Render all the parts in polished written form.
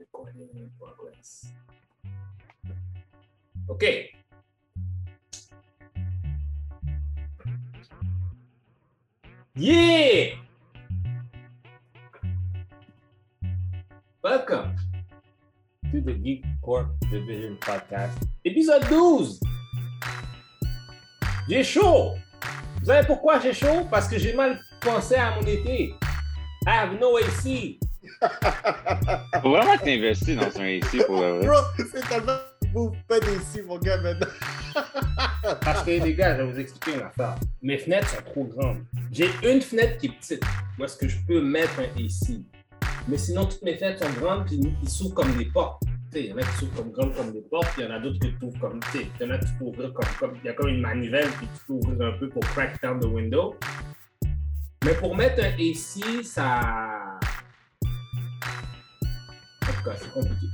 recording in progress. Okay. Yeah! Welcome to the Geek Corp Division podcast, épisode 12. J'ai chaud! Vous savez pourquoi j'ai chaud? Parce que j'ai mal pensé à mon été. I have no AC. Faut vraiment que t'investis dans un AC pour le vrai. Bro, c'est tellement beau, pas d'AC, mon gars, maintenant. Parce que les gars, je vais vous expliquer une affaire. Mes fenêtres sont trop grandes. J'ai une fenêtre qui est petite. Où est-ce que je peux mettre un AC? Mais sinon, toutes mes fenêtres sont grandes puis ils s'ouvrent comme des portes. Il y en a qui s'ouvrent comme grandes comme des portes, puis il y en a d'autres qui t'ouvrent comme... Il y en a qui tu peux ouvrir comme... Il y a comme une manivelle, puis tu peux ouvrir un peu pour crack down the window. Mais pour mettre un AC, ça... En tout cas, c'est compliqué.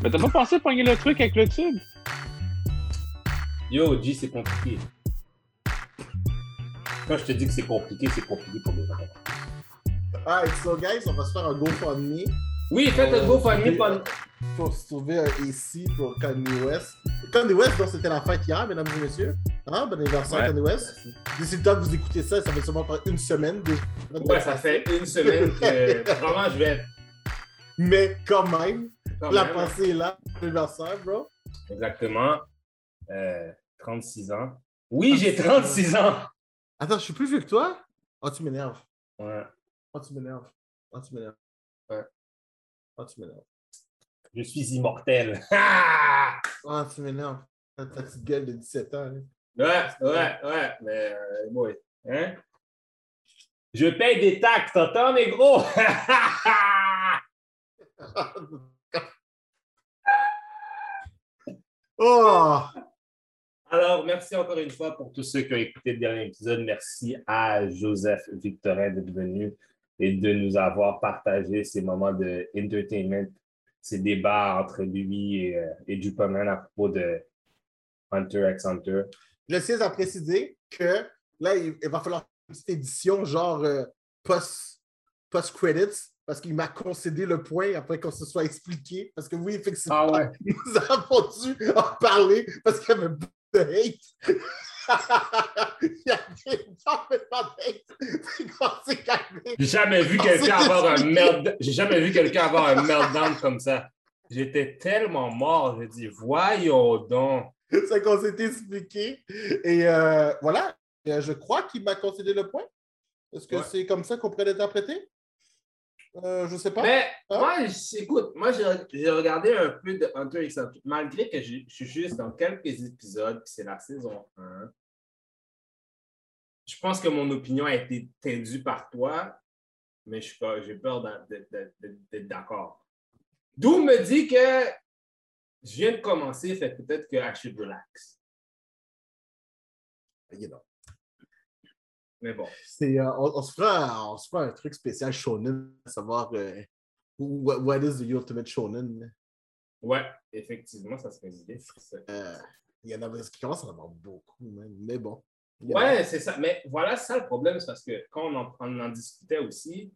Mais t'as pas pensé pogner le truc avec le tube? Yo, G, c'est compliqué. Quand je te dis que c'est compliqué pour les gens. Alright, so guys, on va se faire un GoFundMe. Oui, faites un GoFundMe pour sauver un AC pour Kanye West. Kanye West, donc, c'était la fête hier, mesdames et messieurs. Hein? Bon anniversaire, ouais. Kanye West. D'ici le temps que vous écoutez ça, ça fait sûrement faire une semaine. Ouais, ça fait une semaine que vraiment je vais. Mais quand même, pensée est là, l'anniversaire, bro. Exactement. 36 ans. Oui, j'ai 36 ans. Attends, je suis plus vieux que toi? Oh, tu m'énerves. Ouais. Oh, tu m'énerves. Je suis immortel. Oh, tu m'énerves. Ta petite gueule de 17 ans. Hein. Ouais. Mais, boy. Hein? Je paye des taxes, t'entends, négro? Oh! Alors, merci encore une fois pour tous ceux qui ont écouté le dernier épisode. Merci à Joseph Victorin d'être venu et de nous avoir partagé ces moments de entertainment, ces débats entre lui et Dupoman à propos de Hunter x Hunter. Je tiens à préciser que là, il va falloir une petite édition genre post-credits parce qu'il m'a concédé le point après qu'on se soit expliqué. Parce que oui, effectivement, nous avons dû en parler parce qu'il y avait beaucoup de hate. Il y a des... J'ai jamais vu quelqu'un avoir un merde. J'ai jamais vu quelqu'un avoir un meltdown comme ça. J'étais tellement mort. J'ai dit, voyons donc. C'est qu'on s'était expliqué. Et voilà. Je crois qu'il m'a concédé le point. Est-ce que c'est comme ça qu'on pourrait l'interpréter? Je sais pas. Mais moi, j'ai regardé un peu de Hunter x Hunter. Malgré que je suis juste dans quelques épisodes, puis c'est la saison 1, je pense que mon opinion a été tendue par toi, mais j'ai peur d'être d'accord. D'où me dit que je viens de commencer, fait peut-être que I should relax. You know. Mais bon. C'est, on se fera un truc spécial shonen, à savoir what is the ultimate shonen. Ouais, effectivement, ça serait une idée. Il y en a qui commencent à en avoir beaucoup, même, mais bon. Ouais, c'est ça. Mais voilà, c'est ça le problème, c'est parce que quand on en discutait aussi,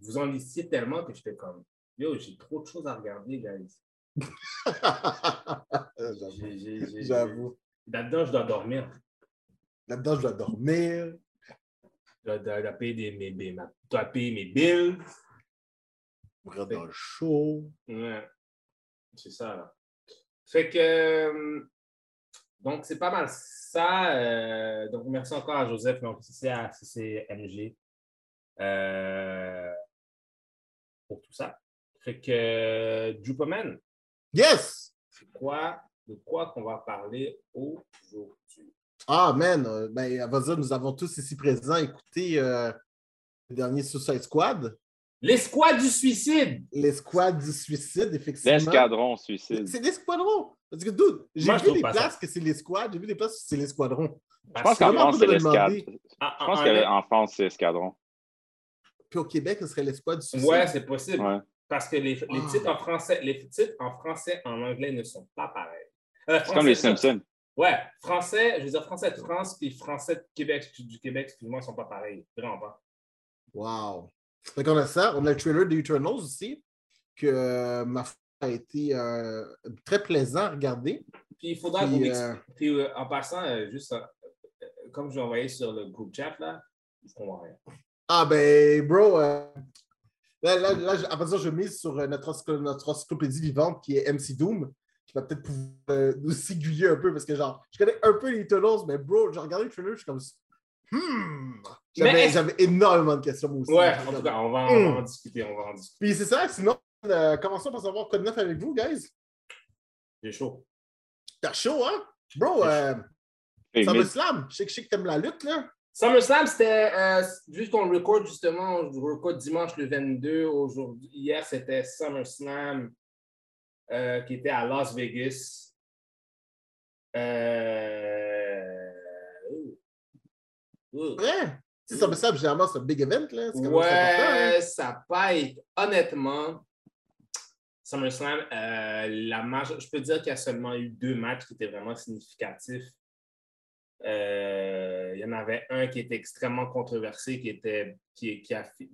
vous en listiez tellement que j'étais comme, yo, j'ai trop de choses à regarder, guys. J'avoue. Là-dedans, je dois dormir. Je dois payer mes bills. Regarder dans le show. Ouais. C'est ça, là. Fait que... Donc, c'est pas mal ça. Donc, merci encore à Joseph, mais aussi à CCMG pour tout ça. Fait que... Dupoman. Yes! De quoi qu'on va parler aujourd'hui? Ah, man! Ben, à vrai dire, nous avons tous ici présents écouté le dernier Suicide Squad. L'Escouade du Suicide! L'Escouade du Suicide, effectivement. L'Escadron Suicide. C'est l'Escadron! Parce que, dude, j'ai vu des places que c'est l'Escadron. Je pense qu'en France, c'est l'Escadron. Je pense qu'en France, c'est l'Escadron. Puis au Québec, ce serait l'Escouade du Suicide. Ouais, c'est possible. Ouais. Parce que les titres en français, en anglais ne sont pas pareils. C'est comme les Simpsons. Ouais, français, je veux dire français de France puis français du Québec, excuse-moi, ils ne sont pas pareils. Vraiment pas. Wow. Donc on a ça. On a le trailer de Eternals aussi, que ma foi, a été très plaisant à regarder. Puis il faudra qu'on puis en passant, juste comme je l'ai envoyé sur le groupe chat, là, je comprends rien. Ah ben, bro, là, à partir de ça, je mise sur notre encyclopédie vivante qui est MC Doom, qui va peut-être pouvoir nous aiguiller un peu, parce que genre, je connais un peu les Eternals, mais bro, j'ai regardé le trailer, je suis comme... J'avais énormément de questions aussi. Ouais, en tout cas, on va en discuter. Puis c'est ça, sinon, commençons par savoir code 9 avec vous, guys. J'ai chaud. T'as chaud, hein? Bro, SummerSlam, je sais que t'aimes la lutte, là. SummerSlam, c'était juste qu'on record, justement, on record dimanche le 22. Hier, c'était SummerSlam qui était à Las Vegas. Ouais. C'est SummerSlam, généralement, c'est un big event, là. C'est ouais, ça paye. Honnêtement, SummerSlam, je peux dire qu'il y a seulement eu 2 matchs qui étaient vraiment significatifs. Il y en avait un qui était extrêmement controversé,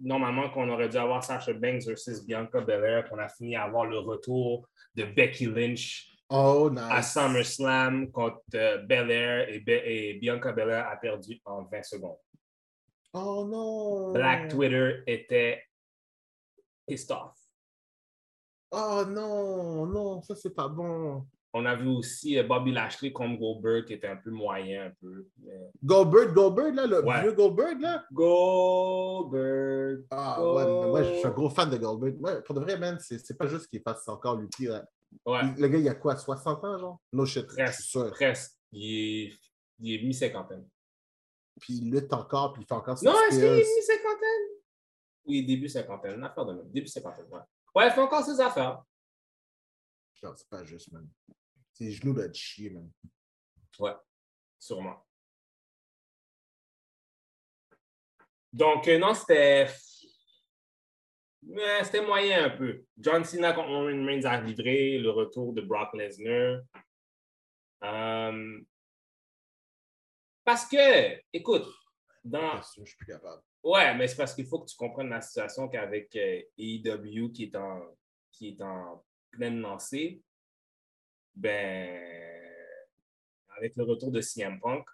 normalement, qu'on aurait dû avoir Sasha Banks versus Bianca Belair, qu'on a fini à avoir le retour de Becky Lynch à SummerSlam contre Belair, et Bianca Belair a perdu en 20 secondes. Oh non! Black Twitter était pissed off. Oh non, ça c'est pas bon. On a vu aussi Bobby Lashley contre Goldberg qui était un peu moyen, un peu. Mais... Goldberg, là, le vieux Goldberg, là? Goldberg. Ah, Goldberg. Ouais, moi, je suis un gros fan de Goldberg. Ouais, pour de vrai, man, c'est pas juste qu'il fasse encore lui pire. Ouais. Le gars, il a quoi, 60 ans, genre? No shit. Presque. Il est mi-cinquantaine. Puis il lutte encore, puis il fait encore... Non, est-ce qu'il est mi-cinquantaine? Oui, début cinquantaine. Une affaire de même. Début cinquantaine, ouais. Ouais, il fait encore ses affaires. Genre, c'est pas juste, man. Ses genoux doivent chier, man. Ouais, sûrement. Donc, non, c'était... Mais c'était moyen un peu. John Cena contre Roman Reigns a livré, le retour de Brock Lesnar. Parce que, écoute, dans... Je suis plus capable. Ouais, mais c'est parce qu'il faut que tu comprennes la situation qu'avec AEW qui est en pleine lancée, ben, avec le retour de CM Punk,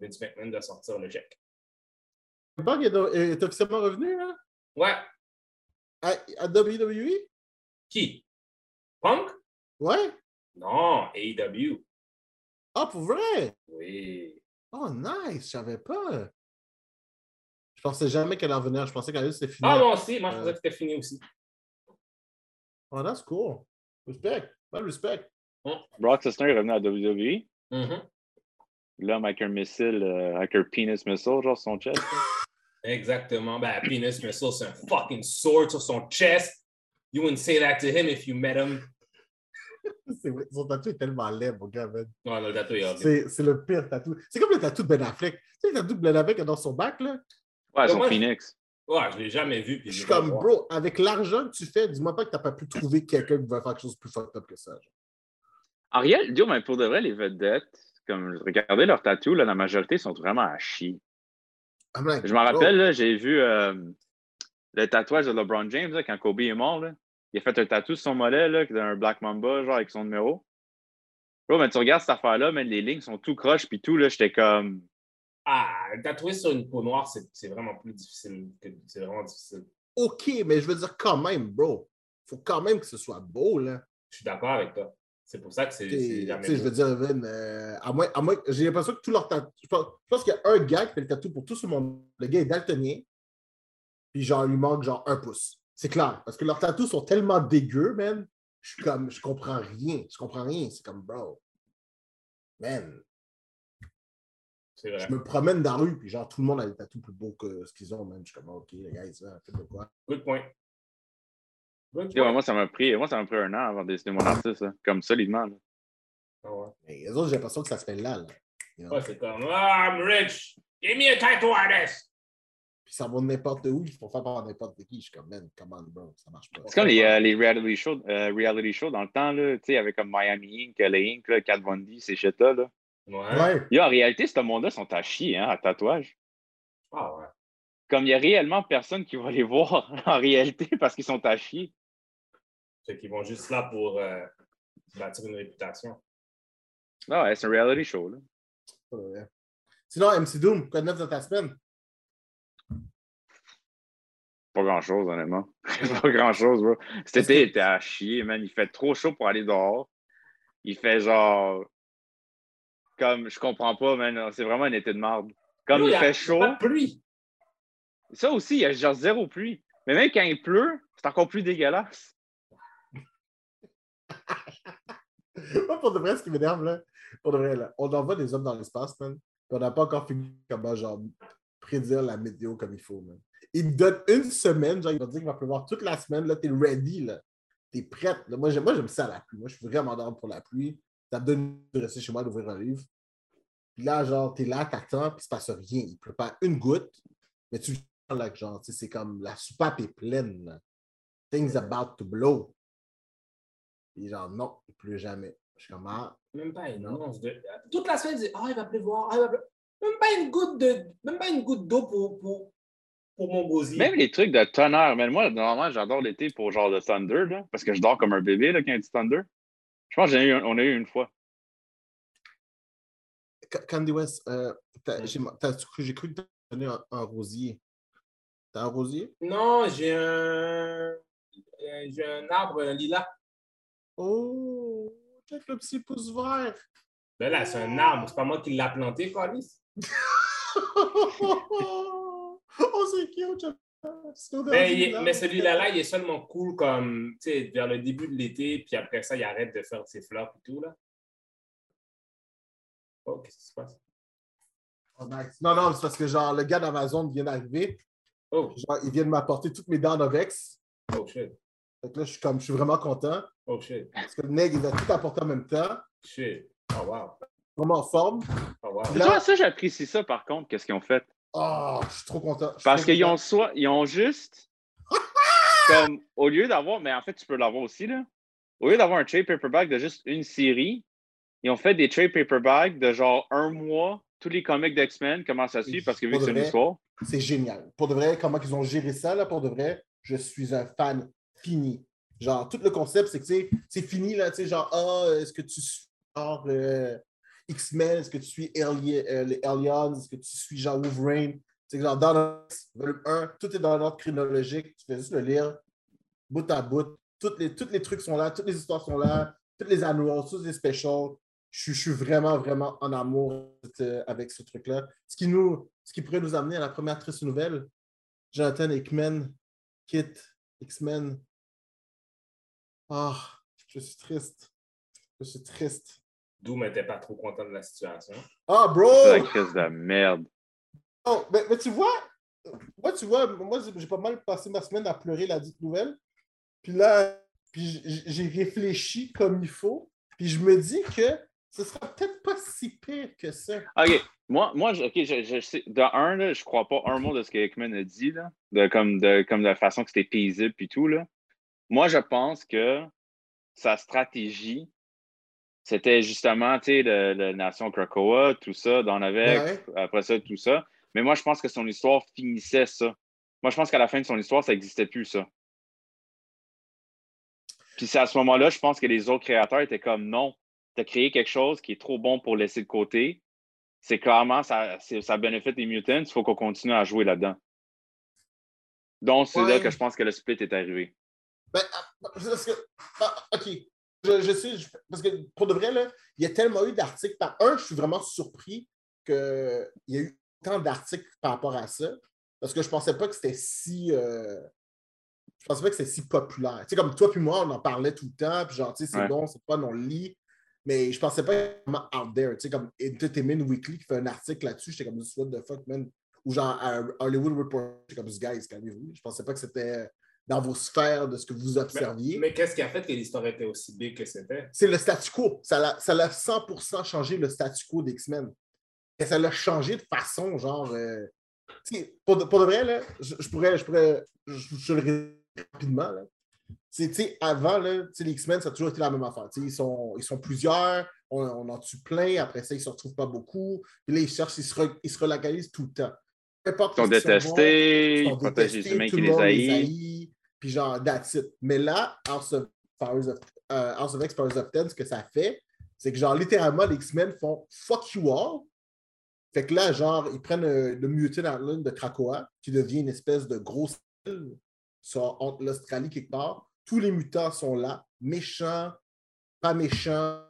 Vince McMahon doit sortir le chèque. CM Punk est officiellement revenu, là? Ouais. À WWE? Qui? Punk? Ouais. Non, AEW. Ah, pour vrai? Oui. Oh, nice, je savais pas. Je pensais jamais qu'elle allait revenir, je pensais qu'elle allait se finir. Ah, moi aussi, moi je pensais que c'était fini aussi. Oh, that's cool. Respect. Pas de respect. Brock Lesnar est revenu à WWE. L'homme avec un missile, avec un penis missile, genre son chest. Exactement. Ben, penis missile, c'est un fucking sword sur son chest. You wouldn't say that to him if you met him. C'est vrai, son tatou est tellement laid, mon gars, man. Ouais, le tatou, c'est le pire tatou. C'est comme le tatou de Ben Affleck. Tu sais, le tatou de Ben Affleck dans son bac, là? Ouais, son Phoenix. Ouais, je l'ai jamais vu. Puis je suis comme, bro, avec l'argent que tu fais, dis-moi pas que t'as pas pu trouver quelqu'un qui va faire quelque chose de plus fucked up que ça. Ariel, Dieu, mais pour de vrai, les vedettes, comme, regardez leurs tatou, la majorité sont vraiment à chier. Like, je m'en rappelle, là, j'ai vu le tatouage de LeBron James, là, quand Kobe est mort, là. Il a fait un tatou sur son mollet, là, d'un Black Mamba, genre, avec son numéro. Bro, mais tu regardes cette affaire-là, mais les lignes sont tout croches, puis tout, là, j'étais comme... Ah, tatouer sur une peau noire, c'est vraiment plus difficile. C'est vraiment difficile. OK, mais je veux dire quand même, bro. Faut quand même que ce soit beau, là. Je suis d'accord avec toi. C'est pour ça que c'est... Tu sais, je veux dire, Vin, à moi, j'ai l'impression que tous leurs tatouages... Je pense qu'il y a un gars qui fait le tatou pour tout ce monde. Le gars est daltonien, puis genre, il manque genre 1 pouce. C'est clair, parce que leurs tatous sont tellement dégueux, man. Je suis comme, je comprends rien. C'est comme, bro, man. C'est vrai. Je me promène dans la rue, puis genre, tout le monde a des tatous plus beaux que ce qu'ils ont, man. Je suis comme, OK, les gars, ils savent de quoi. Good point. Ouais, moi, ça m'a pris 1 an avant de décider mon artiste, hein. Comme solidement. Oh, ouais. Et les autres, j'ai l'impression que ça se fait là. You know? Ouais, c'est comme, I'm rich, give me a tattoo artist. Puis ça va de n'importe où, ils font faire par n'importe qui. Je suis comme, man, comment, bro, ça marche pas. C'est comme les reality shows dans le temps, là, tu sais, avec comme Miami Inc., les Inc., Kat Von D, ces shit-là, là. Ouais. Yo, en réalité, ce monde-là sont à chier, hein, à tatouage. Ah ouais. Comme il y a réellement personne qui va les voir en réalité parce qu'ils sont à chier. Fait qu'ils vont juste là pour bâtir une réputation. Ah ouais, c'est un reality show, là. Ouais. Sinon, MC Doom, quoi de neuf dans ta semaine? Pas grand-chose, honnêtement. Pas grand-chose, bro. Cet été, il était à chier, man. Il fait trop chaud pour aller dehors. Il fait genre... Comme, je comprends pas, man. C'est vraiment un été de marde. Comme il fait chaud... Pas de pluie. Ça aussi, il y a genre zéro pluie. Mais même quand il pleut, c'est encore plus dégueulasse. Moi, pour de vrai, ce qui m'énerve, là, pour de vrai, là, on envoie des hommes dans l'espace, man. Puis on n'a pas encore fini comment, genre, prédire la météo comme il faut, man. Il te donne une semaine, genre, il va dire qu'il va pleuvoir toute la semaine, là, t'es ready, là. T'es prête. Là. Moi, j'aime ça, la pluie. Moi, je suis vraiment down pour la pluie. Ça me donne de rester chez moi, d'ouvrir un livre. Puis là, genre, t'es là, t'attends, puis il se passe rien. Il pleut pas une goutte, mais tu le sens, là, que genre, tu sais, c'est comme la soupape est pleine, là. Things about to blow. Puis genre, non, il pleut jamais. Je suis comme, ah. Même pas une annonce de. Toute la semaine, il dit, ah, il va pleuvoir, ah, il va pleuvoir. Même pas une goutte d'eau pour mon gosier. Même les trucs de tonnerre, mais moi, normalement, j'adore l'été pour genre le thunder, là, parce que je dors comme un bébé, là, quand il y a du thunder. Je pense qu'on a eu une fois. Kanye West, j'ai cru que tu as donné un rosier. T'as un rosier? Non, j'ai un arbre lilas. Oh, check le petit pouce vert. Ben là, c'est un arbre. C'est pas moi qui l'a planté, Carlis. Oh, c'est cute. Mais celui-là, il est seulement cool comme, tu sais, vers le début de l'été, puis après ça, il arrête de faire ses fleurs et tout, là. Oh, qu'est-ce qui se passe? Oh, nice. Non, non, c'est parce que, genre, le gars d'Amazon vient d'arriver. Oh. Genre, il vient de m'apporter toutes mes dents d'Ovex. Oh, shit. Donc là, je suis vraiment content. Oh, shit. Parce que le nègre, il va tout apporter en même temps. Shit. Oh, wow. Vraiment en forme. Oh, wow. Là, genre, ça, j'apprécie ça, par contre, qu'est-ce qu'ils ont fait. Oh, je suis trop content. Parce qu'ils ont juste comme au lieu d'avoir, mais en fait tu peux l'avoir aussi là. Au lieu d'avoir un trade paperback de juste une série, ils ont fait des trade paperbacks de genre un mois, tous les comics d'X-Men, comment ça suit, parce que vu que c'est une histoire. C'est génial. Pour de vrai, comment ils ont géré ça là, pour de vrai, je suis un fan fini. Genre, tout le concept, c'est que c'est fini là, tu sais, genre, est-ce que tu sors X-Men, est-ce que tu suis les Aliens, est-ce que tu suis genre Wolverine? C'est genre dans le volume 1, tout est dans l'ordre chronologique, tu fais juste le lire, bout à bout. Tous les trucs sont là, toutes les histoires sont là, toutes les annuals, tous les specials. Je suis vraiment, vraiment en amour avec ce truc-là. Ce qui pourrait nous amener à la première triste nouvelle, Jonathan Hickman quitte X-Men. Ah, je suis triste. Je suis triste. Doom n'était pas trop content de la situation. Ah, bro! C'est la crise de merde. Oh, mais tu vois, moi, j'ai pas mal passé ma semaine à pleurer la dite nouvelle. Puis là, j'ai réfléchi comme il faut. Puis je me dis que ce sera peut-être pas si pire que ça. OK. Moi, je crois pas un mot de ce que Hickman a dit, là, de la façon que c'était paisible et tout, là. Moi, je pense que sa stratégie, c'était justement, tu sais, la Nation Krakoa, tout ça, dans avec, après ça, tout ça. Mais moi, je pense que son histoire finissait ça. Moi, je pense qu'à la fin de son histoire, ça n'existait plus, ça. Puis c'est à ce moment-là, je pense que les autres créateurs étaient comme, non, t'as créé quelque chose qui est trop bon pour laisser de côté. C'est clairement, ça bénéficie des mutants, il faut qu'on continue à jouer là-dedans. Donc, c'est là que je pense que le split est arrivé. OK. Je sais, parce que pour de vrai, là, il y a tellement eu d'articles. Je suis vraiment surpris qu'il y ait eu tant d'articles par rapport à ça. Parce que je pensais pas que c'était si. Je pensais pas que c'était si populaire. Tu sais, comme toi puis moi, on en parlait tout le temps. Puis genre, tu sais, c'est bon, c'est pas, on le lit. Mais je pensais pas vraiment out there. Tu sais, comme Entertainment Weekly qui fait un article là-dessus. J'étais comme, what the fuck, man. Ou genre, Hollywood Reporter. J'étais comme, guys, calmez-vous. Je pensais pas que c'était dans vos sphères de ce que vous observiez. Mais qu'est-ce qui a fait que l'histoire était aussi big que c'était? C'est le statu quo. Ça l'a 100% changé le statu quo d'X-Men. Et ça l'a changé de façon, genre... pour de vrai, là, je pourrais le résumer rapidement. Là. Avant, là, les X-Men, ça a toujours été la même affaire. Ils sont plusieurs, on en tue plein, après ça, ils ne se retrouvent pas beaucoup. Puis là, ils cherchent, ils se relocalisent tout le temps. Ils sont détestés, ils protègent les humains qui les haïssent. Puis genre, that's it. Mais là, House of House of X, Powers of Ten, ce que ça fait, c'est que genre littéralement, les X-Men font « fuck you all ». Fait que là, genre, ils prennent le Mutant Island de Krakoa, qui devient une espèce de grosse île entre l'Australie quelque part. Tous les mutants sont là, méchants, pas méchants,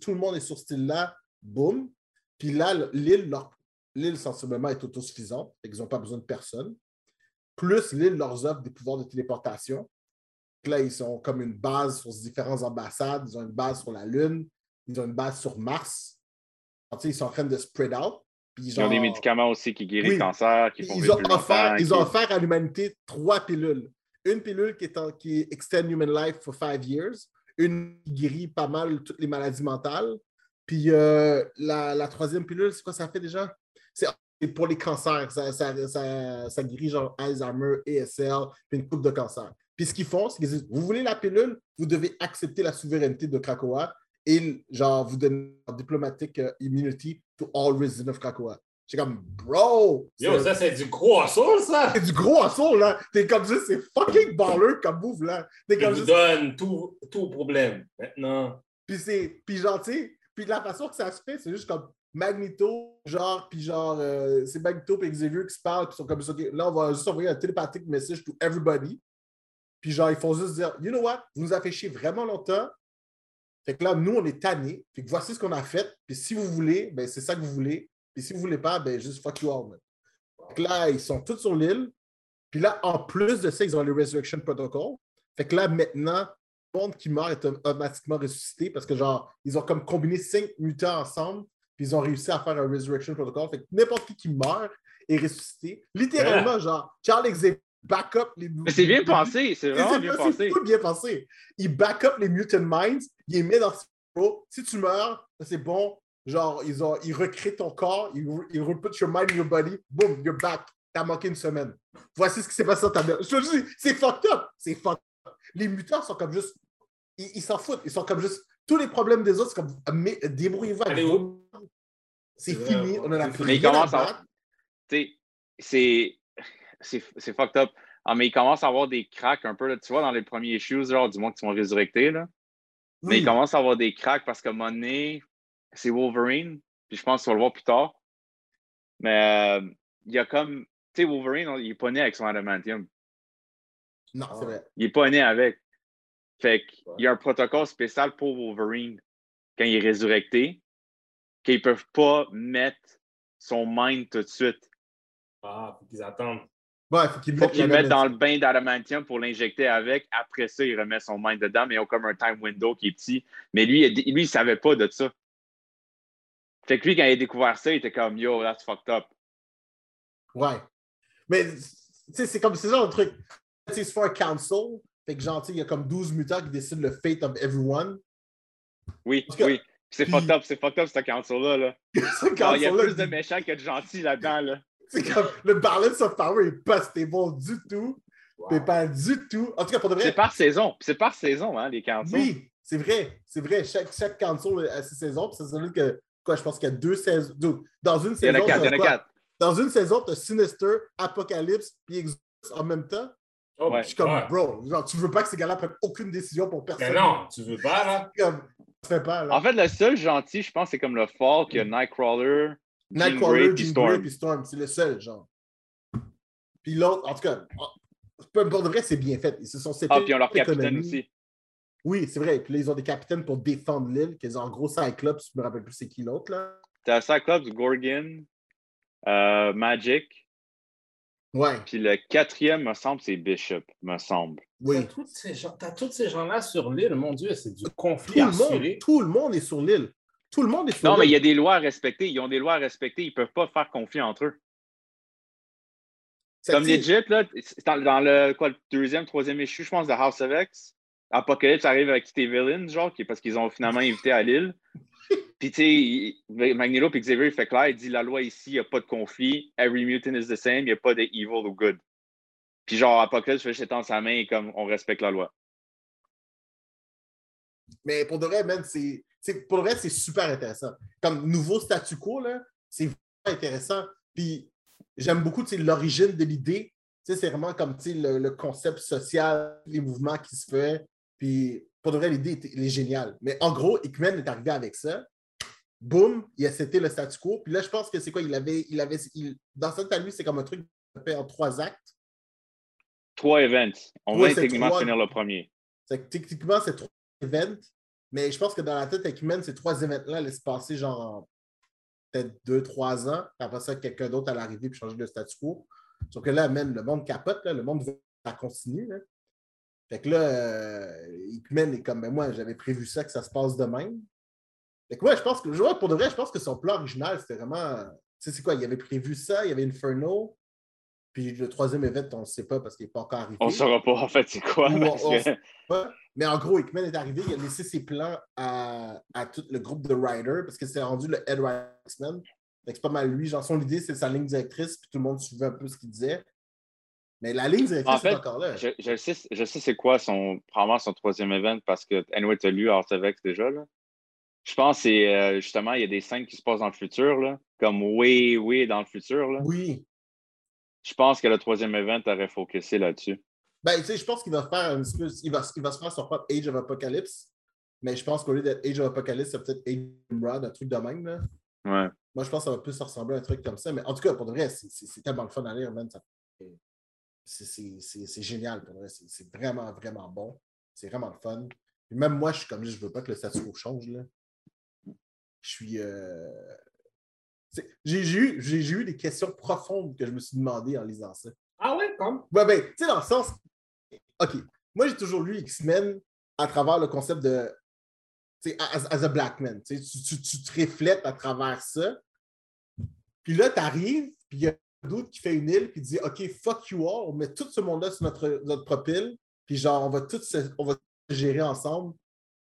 tout le monde est sur cette île-là, boum. Puis là, l'île, sensiblement, est autosuffisante, ils n'ont pas besoin de personne. Plus l'île leur offre des pouvoirs de téléportation. Là, ils sont comme une base sur différentes ambassades, ils ont une base sur la Lune, ils ont une base sur Mars. Alors, ils sont en train de spread out. Puis genre, ils ont des médicaments aussi qui guérissent le cancer, qui font ont offert à l'humanité 3 pilules. Une pilule qui est Extend Human Life for 5 years, une qui guérit pas mal toutes les maladies mentales, puis la troisième pilule, c'est quoi ça fait déjà? C'est pour les cancers, ça guérit genre Alzheimer, ESL, puis une coupe de cancer. Puis ce qu'ils font, c'est qu'ils disent, vous voulez la pilule, vous devez accepter la souveraineté de Krakoa et genre vous donnez un diplomatique immunity to all residents of Krakoa. C'est comme, bro! Yo, ça, c'est du gros assaut, ça! C'est du gros assaut, là! T'es comme juste, c'est fucking baller comme move, là! T'es comme juste... donne tout problème, maintenant. Puis genre, tu sais, puis la façon que ça se fait, c'est juste comme Magneto, genre, puis genre, c'est Magneto et Xavier qui se parlent, qui sont comme ça, okay, là, on va juste envoyer un télépathique message to everybody. Puis genre, ils font juste dire, you know what, vous nous avez fait chier vraiment longtemps. Fait que là, nous, on est tannés. Fait que voici ce qu'on a fait. Puis si vous voulez, ben c'est ça que vous voulez. Puis si vous voulez pas, ben juste fuck you all. Man. Fait que là, ils sont tous sur l'île. Puis là, en plus de ça, ils ont le Resurrection Protocol. Fait que là, maintenant, tout le monde qui meurt est automatiquement ressuscité parce que genre, ils ont comme combiné 5 mutants ensemble. Puis ils ont réussi à faire un Resurrection Protocol. Fait que n'importe qui meurt est ressuscité. Littéralement, genre, Charles Xavier back-up les... Mais c'est bien pensé, c'est vraiment bien pensé. C'est bien pensé. Il back-up les Mutant Minds, il les met dans ce pro. Si tu meurs, c'est bon. Genre, ils recréent ton corps, ils reput your mind in your body. Boom, you're back. T'as manqué une semaine. Voici ce qui s'est passé dans ta merde. Je te dis, c'est fucked up. C'est fucked up. Les mutants sont comme juste... Ils s'en foutent. Ils sont comme juste... Tous les problèmes des autres, c'est comme... Débrouillez-vous avec vous. C'est fini. On en a plus rien à battre. Tu sais, c'est fucked up. Ah, mais il commence à avoir des cracks un peu, là, tu vois, dans les premiers issues, genre, du moins qu'ils sont résurrectés, là. Oui. Mais il commence à avoir des cracks parce que Money, c'est Wolverine, puis je pense qu'on va le voir plus tard. Mais il y a comme... Tu sais, Wolverine, il est pas né avec son adamantium. Non, c'est vrai. Il est pas né avec. Fait qu'il y a un protocole spécial pour Wolverine quand il est résurrecté, qu'ils peuvent pas mettre son mind tout de suite. Ah, faut qu'ils attendent. Ouais, faut qu'ils mettent dans le bain d'adamantium pour l'injecter avec. Après ça, il remet son mind dedans, mais ils ont comme un time window qui est petit. Mais lui, il savait pas de ça. Fait que lui, quand il a découvert ça, il était comme, yo, that's fucked up. Ouais. Mais, tu sais, c'est comme, c'est genre le truc. Tu sais, c'est for a council. Fait que, genre, tu sais, il y a comme 12 mutants qui décident le fate of everyone. Oui, oui. C'est fucked up, ce council-là, là. Il y a plus de méchants que de gentils là-dedans, là. C'est comme le balance of power est pas stable du tout. Wow. Mais pas du tout. En tout cas, pour de vrai. C'est par saison, hein, les councils. Oui, c'est vrai. C'est vrai. Chaque council a ses saisons. Puis c'est celui que, quoi, je pense qu'il y a 2 saisons. Dans une saison. Il y en a 4. Dans une saison, tu as Sinister, Apocalypse, puis Exodus en même temps. Oh, ouais. Je suis comme, bro, genre, tu veux pas que ces gars-là prennent aucune décision pour personne. Mais non, tu veux pas, là. Comme, tu fais pas, là. En fait, le seul gentil, je pense, c'est comme le fort qui a Nightcrawler. Nightcrawler, Jean Grey puis Storm, c'est le seul, genre. Puis l'autre, en tout cas, peu importe, de vrai, c'est bien fait. Ils se sont séparés. Ah, puis ils ont leur capitaine aussi. Oui, c'est vrai. Puis là, ils ont des capitaines pour défendre l'île, qu'ils ont en gros Cyclops, je me rappelle plus c'est qui l'autre, là. T'as Cyclops, Gorgon, Magic. Ouais. Puis le 4e, me semble, c'est Bishop, me semble. Oui. T'as tous ces gens-là sur l'île, mon Dieu, c'est du conflit assuré. Tout le monde est sur l'île. Tout le monde est fou. Non, mais il y a des lois à respecter. Ils ont des lois à respecter. Ils ne peuvent pas faire conflit entre eux. Comme legit, là, dans le 2e, 3e issue, je pense, de House of X, Apocalypse arrive à quitter Villain, genre, parce qu'ils ont finalement invité à l'île. Puis, tu sais, Magneto et Xavier, il fait clair, il dit la loi ici, il n'y a pas de conflit. Every mutant is the same. Il n'y a pas de evil ou good. Puis, genre, Apocalypse fait jeter dans sa main et comme on respecte la loi. Mais pour de vrai, man, pour le reste, c'est super intéressant. Comme nouveau statu quo, là, c'est vraiment intéressant. Puis j'aime beaucoup l'origine de l'idée. C'est vraiment comme le concept social, les mouvements qui se fait. Puis Pour de vrai, l'idée est géniale. Mais en gros, Hickman est arrivé avec ça. Boum, il a cété le statu quo. Puis là, je pense que c'est quoi? Dans cette année, c'est comme un truc fait en 3 actes. 3 events. On va techniquement finir le premier. Techniquement, c'est 3 events. Mais je pense que dans la tête, Hickman, ces 3 events-là laissent passer genre peut-être 2-3 ans. Après ça, quelqu'un d'autre allait arriver et changer de statu quo. Sauf que là, même le monde capote, là, le monde veut que ça continue. Là. Fait que là, Hickman est comme, mais moi, j'avais prévu ça, que ça se passe de même. Fait que ouais, je pense que, pour de vrai, je pense que son plan original, c'était vraiment, tu sais, c'est quoi, il avait prévu ça, il y avait Inferno, puis le 3e event, on ne sait pas parce qu'il n'est pas encore arrivé. On ne saura pas, en fait, c'est quoi. Mais en gros, Hickman est arrivé, il a laissé ses plans à tout le groupe de writers, parce que c'est rendu le head writer X-Men. Fait que c'est pas mal lui. Genre, son idée, c'est sa ligne directrice, puis tout le monde suivait un peu ce qu'il disait. Mais la ligne directrice, en fait, est encore là. Je sais c'est quoi probablement son 3e event, parce que, anyway, tu as lu House of X déjà, là. Je pense que c'est justement, il y a des scènes qui se passent dans le futur, là, comme oui, dans le futur. Là. Oui. Je pense que le 3e event aurait focusé là-dessus. Ben, tu sais, je pense qu'il va faire un excuse. Il va se faire son propre Age of Apocalypse, mais je pense qu'au lieu d'être Age of Apocalypse, c'est peut-être Age of Imran, un truc de même. Là. Ouais. Moi, je pense que ça va plus ressembler à un truc comme ça. Mais en tout cas, pour de vrai, c'est tellement le fun à lire, man. C'est génial, pour de vrai. C'est vraiment, vraiment bon. C'est vraiment le fun. Et même moi, je suis comme, je veux pas que le statu quo change, là. Je suis. J'ai eu des questions profondes que je me suis demandé en lisant ça. Ah ouais, comme? Ben, tu sais, dans le sens. OK. Moi, j'ai toujours lu X-Men à travers le concept de. Tu sais, as a black man. Tu te reflètes à travers ça. Puis là, t'arrives, puis il y a un doute qui fait une île, puis dit OK, fuck you all, on met tout ce monde-là sur notre propre île, puis genre, on va se gérer ensemble.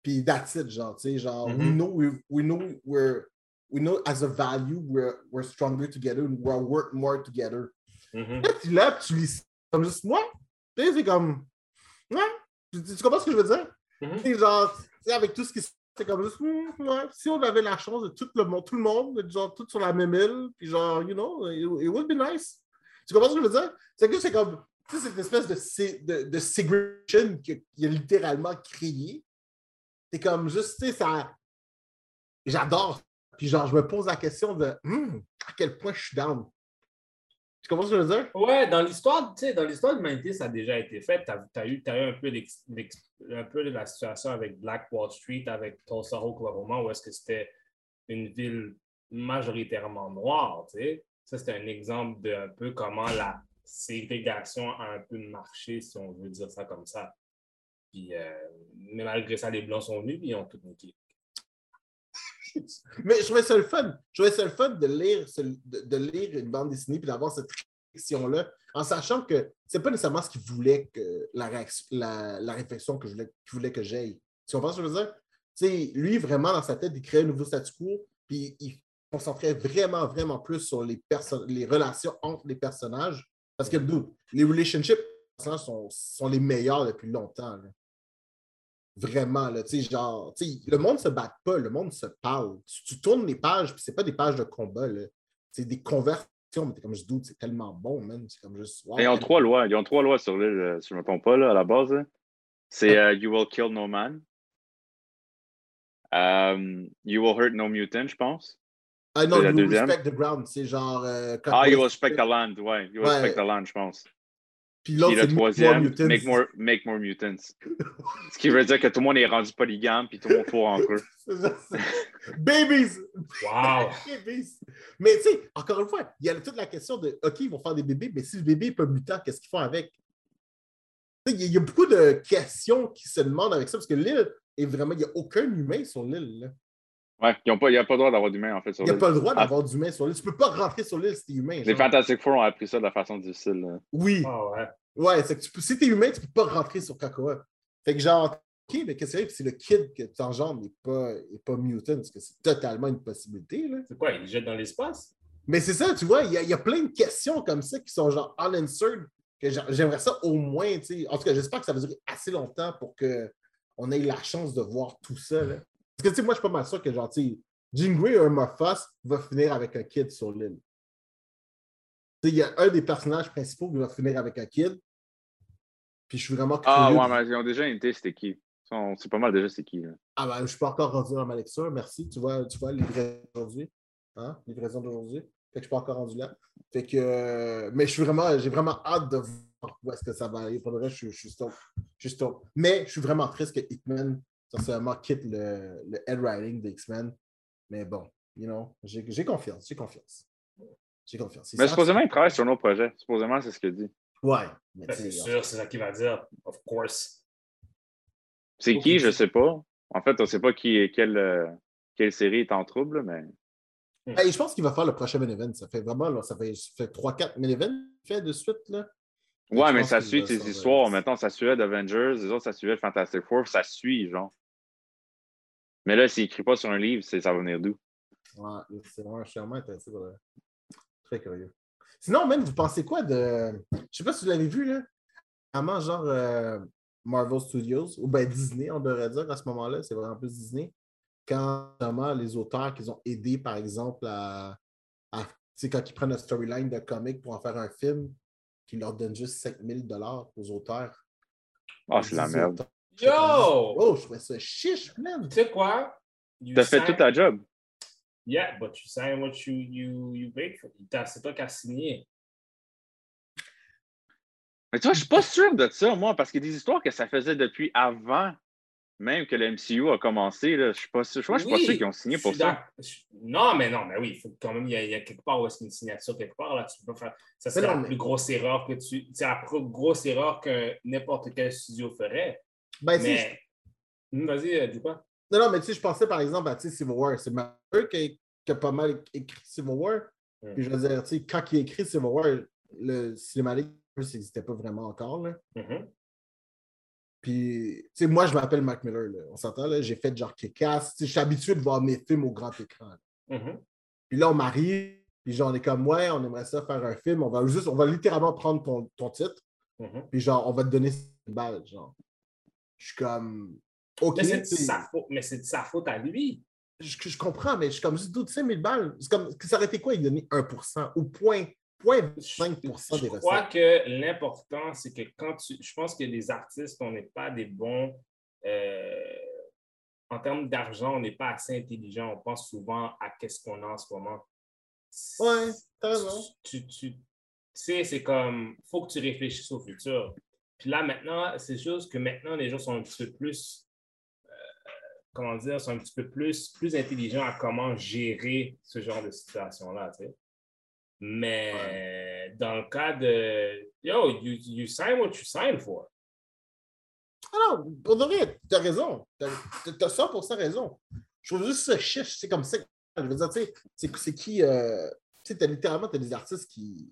Puis that's it, genre, tu sais, genre, we know as a value, we're stronger together, and we'll work more together. Mm-hmm. Là, tu lis comme juste moi, tu sais, c'est comme, ouais, tu comprends ce que je veux dire? Mm-hmm. C'est genre, tu sais, avec tout ce qui se passe, c'est comme juste, ouais, si on avait la chance de tout le monde, genre, tout sur la même île, puis genre, you know, it would be nice. Tu comprends ce que je veux dire? C'est que c'est comme, tu sais, cette espèce de segregation qu'il a littéralement créée. C'est comme juste, tu sais, ça. J'adore. Puis genre, je me pose la question de à quel point je suis down. Tu comprends ce que je veux dire? Ouais, dans l'histoire, tu sais, de l'humanité, ça a déjà été fait. T'as eu un peu de la situation avec Black Wall Street, avec Tulsa, Oklahoma, où est-ce que c'était une ville majoritairement noire, tu sais. Ça, c'était un exemple de un peu comment la ségrégation a un peu marché, si on veut dire ça comme ça. Puis, mais malgré ça, les Blancs sont venus et ils ont tout niqué. Mais je trouvais ça le fun. Je trouvais ça le fun de lire une bande dessinée et d'avoir cette réflexion-là, en sachant que c'est pas nécessairement ce qu'ils voulaient que la réflexion que qu'ils voulaient que j'aille. Tu comprends ce que je veux dire? Tu sais, lui, vraiment, dans sa tête, il créait un nouveau statu quo puis il concentrait vraiment, vraiment plus sur les relations entre les personnages. Parce que les relationships sont les meilleurs depuis longtemps. Là. Vraiment, là, tu sais, genre, tu sais, le monde se bat pas, le monde se parle. Tu tournes les pages, puis c'est pas des pages de combat, là. C'est des conversations, mais t'es comme je doute, c'est tellement bon, man. C'est comme juste. Wow, ils ont trois lois sur l'île, si je me trompe pas, là, à la base. Là. C'est You will kill no man. You will hurt no mutant, je pense. Ah non, you will respect the ground, c'est genre. You will respect the land, ouais. You will respect the land, je pense. Puis le troisième, make more mutants. Ce qui veut dire que tout le monde est rendu polygame puis tout le monde fourre entre eux. Babies! Wow! Babies! Mais tu sais, encore une fois, il y a toute la question de OK, ils vont faire des bébés, mais si le bébé n'est pas mutant, qu'est-ce qu'ils font avec? Il y a beaucoup de questions qui se demandent avec ça, parce que l'île est vraiment. Il n'y a aucun humain sur l'île. Là. Ouais, il n'y a pas le droit d'avoir d'humain en fait sur l'île. Il n'y a pas le droit d'avoir d'humain sur l'île. Tu ne peux pas rentrer sur l'île si t'es humain. Genre. Les Fantastic Four ont appris ça de la façon difficile. Là. Oui. Oh, ouais. Ouais, c'est que si t'es humain, tu peux pas rentrer sur Krakoa. Fait que genre, OK, mais qu'est-ce que c'est le kid que t'engendres n'est pas mutant, parce que c'est totalement une possibilité. Là. C'est quoi, il le jette dans l'espace? Mais c'est ça, tu vois, il y a plein de questions comme ça qui sont genre unanswered, que j'aimerais ça au moins, tu sais. En tout cas, j'espère que ça va durer assez longtemps pour qu'on ait la chance de voir tout ça. Là. Parce que, tu sais, moi, je suis pas mal sûr que, genre, tu sais, Jean Grey ou Murphos va finir avec un kid sur l'île. Tu sais, il y a un des personnages principaux qui va finir avec un kid. Puis je suis vraiment curieux. Ah ouais, mais ils ont déjà été, c'était qui? Ça, on sait pas mal déjà c'est qui. Là. Ah ben, je suis pas encore rendu dans ma lecture, merci. Tu vois livraison d'aujourd'hui. Hein? Livraison d'aujourd'hui. Fait que je suis pas encore rendu là. Fait que mais j'ai vraiment hâte de voir où est-ce que ça va aller. Pour le reste, je suis stop. Mais je suis vraiment triste que Hickman sincèrement quitte le head writing des X-Men. Mais bon, you know, j'ai confiance. Mais supposément, il travaille sur nos projets. Supposément, c'est ce qu'il dit. Ouais. Mais ben, c'est sûr, c'est ça qu'il va dire. Of course. C'est qui, je sais pas. En fait, on sait pas quelle série est en trouble, mais... Hey, je pense qu'il va faire le prochain main event. Ça fait vraiment, là, ça fait 3-4 main events fait de suite, là. Ouais, mais ça suit ces histoires. Maintenant, ça suivait Avengers, les autres, ça suivait Fantastic Four, ça suit, genre. Mais là, s'il écrit pas sur un livre, ça va venir d'où? Ouais, c'est vraiment chèrement intéressant. Très curieux. Sinon, même, vous pensez quoi de... Je sais pas si vous l'avez vu, là. Vraiment, genre, Marvel Studios, ou ben Disney, on devrait dire, à ce moment-là, c'est vraiment plus Disney. Quand, vraiment, les auteurs qu'ils ont aidés, par exemple, à tu sais, quand ils prennent un storyline de comic pour en faire un film, qui leur donne juste 5 000 $ aux auteurs. Oh, c'est la merde. Auteurs. Yo! Oh, je trouvais ça chiche, man. Tu sais quoi? T'as fait tout ta job. Yeah, but you sign what you paid for. C'est toi qui as signé. Mais tu vois, je suis pas sûr de ça, moi, parce qu'il y a des histoires que ça faisait depuis avant même que le MCU a commencé. Là, je suis pas sûr. Je crois que je suis pas sûr qu'ils ont signé pour ça. Non, mais oui, faut quand même, il y a quelque part où est-ce qu'il y a une signature quelque part. Là, tu peux faire. Ça, c'est la plus grosse erreur que tu. C'est la plus grosse erreur que n'importe quel studio ferait. Ben, mais... Vas-y, dis quoi? Non, mais tu sais, je pensais par exemple à Civil War. C'est Marvel qui a pas mal écrit Civil War. Puis je veux dire, tu sais, quand il a écrit Civil War, le cinématique, ça n'existait pas vraiment encore. Là. Mm-hmm. Puis, tu sais, moi, je m'appelle Mac Miller. Là. On s'entend, là, j'ai fait genre Kick-Ass. Je suis habitué de voir mes films au grand écran. Là. Mm-hmm. Puis là, on m'arrive. Puis genre, on est comme, ouais, on aimerait ça faire un film. On va littéralement prendre ton titre. Mm-hmm. Puis genre, on va te donner 5 balles, genre. Je suis comme... Okay, mais c'est de sa faute à lui. Je comprends, mais je suis comme juste d'autres 5 000 $. C'est comme, ça aurait été quoi? Il donnait 1% ou 0.5% des recettes. Je crois que l'important, c'est que quand tu... Je pense que les artistes, on n'est pas des bons... en termes d'argent, on n'est pas assez intelligent. On pense souvent à qu'est-ce qu'on a en ce moment. Ouais, t'as raison. Tu sais, c'est comme... Il faut que tu réfléchisses au futur. Puis là, maintenant, c'est juste que maintenant, les gens sont un petit peu plus, plus intelligents à comment gérer ce genre de situation-là, tu sais. Mais dans le cas de... Yo, you sign what you sign for. Ah non, pour de vrai, t'as raison. T'as 100% raison. Je trouve juste ça chiche, c'est comme ça. Je veux dire, tu sais, c'est qui... tu sais, t'as des artistes qui...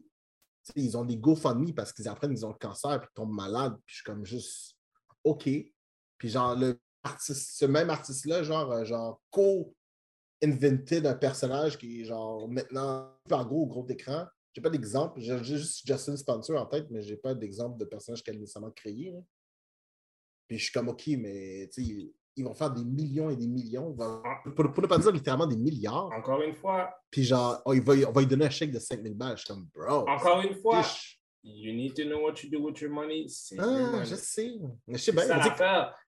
T'sais, ils ont des GoFundMe parce qu'ils apprennent qu'ils ont le cancer puis ils tombent malades. Puis je suis comme juste OK. Puis genre, ce même artiste-là, genre co-invented un personnage qui est genre maintenant super gros au gros écran. J'ai pas d'exemple. J'ai juste Justin Spencer en tête, mais j'ai pas d'exemple de personnage qu'elle a nécessairement créé. Hein. Puis je suis comme OK, mais tu sais, ils vont faire des millions et des millions. Pour ne pas dire littéralement des milliards. Encore une fois. Puis genre, on va lui donner un chèque de 5 000 $. Je suis comme, bro. Encore une fois, you need to know what you do with your money. C'est your money. Je sais. Mais je sais bien.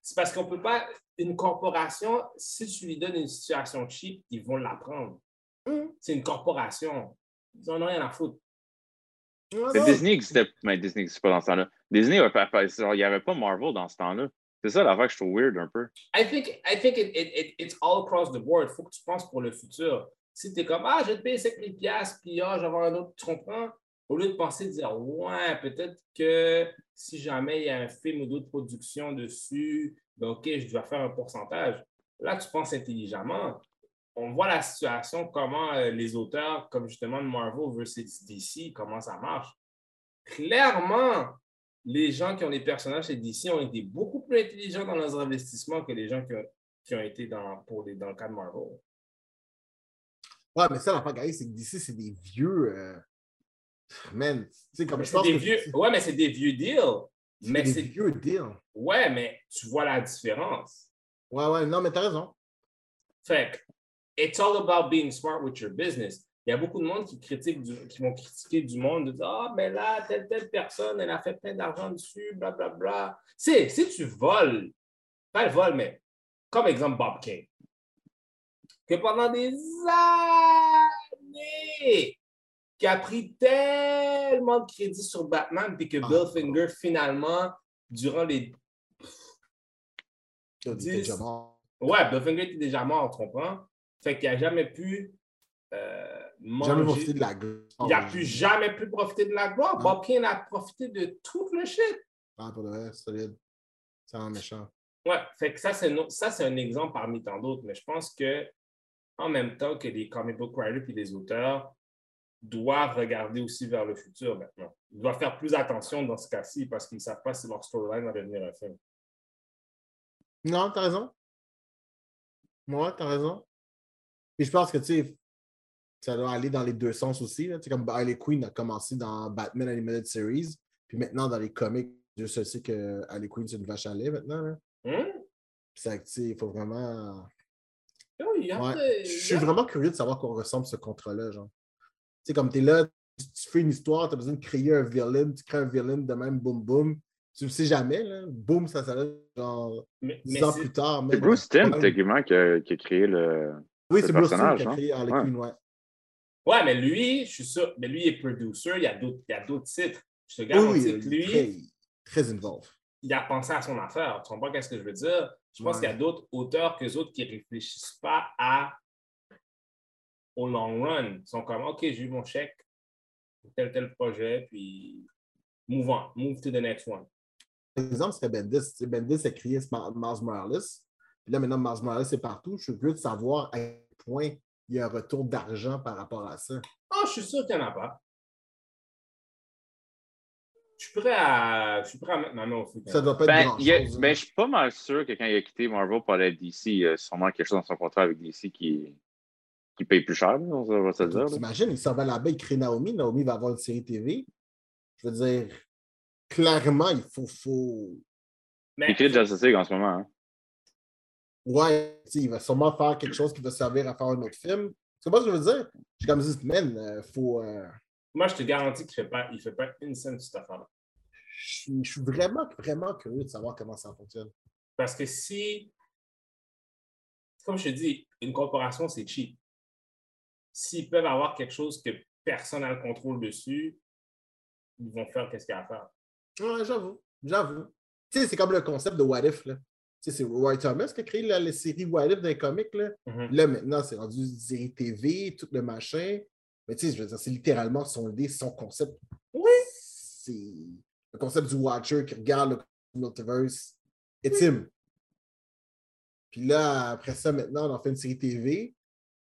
C'est parce qu'on ne peut pas... Une corporation, si tu lui donnes une situation cheap, ils vont la prendre. Mm. C'est une corporation. Ils n'en ont rien à foutre. Mais Disney n'existait pas dans ce temps-là. Disney, il n'y avait pas Marvel dans ce temps-là. C'est ça l'affaire que je trouve weird un peu. I think it's all across the board. Il faut que tu penses pour le futur. Si tu es comme, je vais te payer 5 000 $, puis je vais avoir un autre, tu comprends? Au lieu de penser, de dire, ouais, peut-être que si jamais il y a un film ou d'autres productions dessus, ben OK, je dois faire un pourcentage. Là, tu penses intelligemment. On voit la situation, comment les auteurs, comme justement Marvel versus DC, comment ça marche. Clairement, les gens qui ont des personnages chez DC ont été beaucoup plus intelligents dans leurs investissements que les gens qui ont été dans le cas de Marvel. Ouais, mais ça, l'affaire, c'est que DC, c'est des vieux... man, tu sais, comme mais je pense que... Vieux... Ouais, mais c'est des vieux deals. C'est des vieux deals. Ouais, mais tu vois la différence. Ouais, non, mais t'as raison. Fait que, it's all about being smart with your business. Il y a beaucoup de monde qui vont critiquer du monde de dire « Ah, mais là, telle personne, elle a fait plein d'argent dessus, blablabla. » Si tu voles pas le vol, mais comme exemple Bob Kane, que pendant des années, qui a pris tellement de crédit sur Batman, puis que Bill Finger, finalement, durant les... Ouais, Bill Finger était déjà mort, on comprend. Fait qu'il n'a jamais pu... jamais profité de la gloire. Il n'a plus jamais pu profiter de la gloire. Bob Kane a profité de tout le shit. Ah, pour le vrai, solide. C'est un méchant. Ouais, fait que ça, c'est un exemple parmi tant d'autres. Mais je pense que en même temps que les comic book writers et les auteurs doivent regarder aussi vers le futur maintenant. Ils doivent faire plus attention dans ce cas-ci parce qu'ils ne savent pas si leur storyline va devenir un film. Non, t'as raison. Moi, t'as raison. Et je pense que, tu sais, ça doit aller dans les deux sens aussi. Là. Comme Harley Quinn a commencé dans Batman Animated Series, puis maintenant dans les comics, Dieu seul sait que Harley Quinn, c'est une vache à lait maintenant. C'est actif, il faut vraiment... Je suis vraiment curieux de savoir qu'on ressemble ce contrat-là, genre. Tu sais, comme t'es là, tu fais une histoire, t'as besoin de créer un villain, tu crées un villain de même, boum, boum. Tu ne sais jamais, là. Boum, ça s'arrête genre 10 ans plus tard. Même, c'est Bruce Timm, techniquement, qui a créé le oui, c'est Bruce Timm qui a créé Harley Quinn, ouais. Ouais, mais lui, je suis sûr, mais lui est producer, il y a d'autres titres. Je te garantis que lui... Très involved. Il a pensé à son affaire. Tu comprends qu'est-ce que je veux dire? Je pense qu'il y a d'autres auteurs que les autres qui ne réfléchissent pas au long run. Ils sont comme, OK, j'ai eu mon chèque, tel projet, puis move on, move to the next one. Par exemple, c'était Bendis. Bendis a créé Miles Morales. Puis là, maintenant, Miles Morales est partout. Je suis curieux de savoir à quel point il y a un retour d'argent par rapport à ça. Ah, je suis sûr qu'il n'y en a pas. Je suis prêt à mettre ma main au feu. Ça doit pas être grand-chose. Mais je suis pas mal sûr que quand il a quitté Marvel pour aller à DC, il y a sûrement quelque chose dans son contrat avec DC qui paye plus cher, on va se dire. T'imagines, il s'en va là-bas, il crée Naomi. Naomi va avoir une série TV. Je veux dire, clairement, il faut... Mais... Il crée Justice League en ce moment. Hein? Ouais, il va sûrement faire quelque chose qui va servir à faire un autre film. Tu comprends ce que je veux dire? J'ai comme dit, man, faut... Moi, je te garantis qu'il ne fait pas une scène de cette affaire-là. Je suis vraiment, vraiment curieux de savoir comment ça fonctionne. Parce que si, comme je te dis, une corporation, c'est cheap. S'ils peuvent avoir quelque chose que personne n'a le contrôle dessus, ils vont faire qu'est-ce qu'il y a à faire. Ouais, j'avoue. Tu sais, c'est comme le concept de What If, là. Tu sais, c'est Roy Thomas qui a créé la série What If d'un comic, là. Mm-hmm. Là, maintenant, c'est rendu une série TV, tout le machin. Mais tu sais, je veux dire, c'est littéralement son idée, son concept. Oui! C'est le concept du Watcher qui regarde le multiverse. Et Tim. Puis là, après ça, maintenant, on en fait une série TV.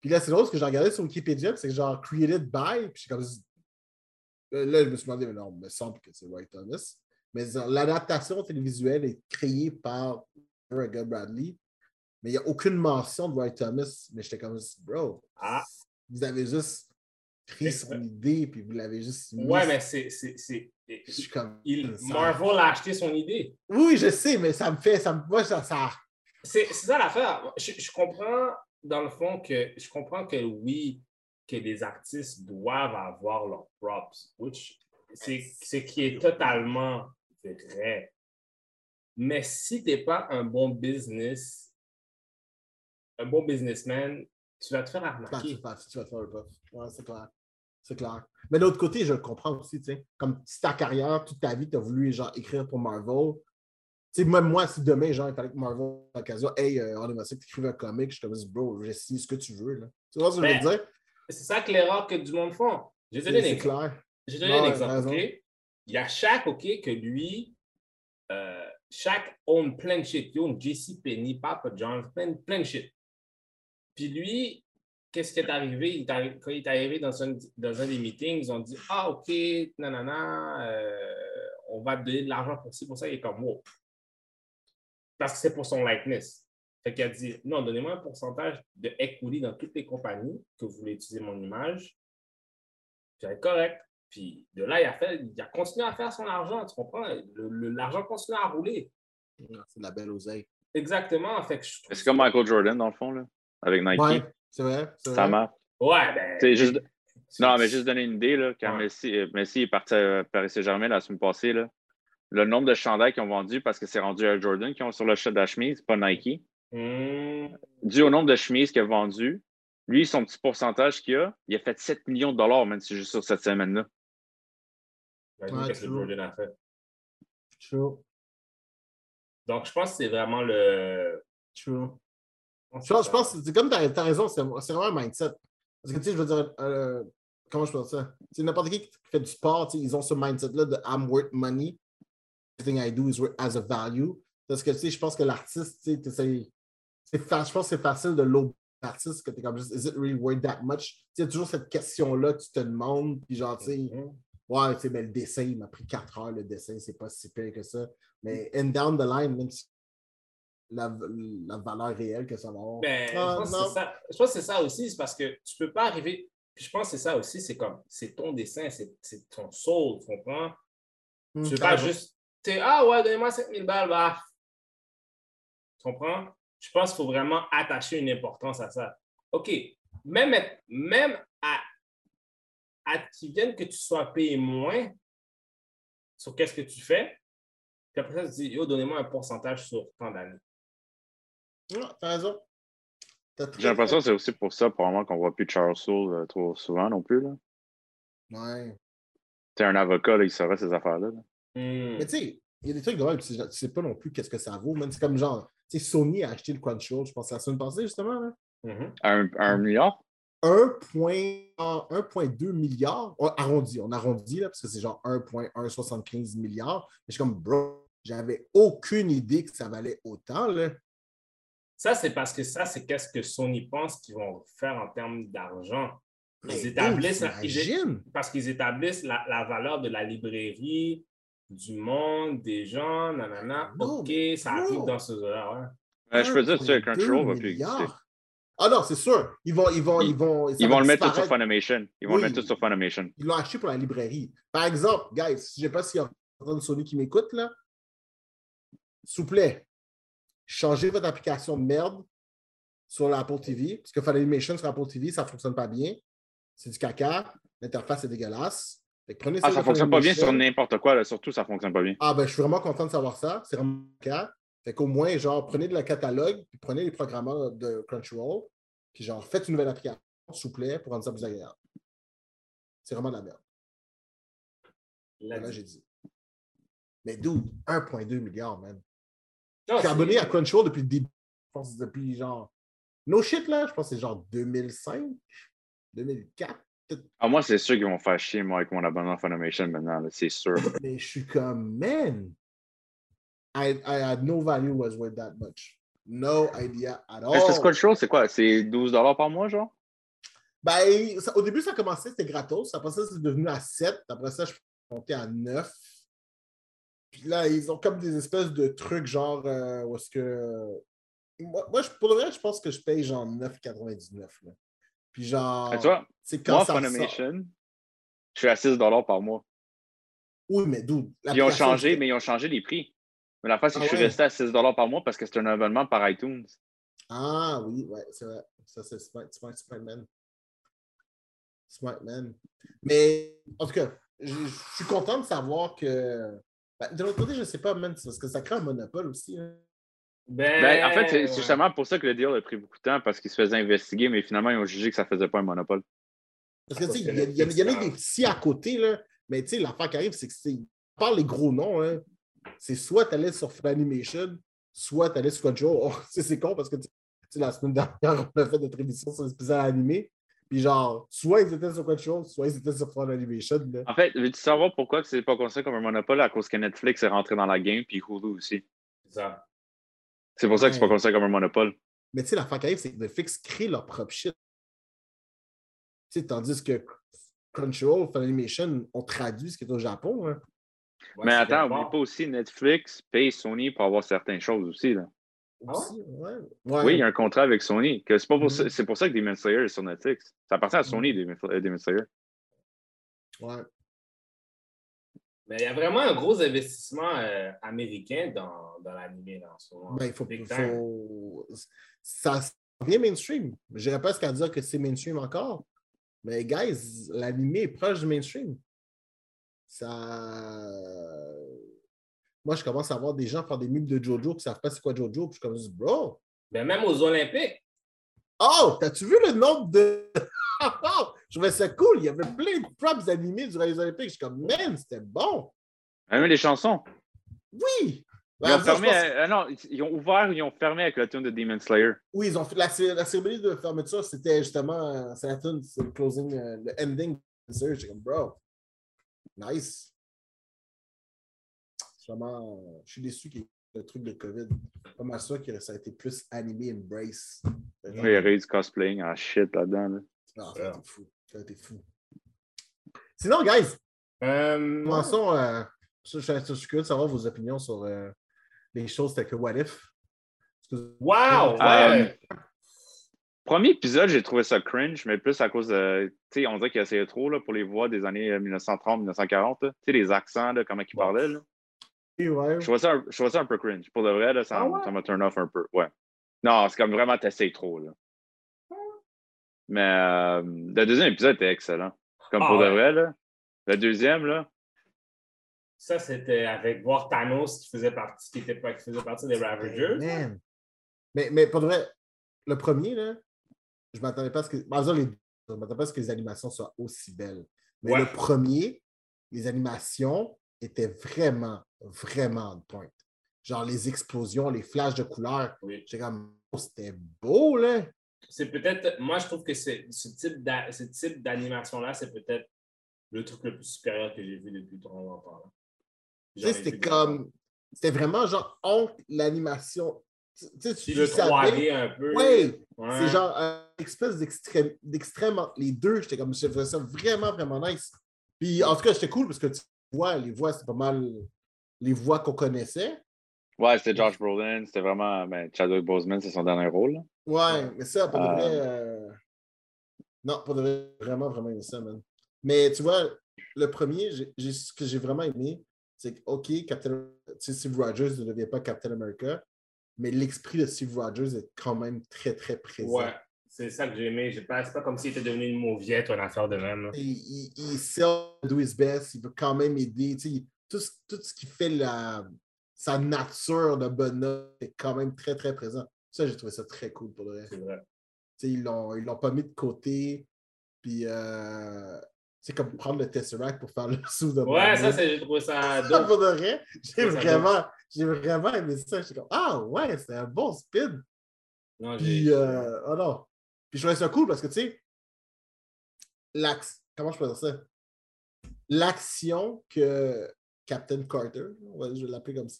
Puis là, c'est drôle, ce que j'ai regardé sur Wikipédia, c'est genre « Created by », puis comme... Là, je me suis demandé, mais non, il me semble que c'est Roy Thomas. Mais l'adaptation télévisuelle est créée par Gary Bradley. Mais il n'y a aucune mention de Roy Thomas. Mais j'étais comme « Bro, vous avez juste... » pris son idée, puis vous l'avez juste mis. Ouais, mais c'est... Je suis comme... Marvel a acheté son idée. Oui, je sais, mais ça me fait... Moi, ça... C'est ça l'affaire. Je comprends, dans le fond, que... Je comprends que, oui, que les artistes doivent avoir leurs props, which, c'est qui est totalement vrai. Mais si t'es pas un bon businessman, tu vas te faire arnaquer. Tu vas te faire un prof. Ouais, c'est clair. C'est clair. Mais de l'autre côté, je le comprends aussi, tu sais. Comme si ta carrière, toute ta vie, tu as voulu genre, écrire pour Marvel. Tu sais, même moi, si demain, genre, il fallait que Marvel à l'occasion, hey, on aimerait ça que tu écrives un comic, je te dis, bro, je signe ce que tu veux. Là. Tu vois ce que je veux dire? C'est ça que l'erreur que du monde font. J'ai donné un exemple. C'est clair. J'ai donné un exemple. Okay? Il y a Shaq, OK, que lui, Shaq own plein de shit. Il own JCPenney, Papa John's, plein de shit. Puis lui, qu'est-ce qui est arrivé? Quand il est arrivé dans un des meetings, ils ont dit « Ah, OK, nanana, on va te donner de l'argent pour ci, pour ça. » Il est comme « Wow! » Parce que c'est pour son likeness. Fait qu'il a dit « Non, donnez-moi un pourcentage de equity dans toutes les compagnies que vous voulez utiliser mon image. » Puis elle est correcte. Puis de là, il a continué à faire son argent, tu comprends? L'argent continue à rouler. C'est de la belle oseille. Exactement. Fait que c'est comme Michael Jordan, dans le fond, là? Avec Nike. Ouais, c'est vrai. Ça marche. Ouais, ben. Juste... Non, mais juste donner une idée, là, quand Messi est parti à Paris Saint-Germain la semaine passée, là, le nombre de chandails qu'ils ont vendus parce que c'est rendu à Jordan qui ont sur le chat de la chemise, pas Nike. Dû au nombre de chemises qu'il a vendues, lui, son petit pourcentage qu'il a, il a fait 7 millions de dollars, même si c'est juste sur cette semaine-là. Ouais, c'est Jordan a fait. True. Donc, je pense que c'est vraiment le... True. Je pense que, comme tu as raison, c'est vraiment un mindset. Parce que, tu sais, je veux dire, comment je pense ça? Tu sais, n'importe qui fait du sport, tu sais, ils ont ce mindset-là de « I'm worth money. Everything I do is worth as a value. » Parce que, tu sais, je pense que l'artiste, tu sais, je pense que c'est facile de l'autre artiste que tu es comme juste « Is it really worth that much? » Tu sais, il y a toujours cette question-là que tu te demandes, puis genre, tu sais, ouais, tu sais, mais le dessin, il m'a pris 4 heures, le dessin, c'est pas si pire que ça. Mais « and down the line », même si la valeur réelle que ça va avoir. Ben, je pense que c'est ça aussi, c'est parce que tu peux pas arriver. Puis je pense que c'est ça aussi, c'est comme, c'est ton dessin, c'est ton soul, tu comprends? Tu veux pas juste, t'es, ah ouais, donnez-moi 5000 balles, bah. Tu comprends? Je pense qu'il faut vraiment attacher une importance à ça. OK, même à qu'ils viennent que tu sois payé moins sur qu'est-ce que tu fais, puis après ça, tu dis, yo, donnez-moi un pourcentage sur tant d'années. Ouais, t'as raison. J'ai l'impression que c'est aussi pour ça, probablement, qu'on ne voit plus Charles Soule trop souvent non plus. Là. Ouais. T'es un avocat, là, il saurait ces affaires-là. Là. Mais tu sais, il y a des trucs de même, tu sais pas non plus qu'est-ce que ça vaut. Même c'est comme genre, tu sais, Sony a acheté le Crunchyroll, je pense, la semaine passée, justement. Là. Un milliard? 1,2 milliard. On arrondit, là, parce que c'est genre 1,175 milliards. Mais je suis comme, bro, j'avais aucune idée que ça valait autant, là. Ça, c'est parce que ça, c'est qu'est-ce que Sony pense qu'ils vont faire en termes d'argent. Parce qu'ils établissent la valeur de la librairie, du monde, des gens, nanana. Non, OK, ça arrive dans ce genre. Hein. Je peux dire que c'est Crunchyroll va plus exister. Ah non, c'est sûr. Ils vont le mettre tout sur Funimation. Ils l'ont acheté pour la librairie. Par exemple, guys, je ne sais pas s'il y a un Sony qui m'écoute, là. S'il vous plaît. Changez votre application de merde sur l'Apple TV, parce que Funimation sur Apple TV, ça ne fonctionne pas bien. C'est du caca. L'interface est dégueulasse. Prenez ça ne fonctionne pas bien sur n'importe quoi. Là. Surtout, ça ne fonctionne pas bien. Ah, ben, je suis vraiment content de savoir ça. C'est vraiment du caca. Fait qu'au moins, genre, prenez de la catalogue, puis prenez les programmeurs de Crunchyroll, puis genre, faites une nouvelle application, s'il vous plaît, pour rendre ça plus agréable. C'est vraiment de la merde. Là, j'ai dit. Mais d'où 1,2 milliard, man. Je suis abonné à Crunchyroll depuis le début. Je pense depuis genre. No shit, là. Je pense que c'est genre 2005, 2004. Ah, moi, c'est sûr qu'ils vont faire chier, moi, avec mon abonnement à Funimation maintenant. Là, c'est sûr. Mais je suis comme, man. I had no value was worth that much. No idea at all. C'est Crunchyroll, c'est quoi? C'est 12$ par mois, genre? Ben, ça, au début, ça commençait, c'était gratos. Après ça, c'est devenu à 7. Après ça, je suis monté à 9. Puis là, ils ont comme des espèces de trucs genre où est-ce que... Moi, pour le vrai, je pense que je paye genre 9,99$. Puis genre... Ben, tu vois, c'est quand moi, ça Funimation, je suis à 6$ par mois. Oui, mais d'où? Ils ont changé les prix. Mais la fois, c'est que je suis resté à 6$ par mois parce que c'est un abonnement par iTunes. Ah oui, ouais, c'est vrai. Ça, c'est Smart Man. Mais en tout cas, je suis content de savoir que... De l'autre côté, je ne sais pas, man, parce que ça crée un monopole aussi. Hein. Ben, en fait, c'est justement pour ça que le deal a pris beaucoup de temps, parce qu'ils se faisaient investiguer, mais finalement, ils ont jugé que ça ne faisait pas un monopole. Parce que, tu sais, il y en a des petits à côté, là, mais tu sais, l'affaire qui arrive, c'est que, par les gros noms, hein, c'est soit tu allais sur Funimation, soit tu allais sur Crunchyroll. Oh, c'est con, parce que la semaine dernière, on a fait notre émission sur les épisodes animés. Puis genre, soit ils étaient sur Crunchyroll, soit ils étaient sur Funimation. En fait, veux-tu savoir pourquoi c'est pas considéré comme un monopole? À cause que Netflix est rentré dans la game, puis Hulu aussi. C'est ça. C'est pour ça que c'est pas considéré comme un monopole. Mais tu sais, l'affaire qui arrive, c'est que Netflix crée leur propre shit. Tu sais, tandis que Crunchyroll, Funimation ont traduit ce qui est au Japon. Hein. Ouais, mais attends, oublie pas aussi, Netflix paye Sony pour avoir certaines choses aussi, là. Ah ouais? Ouais. Oui, il y a un contrat avec Sony. Que c'est, pas pour ça, c'est pour ça que Demon Slayer est sur Netflix. Ça appartient à Sony, Demon Slayer. Ouais. Mais il y a vraiment un gros investissement américain dans l'anime en ce moment. Ben, il faut... Ça devient mainstream. Je n'irais pas jusqu'à dire que c'est mainstream encore. Mais guys, l'anime est proche du mainstream. Ça... Moi, je commence à voir des gens faire des mimes de Jojo qui ne savent pas c'est quoi Jojo. Puis je commence à dire, bro. Ben, même aux Olympiques. Oh, t'as-tu vu le nombre de. Je trouvais ça cool. Il y avait plein de props animés durant les Olympiques. Je suis comme, man, c'était bon. Même les chansons. Oui. Ils ont, fermé, non, ils ont ouvert ou ils ont fermé avec la tune de Demon Slayer. Oui, ils ont fait la cérémonie de fermeture, c'était justement c'est la tune, c'est le closing, le ending. J'ai comme, bro, nice. Vraiment, je suis déçu qu'il y ait le truc de COVID. Pas mal sûr que ça a été plus animé embrace. Oui, il y aurait eu du cosplaying en shit là-dedans. Là. Ah, ça a été fou. Ça a été fou. Sinon, guys, commençons à. Je suis curieux de savoir vos opinions sur les choses telles que What If. Wow! Ouais. Premier épisode, j'ai trouvé ça cringe, mais plus à cause de. Tu sais, on dirait qu'il essayait trop là, pour les voix des années 1930-1940. Tu sais, les accents, là, comment ils parlaient. Là. Oui, ouais. Je trouvais ça un peu cringe. Pour de vrai, là, ça m'a turn off un peu. Ouais. Non, c'est comme vraiment t'essayes trop. Là. Mais le deuxième épisode était excellent. Comme pour de vrai, là. Le deuxième, là. Ça, c'était avec voir Thanos qui faisait partie des Ravagers. Mais pour de vrai, le premier, là, je m'attendais pas à ce que. Je m'attendais pas à ce que les animations soient aussi belles. Mais ouais. Le premier, les animations étaient vraiment, vraiment de pointe. Genre les explosions, les flashs de couleurs. Oui. J'étais comme, c'était beau, là. C'est peut-être. Moi, je trouve que ce type d'animation-là, c'est peut-être le truc le plus supérieur que j'ai vu depuis trop longtemps. Là. C'était vraiment genre l'animation. Tu le 3D un peu. Oui, ouais. C'est genre une espèce d'extrême entre les deux. J'étais comme, je trouvais ça vraiment, vraiment nice. Puis en tout cas, c'était cool parce que tu vois, les voix, c'est pas mal les voix qu'on connaissait. Ouais, c'était Josh Brolin, c'était vraiment Chadwick Boseman, c'est son dernier rôle. Là. Ouais, mais ça, pour de vrai. Non, pour de vrai, vraiment, vraiment aimé ça, man. Mais tu vois, le premier, ce que j'ai vraiment aimé, c'est que, OK, Steve Rogers ne devient pas Captain America, mais l'esprit de Steve Rogers est quand même très, très présent. Ouais, c'est ça que j'ai aimé. C'est pas comme s'il était devenu une mauviette ou une affaire de même. Il sait do his best, il veut quand même aider. Tout ce qui fait sa nature de bonhomme est quand même très, très présent. Ça, j'ai trouvé ça très cool pour le reste. C'est vrai. Ils l'ont pas mis de côté, puis... C'est comme prendre le Tesseract pour faire le sou de moi. Ouais, ça, j'ai trouvé ça dope. Pour de rien, j'ai vraiment aimé ça. J'étais comme, ah ouais, c'est un bon spin. Non, puis, Puis je trouvais ça cool parce que, tu sais, comment je peux dire ça? L'action que Captain Carter, je vais l'appeler comme ça,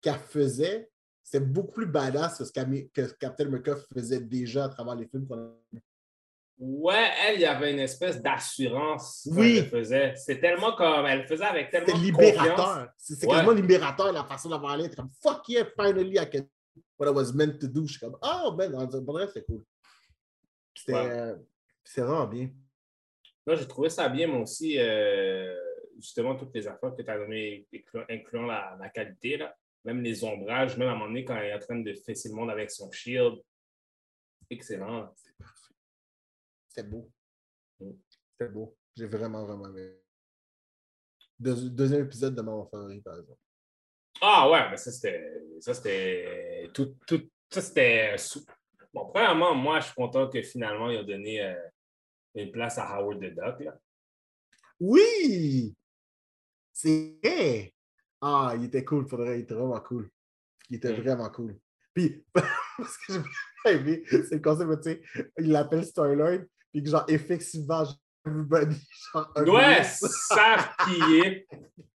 qu'elle faisait, c'était beaucoup plus badass que que Captain America faisait déjà à travers les films qu'on a vus. Ouais, il y avait une espèce d'assurance qu'elle faisait. C'était tellement comme... Elle faisait avec tellement de confiance. C'était libérateur. C'est quasiment libérateur, la façon d'avoir allé. Comme, fuck yeah, finally, I can do what I was meant to do. Je suis comme, oh, ben, bref, c'est cool. C'est vraiment bien. Là, j'ai trouvé ça bien, mais aussi, justement, toutes les affaires que tu as données, incluant la qualité, là. Même les ombrages, même à un moment donné, quand elle est en train de fesser le monde avec son shield. Excellent. C'est parfait. C'était beau. C'était beau. J'ai vraiment, vraiment aimé. Deuxième épisode de mon favori, par exemple. Ah ouais, mais ça, c'était... Ça, c'était... Bon, premièrement, moi, je suis content que finalement, ils ont donné une place à Howard the Duck, là. Oui! C'est vrai! Ah, il était cool, pour vrai. Il était vraiment cool. Puis, parce que j'ai bien aimé, c'est le concept, tu sais, il l'appelle Starlord. Puis que genre, effectivement, everybody, genre... Ouais, savent qui est.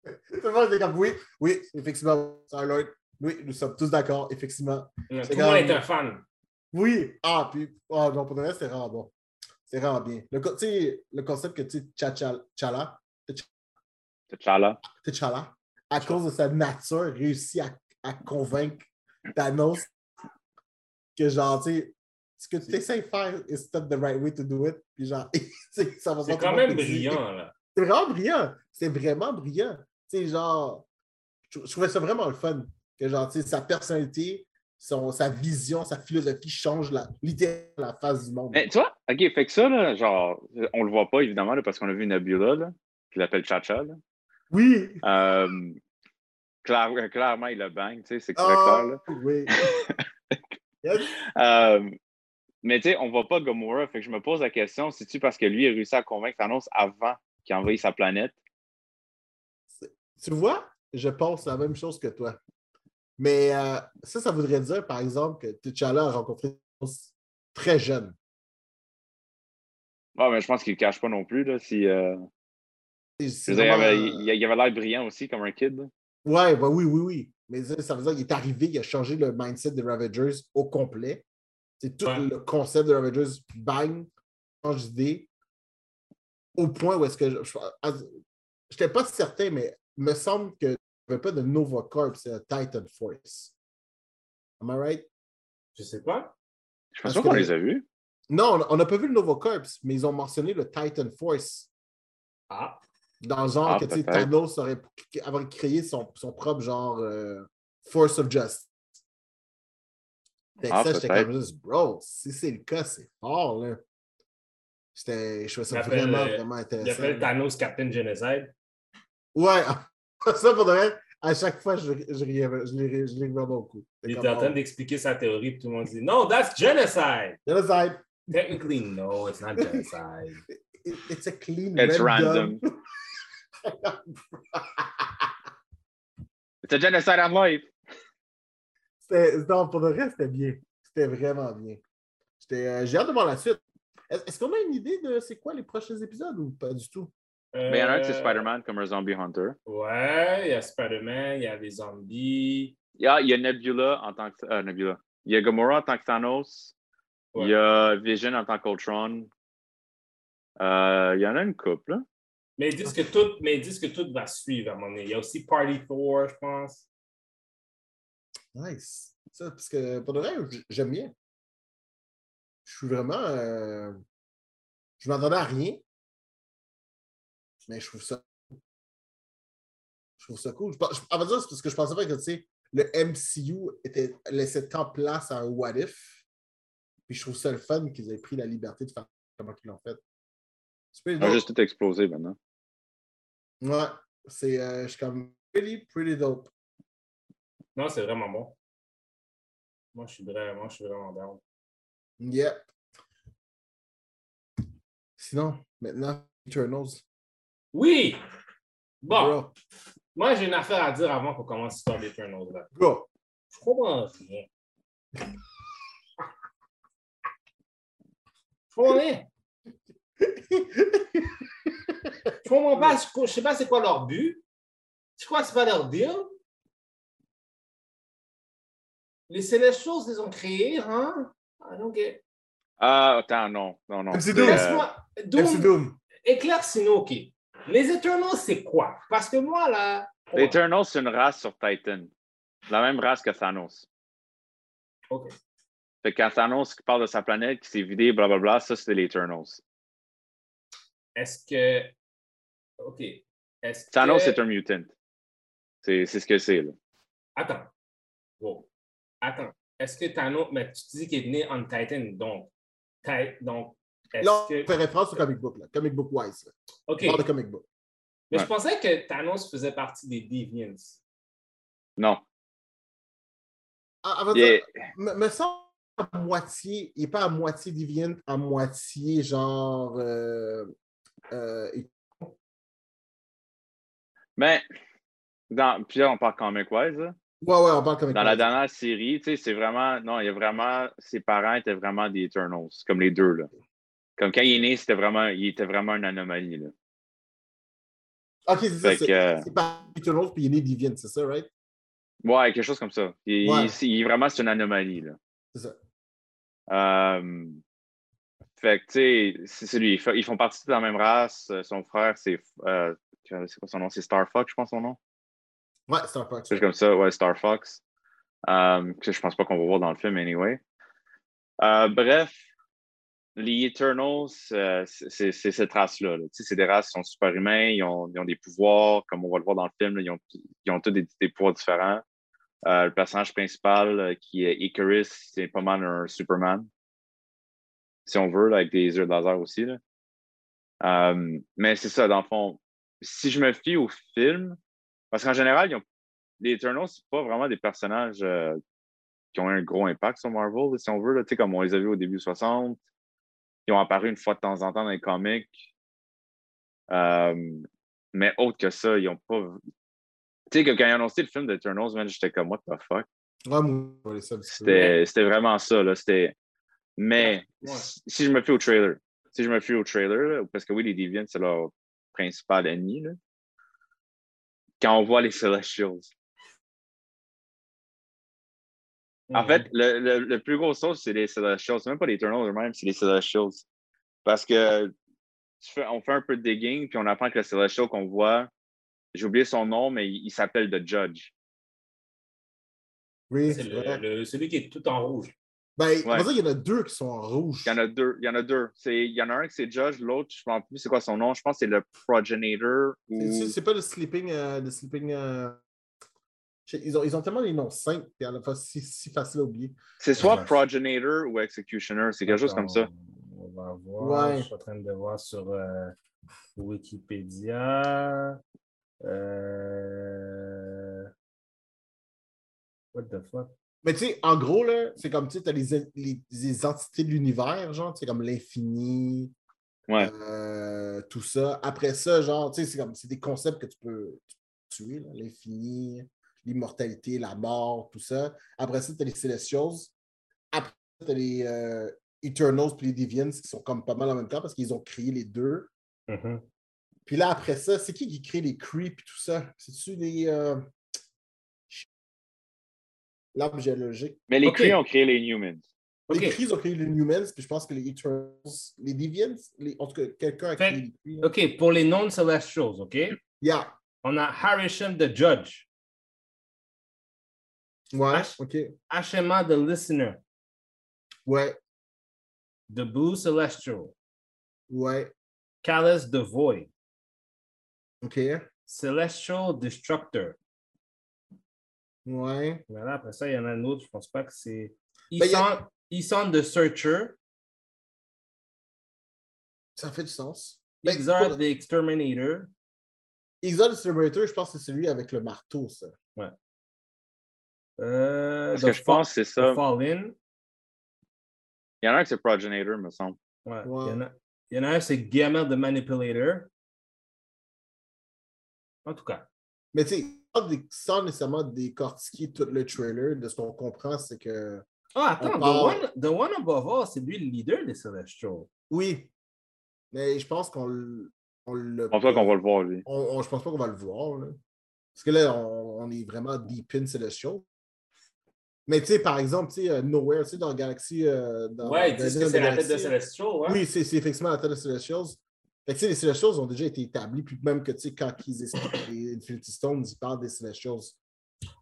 Tout le monde est comme, oui, effectivement, Starlord, oui, nous sommes tous d'accord, effectivement. Ouais, tout le monde est un fan. Oui, non, pour le reste, c'est vraiment bon. C'est vraiment bien. Tu sais, le concept que, tu sais, T'Challa, à cause de sa nature, réussit à convaincre Thanos que genre, tu sais, ce que tu essaies de faire is not the right way to do it. Puis genre, ça va. C'est quand même brillant, là. C'est vraiment brillant. Tu sais, genre, je trouvais ça vraiment le fun. Que genre, tu sais, sa personnalité, sa vision, sa philosophie change littéralement la face du monde. Mais tu vois, OK, fait que ça, là, genre, on le voit pas, évidemment, là, parce qu'on a vu Nebula, là, qui l'appelle Chacha, là. Oui. clairement, il le bang, tu sais, c'est clair. Oui. Yes. Mais tu sais, on ne voit pas Gamora, fait que je me pose la question, c'est-tu parce que lui a réussi à convaincre Thanos avant qu'il envahisse sa planète? Tu vois, je pense la même chose que toi. Mais ça voudrait dire, par exemple, que T'Challa a rencontré Thanos très jeune. Ah, mais je pense qu'il ne le cache pas non plus, là, si... Il avait l'air brillant aussi, comme un kid. Là. Ouais, bah oui. Mais ça veut dire qu'il est arrivé, il a changé le mindset des Ravagers au complet. C'est tout le concept de Ravagers, bang, change d'idée. Au point où est-ce que... Je n'étais pas certain, mais il me semble que je n'avais pas de Nova Corps, c'est la Titan Force. Am I right? Je sais pas. Je pense qu'on les a vus. Non, on n'a pas vu le Nova Corps, mais ils ont mentionné le Titan Force. Ah. Dans le genre que Thanos aurait créé son propre genre Force of Justice. Fait que ça, j'étais comme juste, bro, si c'est le cas, c'est fort, là. Je trouvais ça vraiment intéressant. Il appelle Thanos Captain Genocide. Ouais, ça pour de vrai, à chaque fois, je l'ai vraiment beaucoup. Il était en train d'expliquer sa théorie, puis tout le monde dit, non, that's genocide! Genocide! Technically, no, it's not genocide. It's a clean It's random. It's a genocide on life. Non, pour le reste, c'était bien. C'était vraiment bien. J'ai hâte de voir la suite. Est-ce qu'on a une idée de c'est quoi les prochains épisodes ou pas du tout? Il y en a un, c'est Spider-Man comme un zombie hunter. Ouais, il y a Spider-Man, il y a des zombies. Il y a Nebula en tant que... Nebula. Il y a Gamora en tant que Thanos. Ouais. Il y a Vision en tant qu'Ultron. Il y en a une couple. Hein? Mais ils disent que tout va suivre à mon avis. Il y a aussi Party 4, je pense. Nice. Ça, parce que pour de vrai, j'aime bien. Je suis vraiment. Je m'attendais à rien. Mais je trouve ça. Je trouve ça cool. À vrai dire, c'est parce que je pensais pas que, tu sais, le MCU laissait tant place à un What If. Puis je trouve ça le fun qu'ils aient pris la liberté de faire comment ils l'ont fait. On a juste tout explosé maintenant. Ouais. C'est. Je suis comme pretty dope. Non, c'est vraiment bon. Moi, je suis vraiment down. Yep. Sinon, maintenant, Eternals. Oui! Bon. Bro. Moi, j'ai une affaire à dire avant qu'on commence l'histoire d'Eternals. Là. Bro. Je comprends rien. Je comprends rien. Je comprends pas. Je sais pas c'est quoi leur but. Je crois que c'est pas leur deal. Les Celestials les ont créés, hein? I don't get. Ah, attends, non. MC Doom. MC Doom. Éclaire sinon, OK. Les Eternals, c'est quoi? Parce que moi, là... Les Eternals, c'est une race sur Titan. La même race que Thanos. OK. Fait que quand Thanos qui parle de sa planète, qui s'est vidée, blablabla, ça, c'est les Eternals. Est-ce que... OK. Thanos, c'est un mutant. C'est ce que c'est, là. Attends. Wow. Attends, est-ce que Thanos... Mais tu dis qu'il est né en Titan, donc est-ce que... on fait référence au comic book, là. Comic book wise. Là. OK. On parle de comic book. Mais je pensais que Thanos faisait partie des Deviants. Non. Avant de dire, me semble à moitié... Il n'est pas à moitié Deviant, à moitié genre... Mais... Puis là, on parle comic wise, là. Ouais, on parle comme dans la dernière série, tu sais, c'est vraiment... Non, il y a vraiment... Ses parents étaient vraiment des Eternals, comme les deux, là. Comme quand il est né, il était vraiment une anomalie, là. OK, c'est ça. C'est pas Eternals, puis il est né Deviant, c'est ça, right? Ouais, quelque chose comme ça. Vraiment, c'est une anomalie, là. C'est ça. Fait que, tu sais, c'est lui. Ils font partie de la même race. Son frère, c'est quoi son nom? C'est Star Fox, je pense, son nom. Ouais, Star Fox. C'est comme ça, ouais, Star Fox. Je pense pas qu'on va voir dans le film, anyway. Bref, les Eternals, c'est cette race-là. Là. Tu sais, c'est des races qui sont super humains, ils ont des pouvoirs, comme on va le voir dans le film, là, ils ont tous des pouvoirs différents. Le personnage principal, qui est Icarus, c'est pas mal un Superman. Si on veut, là, avec des yeux de laser aussi. Là. Mais c'est ça, dans le fond. Si je me fie au film, parce qu'en général, ils ont les Eternals, c'est pas vraiment des personnages qui ont eu un gros impact sur Marvel, si on veut. Là. Comme on les a vus au début 60, ils ont apparu une fois de temps en temps dans les comics. Mais autre que ça, ils ont pas... Tu sais, que quand ils ont annoncé le film d'Eternals, man, j'étais comme « What the fuck? » C'était vraiment ça, là. C'était... Mais ouais. Si je me fie au trailer, là, parce que oui, les Deviants, c'est leur principal ennemi, là. Quand on voit les Celestials. En fait, le plus gros sauce, c'est les Celestials. C'est même pas les Eternals eux-mêmes, c'est les Celestials. Parce que on fait un peu de digging, puis on apprend que le Celestial qu'on voit, j'ai oublié son nom, mais il s'appelle The Judge. Oui, c'est celui qui est tout en rouge. Ben, on va dire qu'il y en a deux qui sont en rouge. Il y en a deux. Il y en a un qui c'est Judge, l'autre, je ne me souviens plus c'est quoi son nom. Je pense que c'est le Progenitor. Ou... C'est pas le Sleeping... Ils ont tellement des noms simples et à la fois si faciles à oublier. C'est soit Progenitor ou Executioner. C'est quelque chose comme ça. On va voir. Ouais. Je suis en train de voir sur Wikipédia. What the fuck? Mais tu sais, en gros, là, c'est comme, tu sais, t'as les entités de l'univers, genre, tu sais, comme l'infini, tout ça. Après ça, genre, tu sais, c'est comme, c'est des concepts que tu peux tuer, là, l'infini, l'immortalité, la mort, tout ça. Après ça, t'as les Celestials. Après ça, t'as les Eternals puis les Deviants qui sont comme pas mal en même temps parce qu'ils ont créé les deux. Mm-hmm. Puis là, après ça, c'est qui crée les creeps et tout ça? C'est-tu les... l'arbre géologique. Mais les Kree ont créé les Newmans. Les Kree ont créé les Newmans, puis je pense que les Eternals, les Deviants, en tout cas, quelqu'un a créé les Kree. OK, pour les non-Celestials, OK? Yeah. On a Harrison the Judge. Ouais, OK. HMA the Listener. Ouais. The Blue Celestial. Ouais. Callus the Void. OK. Celestial Destructor. Ouais. Voilà, après ça, il y en a un autre, je pense pas que c'est... Isan de Searcher. Ça fait du sens. Xavier the Exterminator. Xavier the Exterminator, je pense que c'est celui avec le marteau, ça. Ouais. Parce que je pense que c'est ça. Fallen. Il y en a un qui c'est Progenitor, me semble. Ouais. Il y en a un, c'est Gamma the Manipulator. En tout cas. Mais tu sais, sans nécessairement décortiquer tout le trailer, de ce qu'on comprend, c'est que... Ah, attends, the one above all, c'est lui le leader des Celestials. Oui, mais je pense qu'on le... Je pense pas qu'on va le voir, lui. Je pense pas qu'on va le voir, là. Parce que là, on est vraiment deep in Celestials. Mais tu sais, par exemple, tu sais, Nowhere, tu sais, dans Galaxy... ouais, tu sais que c'est la tête de Celestials, ouais. Oui, c'est effectivement la tête de Celestials. Fait que, les Celestials ont déjà été établis, puis même que, tu sais, quand ils expliquent les Infinity Stones, ils parlent des Celestials.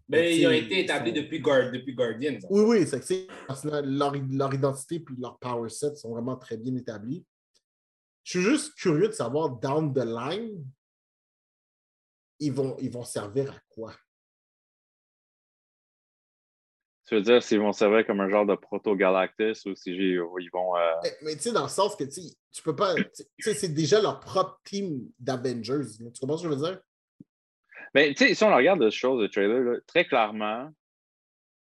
Mais ils ont été établis depuis Guardians. Oui, oui, c'est que leur identité puis leur power set sont vraiment très bien établis. Je suis juste curieux de savoir, down the line, ils vont servir à quoi? Tu veux dire s'ils vont servir comme un genre de proto-Galactus ou ils vont... Mais tu sais, dans le sens que, tu sais, tu peux pas... Tu sais, c'est déjà leur propre team d'Avengers. Tu comprends ce que je veux dire? Mais tu sais, si on regarde les choses de trailer, là, très clairement,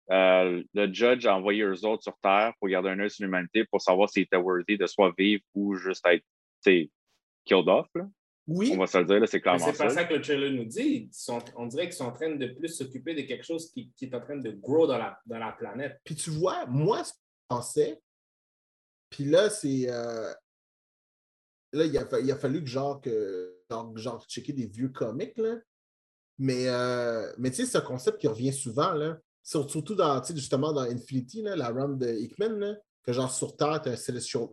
le Judge a envoyé eux autres sur Terre pour garder un œil sur l'humanité pour savoir s'ils étaient worthy de soit vivre ou juste être, tu sais, killed off. Là. Oui. On va se le dire, là, c'est clairement ça. C'est pas ça que le trailer nous dit. On dirait qu'ils sont en train de plus s'occuper de quelque chose qui est en train de grow dans la planète. Puis tu vois, moi, ce que je pensais, puis là, c'est... Là, il a fallu que checker des vieux comics, là. Mais tu sais, c'est un concept qui revient souvent, là. Surtout dans, tu sais, justement, dans Infinity, là, la run de Hickman, là, que genre sur Terre, t'as un Celestial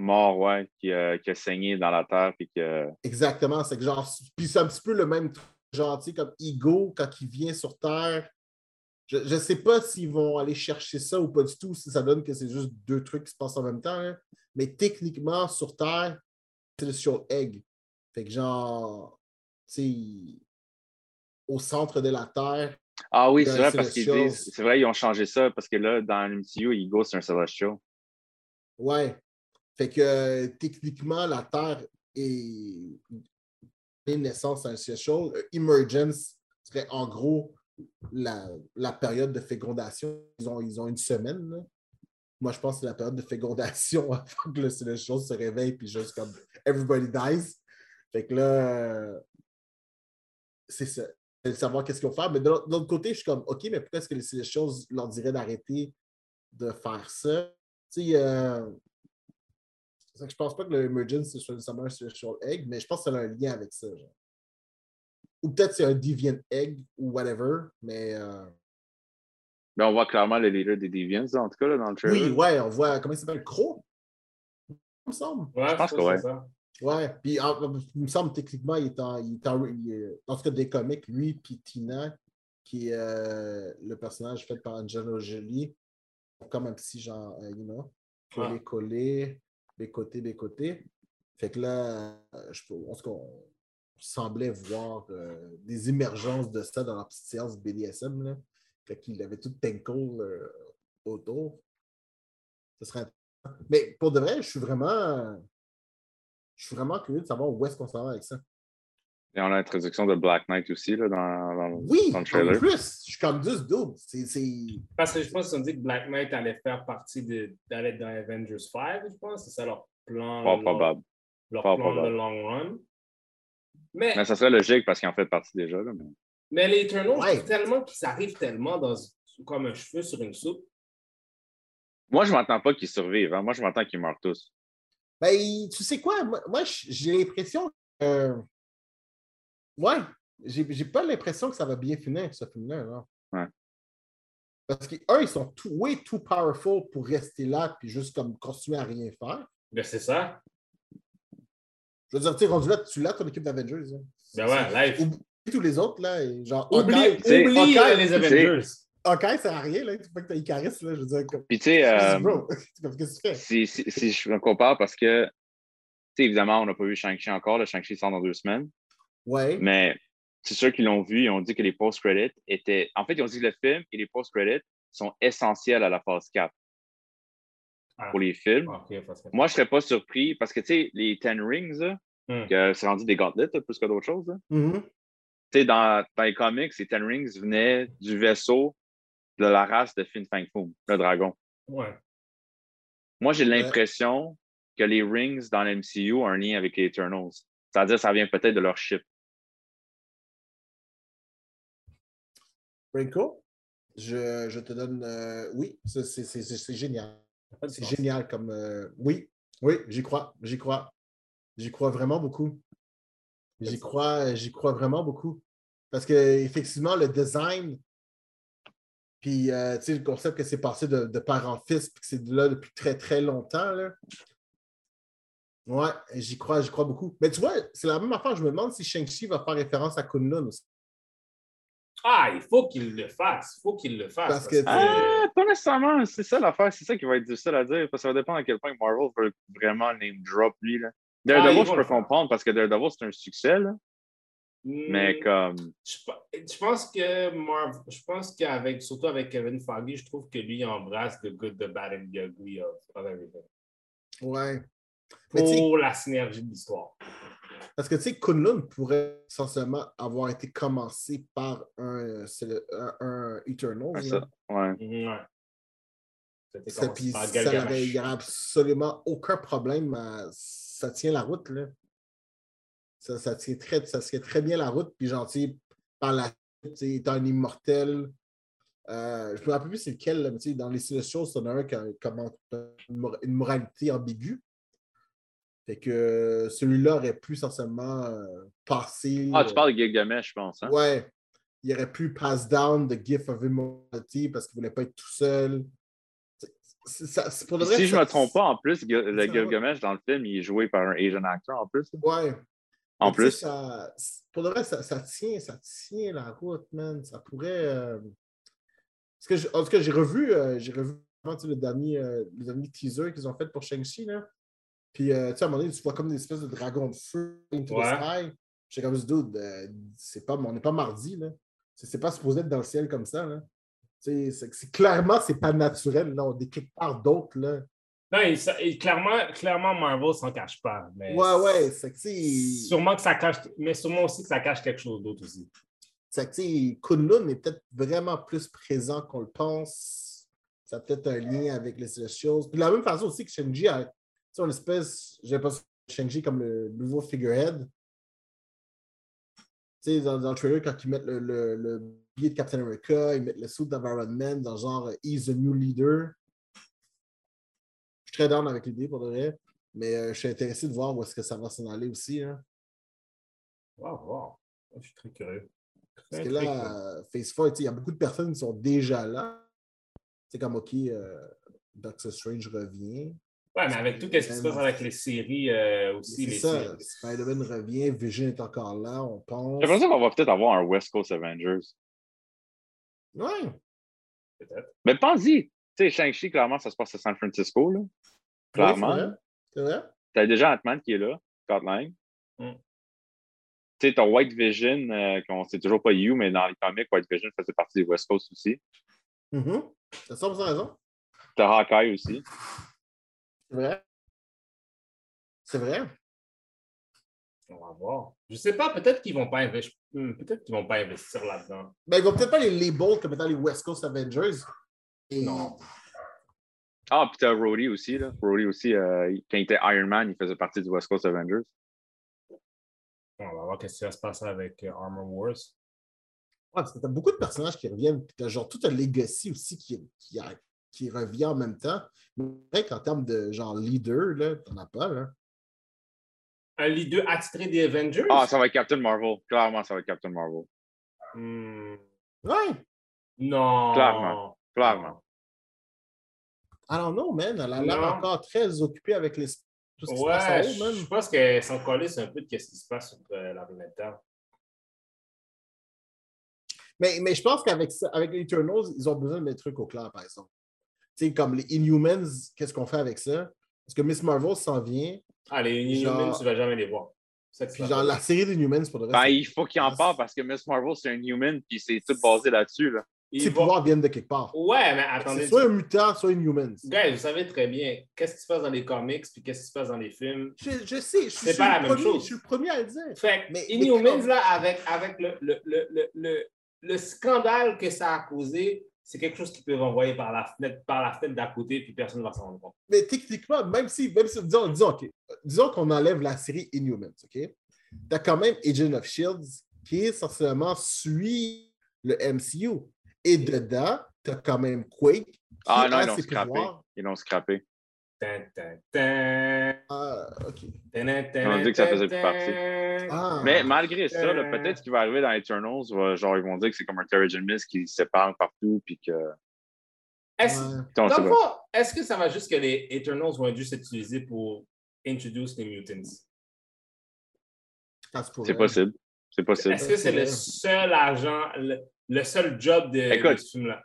mort, ouais, qui a saigné dans la Terre, puis que... Exactement, c'est que genre... Puis c'est un petit peu le même truc, genre, tu sais, comme Ego, quand il vient sur Terre. Je sais pas s'ils vont aller chercher ça ou pas du tout, si ça donne que c'est juste deux trucs qui se passent en même temps, là. Mais techniquement, sur Terre, c'est le Celestial Egg. Fait que genre, tu sais, au centre de la Terre. Ah oui, c'est vrai, parce qu'ils disent, c'est vrai, ils ont changé ça, parce que là, dans l'MCU, Ego, c'est un Celestial. Ouais. Fait que techniquement, la Terre est naissance à un Celestial. Emergence serait en gros la période de fécondation, ils ont une semaine. Là. Moi, je pense que c'est la période de fécondation avant que le Celestial se réveille, puis juste comme everybody dies. Fait que là, c'est ça. C'est de savoir qu'est-ce qu'ils vont faire. Mais de l'autre côté, je suis comme, OK, mais pourquoi est-ce que les Celestials leur diraient d'arrêter de faire ça? Tu sais, je pense pas que le Emergence, c'est nécessairement un Celestial Egg, mais je pense que ça a un lien avec ça. Genre. Ou peut-être c'est un Deviant Egg ou whatever, mais... Mais on voit clairement le leader des Deviants, en tout cas, là, dans le trailer. Oui, ouais, on voit... Comment il s'appelle? Crow? Il me semble. Ouais, je pense que ouais. Ça. Ouais, puis il me semble techniquement, il est en tout cas des comics, lui puis Tina, qui est le personnage fait par Angelina Jolie, comme un petit genre, you know, collé, des côtés. Fait que là, en tout cas, on semblait voir des émergences de ça dans la petite séance BDSM, là. Fait qu'il avait tout tangle autour. Ce serait intéressant. Mais pour de vrai, je suis vraiment curieux de savoir où est-ce qu'on s'en va avec ça. Et on a l'introduction de Black Knight aussi là, dans le trailer. Oui, en plus, je suis comme juste double. Parce que je pense qu'ils ont dit que Black Knight allait faire partie d'aller dans Avengers 5, je pense. C'est ça leur plan. Leur plan de long run. Mais ça serait logique parce qu'il en fait partie déjà. Là, mais les Eternals, ouais. Ils arrivent tellement dans, comme un cheveu sur une soupe. Moi, je ne m'attends pas qu'ils survivent. Hein. Moi, je m'attends qu'ils meurent tous. Ben, tu sais quoi? Moi, j'ai l'impression que... Ouais, j'ai pas l'impression que ça va bien finir, ce film-là. Là. Ouais. Parce qu'un, ils sont way too powerful pour rester là puis juste comme continuer à rien faire. Ben, c'est ça. Je veux dire, tu sais, rendu là, tu l'as, ton équipe d'Avengers. Hein. Ben ouais, live. Oublie tous les autres, là. Et genre, oublie les Avengers. OK, ça sert à rien, là. Tu peux que tu aies Icaris, là, je veux dire. Comme... Puis, tu sais, qu'est-ce que tu fais? Si je me compare, parce que, tu sais, évidemment, on n'a pas vu Shang-Chi encore. Le Shang-Chi sort dans 2 semaines. Ouais. Mais c'est sûr qu'ils l'ont vu. Ils ont dit que les post-credits étaient... En fait, ils ont dit que le film et les post-credits sont essentiels à la phase 4 pour les films. Okay, moi, je ne serais pas surpris, parce que, tu sais, les Ten Rings, là, que c'est rendu des gauntlets, plus que d'autres choses. Mm-hmm. Tu sais, dans les comics, les Ten Rings venaient du vaisseau de la race de Fin Fang Foom, le dragon. Ouais. Moi, j'ai l'impression que les Rings dans l'MCU ont un lien avec les Eternals. C'est-à-dire que ça vient peut-être de leur ship. Rico, je te donne... oui, c'est génial. C'est génial comme... oui, j'y crois. J'y crois vraiment beaucoup. J'y crois vraiment beaucoup. Parce que effectivement, le design... Puis, tu sais, le concept que c'est passé de père en fils, puis que c'est là depuis très, très longtemps, là. Ouais, j'y crois beaucoup. Mais tu vois, c'est la même affaire. Je me demande si Shang-Chi va faire référence à Kunlun aussi. Ah, il faut qu'il le fasse. Parce que pas nécessairement. C'est ça l'affaire. C'est ça qui va être difficile à dire. Parce que ça va dépendre à quel point Marvel veut vraiment name drop lui, là. Daredevil, je peux comprendre, parce que Daredevil, c'est un succès, là. Mais comme... Je pense qu'avec, surtout avec Kevin Feige, je trouve que lui, il embrasse the good, the bad and the ugly of everything. Ouais. Pour la synergie de l'histoire. Parce que, tu sais, Kunlun pourrait essentiellement avoir été commencé par un Eternal. Ouais. Puis il n'y a absolument aucun problème. Ça tient la route, là. Ça tient très bien la route. Puis gentil, par la suite, il est un immortel. Je ne me rappelle plus c'est lequel, là, mais dans les Celestials, il y en a un qui a une moralité ambiguë. Fait que celui-là aurait pu essentiellement passer... Ah, tu parles de Gilgamesh, je pense. Hein? Ouais. Il aurait pu pass down the gift of immortality parce qu'il ne voulait pas être tout seul. C'est pour le vrai, si je ne me trompe pas, en plus, le Gilgamesh dans le film, il est joué par un Asian acteur en plus. Ouais. En plus. Ça, pour le vrai, ça tient la route, man. Ça pourrait... En tout cas, j'ai revu le dernier teaser qu'ils ont fait pour Shang-Chi, là. Puis, tu sais, à un moment donné, tu vois comme une espèce de dragon de feu into the sky. J'ai comme ce dude, on n'est pas mardi, là. C'est pas supposé être dans le ciel comme ça, là. Tu sais, clairement, c'est pas naturel, là. On est quelque part d'autre, là. Non, clairement, Marvel s'en cache pas. Mais ouais, c'est que c'est... Sûrement que ça cache, mais sûrement aussi que ça cache quelque chose d'autre aussi. C'est que Kunlun est peut-être vraiment plus présent qu'on le pense. Ça a peut-être un lien avec les Celestials. Puis de la même façon aussi que Shang-Chi a une espèce, j'ai l'impression que Shang-Chi comme le nouveau figurehead. Tu sais, dans le trailer, quand ils mettent le billet de Captain America, ils mettent le suit d'Iron Man dans genre « He's the new leader ». Je suis très down avec l'idée, pour le vrai. Mais je suis intéressé de voir où est-ce que ça va s'en aller aussi. Hein. Wow. Je suis très curieux. Parce que là, Phase 4, il y a beaucoup de personnes qui sont déjà là. C'est comme, OK, Doctor Strange revient. Ouais, mais avec tout ce qui se passe avec les séries aussi. C'est ça, Spider-Man revient, Vision est encore là, on pense. J'ai l'impression qu'on va peut-être avoir un West Coast Avengers. Ouais. Peut-être. Mais pense-y. Tu sais, Shang-Chi, clairement, ça se passe à San Francisco, là. Clairement. Ouais, c'est vrai. T'as déjà Ant-Man qui est là, Scott Lang. Tu sais, ton White Vision, qu'on sait toujours pas You, mais dans les comics, White Vision faisait partie des West Coast aussi. T'as 100% raison. T'as Hawkeye aussi. C'est vrai. On va voir. Je sais pas, peut-être qu'ils vont pas investir. Peut-être qu'ils vont pas investir là-dedans. Ben, ils vont peut-être pas les labels comme étant les West Coast Avengers. Et... Non. Ah, puis t'as Rhodey aussi, là. Rhodey aussi, quand il était Iron Man, il faisait partie du West Coast Avengers. On va voir qu'est-ce qui va se passer avec Armor Wars. Ouais, parce que t'as beaucoup de personnages qui reviennent. Puis t'as genre tout un legacy aussi qui revient en même temps. Mais qu'en termes de genre leader, là, t'en as pas, là. Un leader attitré des Avengers? Ah, ça va être Captain Marvel. Clairement, ça va être Captain Marvel. Ouais. Non. Clairement. Alors non, man. Elle a l'air encore très occupée avec les... tout ce qui se passe en haut, man. Je pense qu'elles sont collées sur un peu de ce qui se passe sur la planète Terre. Mais je pense qu'avec les Eternals, ils ont besoin de mettre des trucs au clair, par exemple. T'sais, comme les Inhumans, qu'est-ce qu'on fait avec ça? Parce que Miss Marvel s'en vient. Ah, les Inhumans, tu ne vas jamais les voir. Puis genre, la série des Inhumans, pour le reste... Ben, il faut qu'il en parle parce que Miss Marvel, c'est un Inhuman, puis c'est tout basé là-dessus. Là. Ses pouvoirs viennent de quelque part. Ouais, mais attendez. C'est soit un mutant, soit un Inhuman. Guys, vous savez très bien qu'est-ce qui se passe dans les comics, puis qu'est-ce qui se passe dans les films. Je sais, je suis le premier à le dire. Fait mais Inhumans, là, avec le scandale que ça a causé. C'est quelque chose qu'ils peuvent envoyer par la fenêtre d'à côté, puis personne ne va s'en rendre compte. Mais techniquement, même si disons qu'on enlève la série Inhumans, OK? T'as quand même Agent of Shields qui essentiellement suit le MCU. Et dedans, t'as quand même Quake qui ils l'ont scrappé. OK. On a dit que ça faisait plus partie. Mais malgré ça, là, peut-être qu'il va arriver dans Eternals, genre ils vont dire que c'est comme un Terrigen Mist qui se sépare partout puis que... Est-ce que ça va juste que les Eternals vont être juste utilisés pour introduire les mutants? C'est possible. Est-ce que c'est le seul agent, le seul job de ce film-là?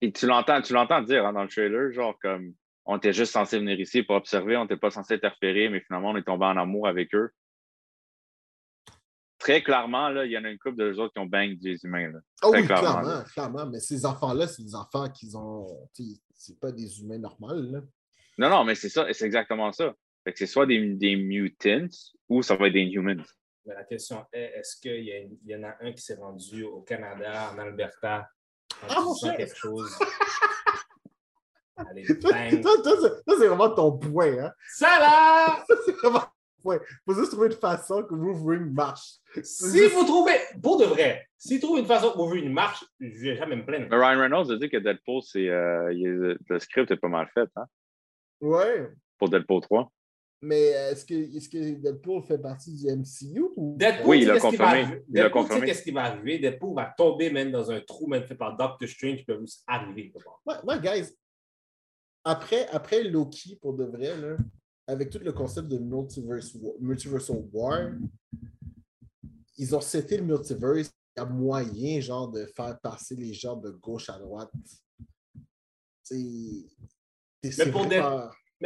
Et tu l'entends dire hein, dans le trailer, genre comme... On était juste censé venir ici pour observer, on n'était pas censé interférer, mais finalement, on est tombé en amour avec eux. Très clairement, là, il y en a une couple d'eux autres qui ont bang des humains. Là. Oh oui, clairement. Mais ces enfants-là, c'est des enfants qu'ils ont... C'est pas des humains normaux. Là. Non, mais c'est ça, c'est exactement ça. Fait que c'est soit des mutants ou ça va être des humans. Mais la question est, est-ce qu'il y en a un qui s'est rendu au Canada, en Alberta, en disant quelque chose... Allez, ça, c'est vraiment ton point, hein? Ça, là! Ça, c'est vraiment ton point. Faut juste trouver une façon que Wolverine marche. Vous trouvez, pour de vrai, s'il trouve une façon que Wolverine marche, je vais jamais me plaindre. Mais Ryan Reynolds a dit que Deadpool, le script est pas mal fait, hein? Ouais. Pour Deadpool 3. Mais est-ce que Deadpool fait partie du MCU? Ou... Deadpool, oui, il a confirmé. Tu sais qu'est-ce qui va arriver? Deadpool va tomber même dans un trou même fait par Doctor Strange qui peut juste arriver. Ouais, guys. Après Loki, pour de vrai, là, avec tout le concept de multiversal war, ils ont seté le multiverse à moyen genre de faire passer les gens de gauche à droite. Mais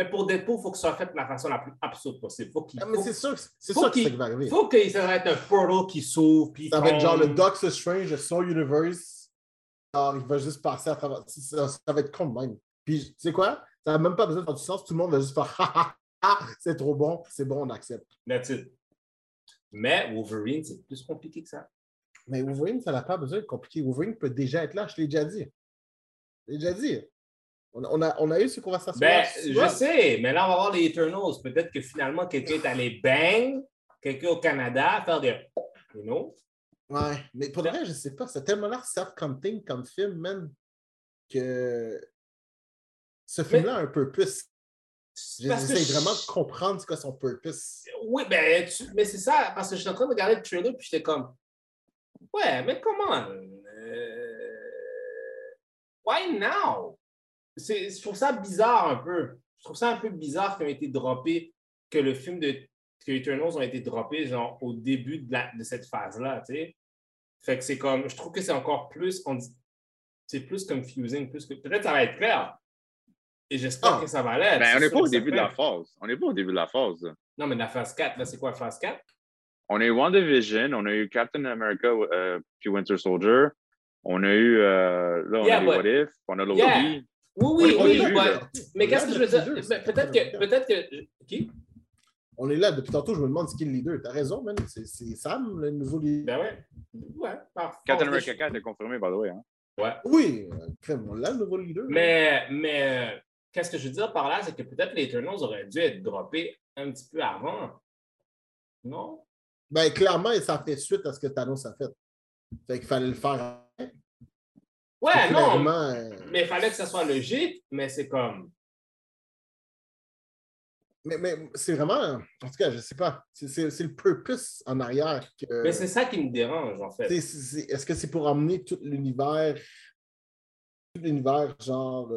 pour Deadpool, il faut que ça soit fait de la façon la plus absurde possible. C'est sûr que ça va arriver. Il faut que ça va être un portal qui s'ouvre. Ça va être genre le Doctor Strange, son universe. Alors, il va juste passer à travers. Ça va être con même. Puis, tu sais quoi? Ça n'a même pas besoin de faire du sens. Tout le monde va juste faire « Ha, ha, ha! C'est trop bon. C'est bon, on accepte. » That's it. Mais Wolverine, c'est plus compliqué que ça. Mais Wolverine, ça n'a pas besoin de compliquer. Wolverine peut déjà être là, je l'ai déjà dit. On a eu ces conversations. Ben, je sais, mais là, on va voir les Eternals. Peut-être que finalement, quelqu'un est allé bang, quelqu'un au Canada, faire des. You know? Ouais, mais pour le reste, je sais pas. C'est tellement là self-contained comme film, man, que ce film-là a un purpose. J'essaie vraiment de comprendre ce qu'est son purpose. Oui, ben, mais c'est ça, parce que je suis en train de regarder le trailer, puis j'étais comme. Ouais, mais comment? Why now? Je trouve ça bizarre un peu. Je trouve ça un peu bizarre qu'ils ont été droppés, que le film de Eternals ont été droppés genre au début de cette phase-là, tu sais. Fait que c'est comme, je trouve que c'est encore plus, c'est plus confusing, plus que peut-être ça va être clair. Et j'espère que ça va l'être. Ben, on n'est pas au début de la phase. Non, mais la phase 4, là, c'est quoi la phase 4? On a eu WandaVision, on a eu Captain America puis Winter Soldier, on a eu, là, on a eu What If, on a Loki. Yeah. Oui. Mais qu'est-ce que je veux dire? Peut-être que... Qui? On est là depuis tantôt, je me demande ce qui est le leader. T'as raison, man. C'est Sam, le nouveau leader. Ben ouais. Captain America 4 est confirmé, by the way. Hein? Ouais. Oui, on l'a, le nouveau leader. Mais qu'est-ce que je veux dire par là, c'est que peut-être les Eternals auraient dû être droppés un petit peu avant. Non? Ben clairement, ça fait suite à ce que Thanos a fait. Fait qu'il fallait le faire. Ouais, non, mais il fallait que ça soit logique, mais c'est comme... Mais c'est vraiment... En tout cas, je sais pas. C'est le purpose en arrière que... Mais c'est ça qui me dérange, en fait. Est-ce que c'est pour amener tout l'univers... genre...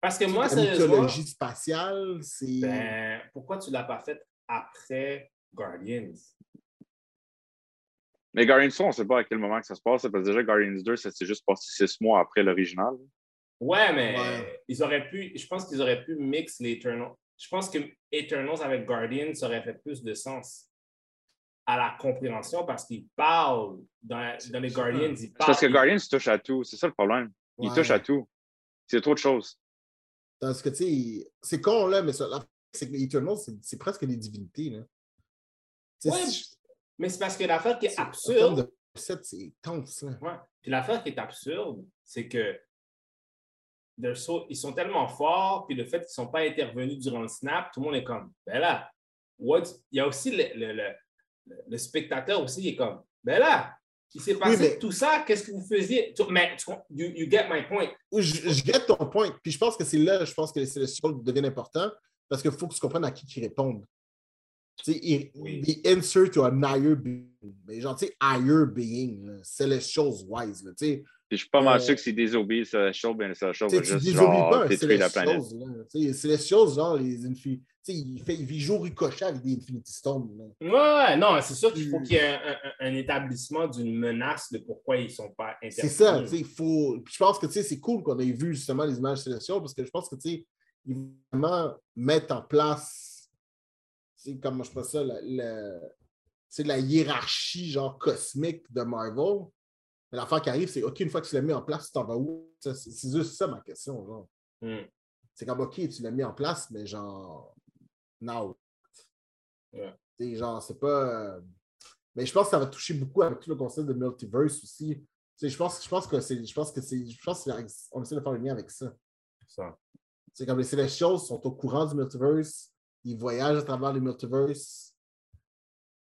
Parce que moi, c'est... La mythologie spatiale, c'est... Ben, pourquoi tu l'as pas faite après Guardians? Mais Guardians 2, on ne sait pas à quel moment que ça se passe. Parce que déjà, Guardians 2, ça s'est juste passé 6 mois après l'original. Ouais, mais ils auraient pu... Je pense qu'ils auraient pu mix les Eternals. Je pense que Eternals avec Guardians aurait fait plus de sens à la compréhension parce qu'ils parlent dans les Guardians. Ils parlent, parce que Guardians touche à tout. C'est ça le problème. Ils touchent à tout. C'est trop de choses. Parce que, tu sais, c'est con, là, mais ça, c'est que Eternals, c'est presque des divinités, là. Mais c'est parce que l'affaire qui est absurde... C'est intense, là. Ouais. Puis l'affaire qui est absurde, c'est que ils sont tellement forts, puis le fait qu'ils ne sont pas intervenus durant le snap, tout le monde est comme, ben là, il y a aussi le spectateur aussi qui est comme, ben là, il s'est passé tout ça, qu'est-ce que vous faisiez? Mais you get my point. Je get ton point, puis je pense que c'est là, je pense que les Celestials deviennent importants, parce qu'il faut que tu comprennes à qui ils répondent. The answer to an higher being. Mais genre, tu sais, higher being, là, celestials wise, tu sais. Je suis pas mal sûr que s'ils désobéissent à la chose, bien, c'est la chose va juste détruire la planète. C'est les choses, genre, les Infinity. Il vit jour ricochet avec des Infinity Stones. Ouais, non, c'est sûr qu'il faut qu'il y ait un établissement d'une menace de pourquoi ils ne sont pas intervenus. C'est ça, tu sais, il faut. Je pense que, tu sais, c'est cool qu'on ait vu justement les images Celestials parce que je pense que, tu sais, ils vont vraiment mettre en place. C'est comme je pense ça, c'est la hiérarchie genre cosmique de Marvel. Mais l'affaire qui arrive, c'est OK, une fois que tu l'as mis en place, tu t'en vas où? C'est juste ça ma question, genre. C'est comme OK, tu l'as mis en place, mais genre now. C'est genre, c'est pas. Mais je pense que ça va toucher beaucoup avec tout le concept de multiverse aussi. Je pense que c'est. On essaie de faire le lien avec ça. C'est comme les choses sont au courant du multiverse. Ils voyagent à travers les multiverses.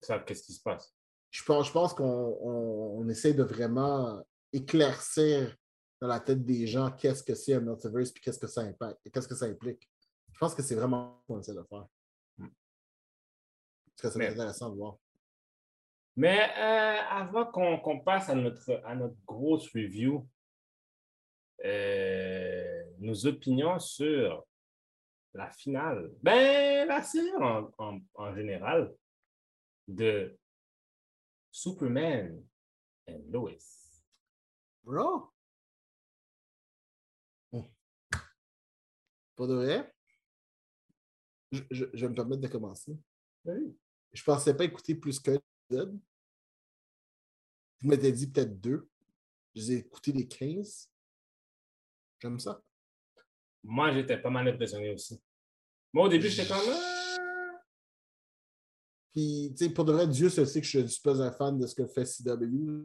Ils savent qu'est-ce qui se passe. Je pense qu'on essaie de vraiment éclaircir dans la tête des gens qu'est-ce que c'est un multiverse et qu'est-ce que ça impacte et qu'est-ce que ça implique. Je pense que c'est vraiment ce qu'on essaie de faire. Parce que c'est intéressant de voir. Mais avant qu'on passe à notre grosse review, nos opinions sur la finale, ben la série en général de Superman and Lois. Bro? Pour de vrai, je vais me permettre de commencer. Oui. Je pensais pas écouter plus qu'un épisode. Je m'étais dit peut-être 2. J'ai écouté les 15. J'aime ça. Moi, j'étais pas mal impressionné aussi. Moi, au début, j'étais comme... Puis, tu sais, pour de vrai, Dieu sait que je ne suis pas un fan de ce que fait CW.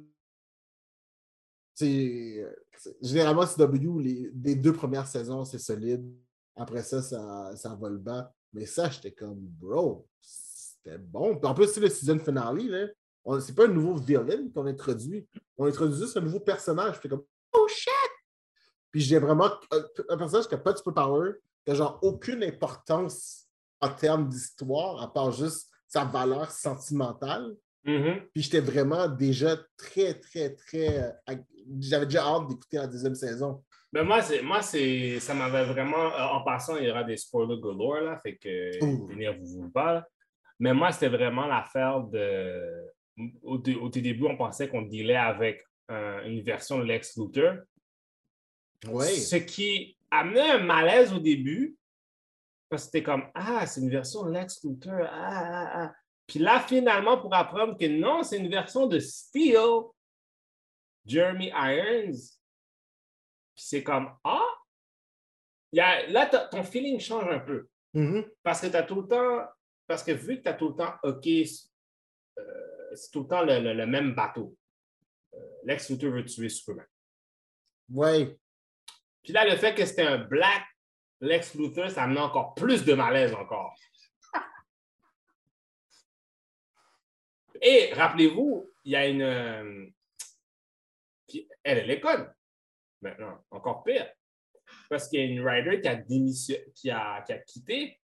Généralement, CW, les deux premières saisons, c'est solide. Après ça, ça va le bas. Mais ça, j'étais comme, bro, c'était bon. Puis en plus, c'est le season finale, là. C'est pas un nouveau villain qu'on introduit. On introduit juste un nouveau personnage. J'étais comme, oh shit! Puis j'ai vraiment un personnage qui n'a pas de superpower, qui n'a genre aucune importance en termes d'histoire, à part juste sa valeur sentimentale. Mm-hmm. Puis j'étais vraiment déjà très. J'avais déjà hâte d'écouter la deuxième saison. Ben moi, ça m'avait vraiment... En passant, il y aura des spoilers galore, là, fait que venir vous parler. Mais moi, c'était vraiment l'affaire de... Au début, on pensait qu'on dealait avec une version de Lex Luthor. Oui. Ce qui amenait un malaise au début, parce que c'était comme, ah, c'est une version de Lex Luthor, ah. Puis là, finalement, pour apprendre que non, c'est une version de Steel, Jeremy Irons. Puis c'est comme, ah! Là, ton feeling change un peu. Mm-hmm. Parce que vu que tu as tout le temps, OK, c'est tout le temps le même bateau. Lex Luthor veut tuer Superman. Oui. Puis là, le fait que c'était un black Lex Luthor, ça amenait encore plus de malaise encore. Et rappelez-vous, il y a une... Elle est l'école. Maintenant, encore pire. Parce qu'il y a une writer qui a démissionné, qui a quitté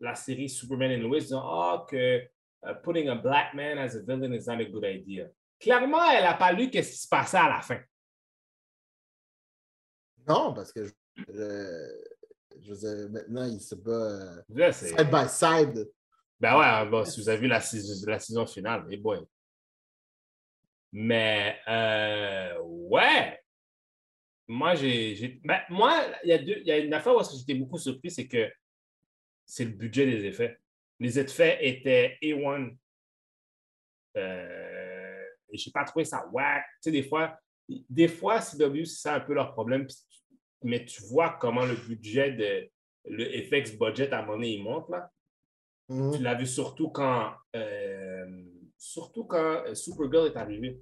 la série Superman and Lois disant « Ah, que putting a black man as a villain is not a good idea. » Clairement, elle n'a pas lu qu'est-ce qui se passait à la fin. Non, parce que je veux dire, maintenant, il se bat side by side. Ben ouais, bon, si vous avez vu la saison finale, mais boy. Mais, ouais. Moi, il y a une affaire où j'étais beaucoup surpris, c'est que c'est le budget des effets. Les effets étaient A1. Je n'ai pas trouvé ça whack. Tu sais, des fois, CW, c'est ça un peu leur problème. Mais tu vois comment le budget, le FX budget, à un moment donné, il monte, là. Mm-hmm. Tu l'as vu surtout quand Supergirl est arrivée.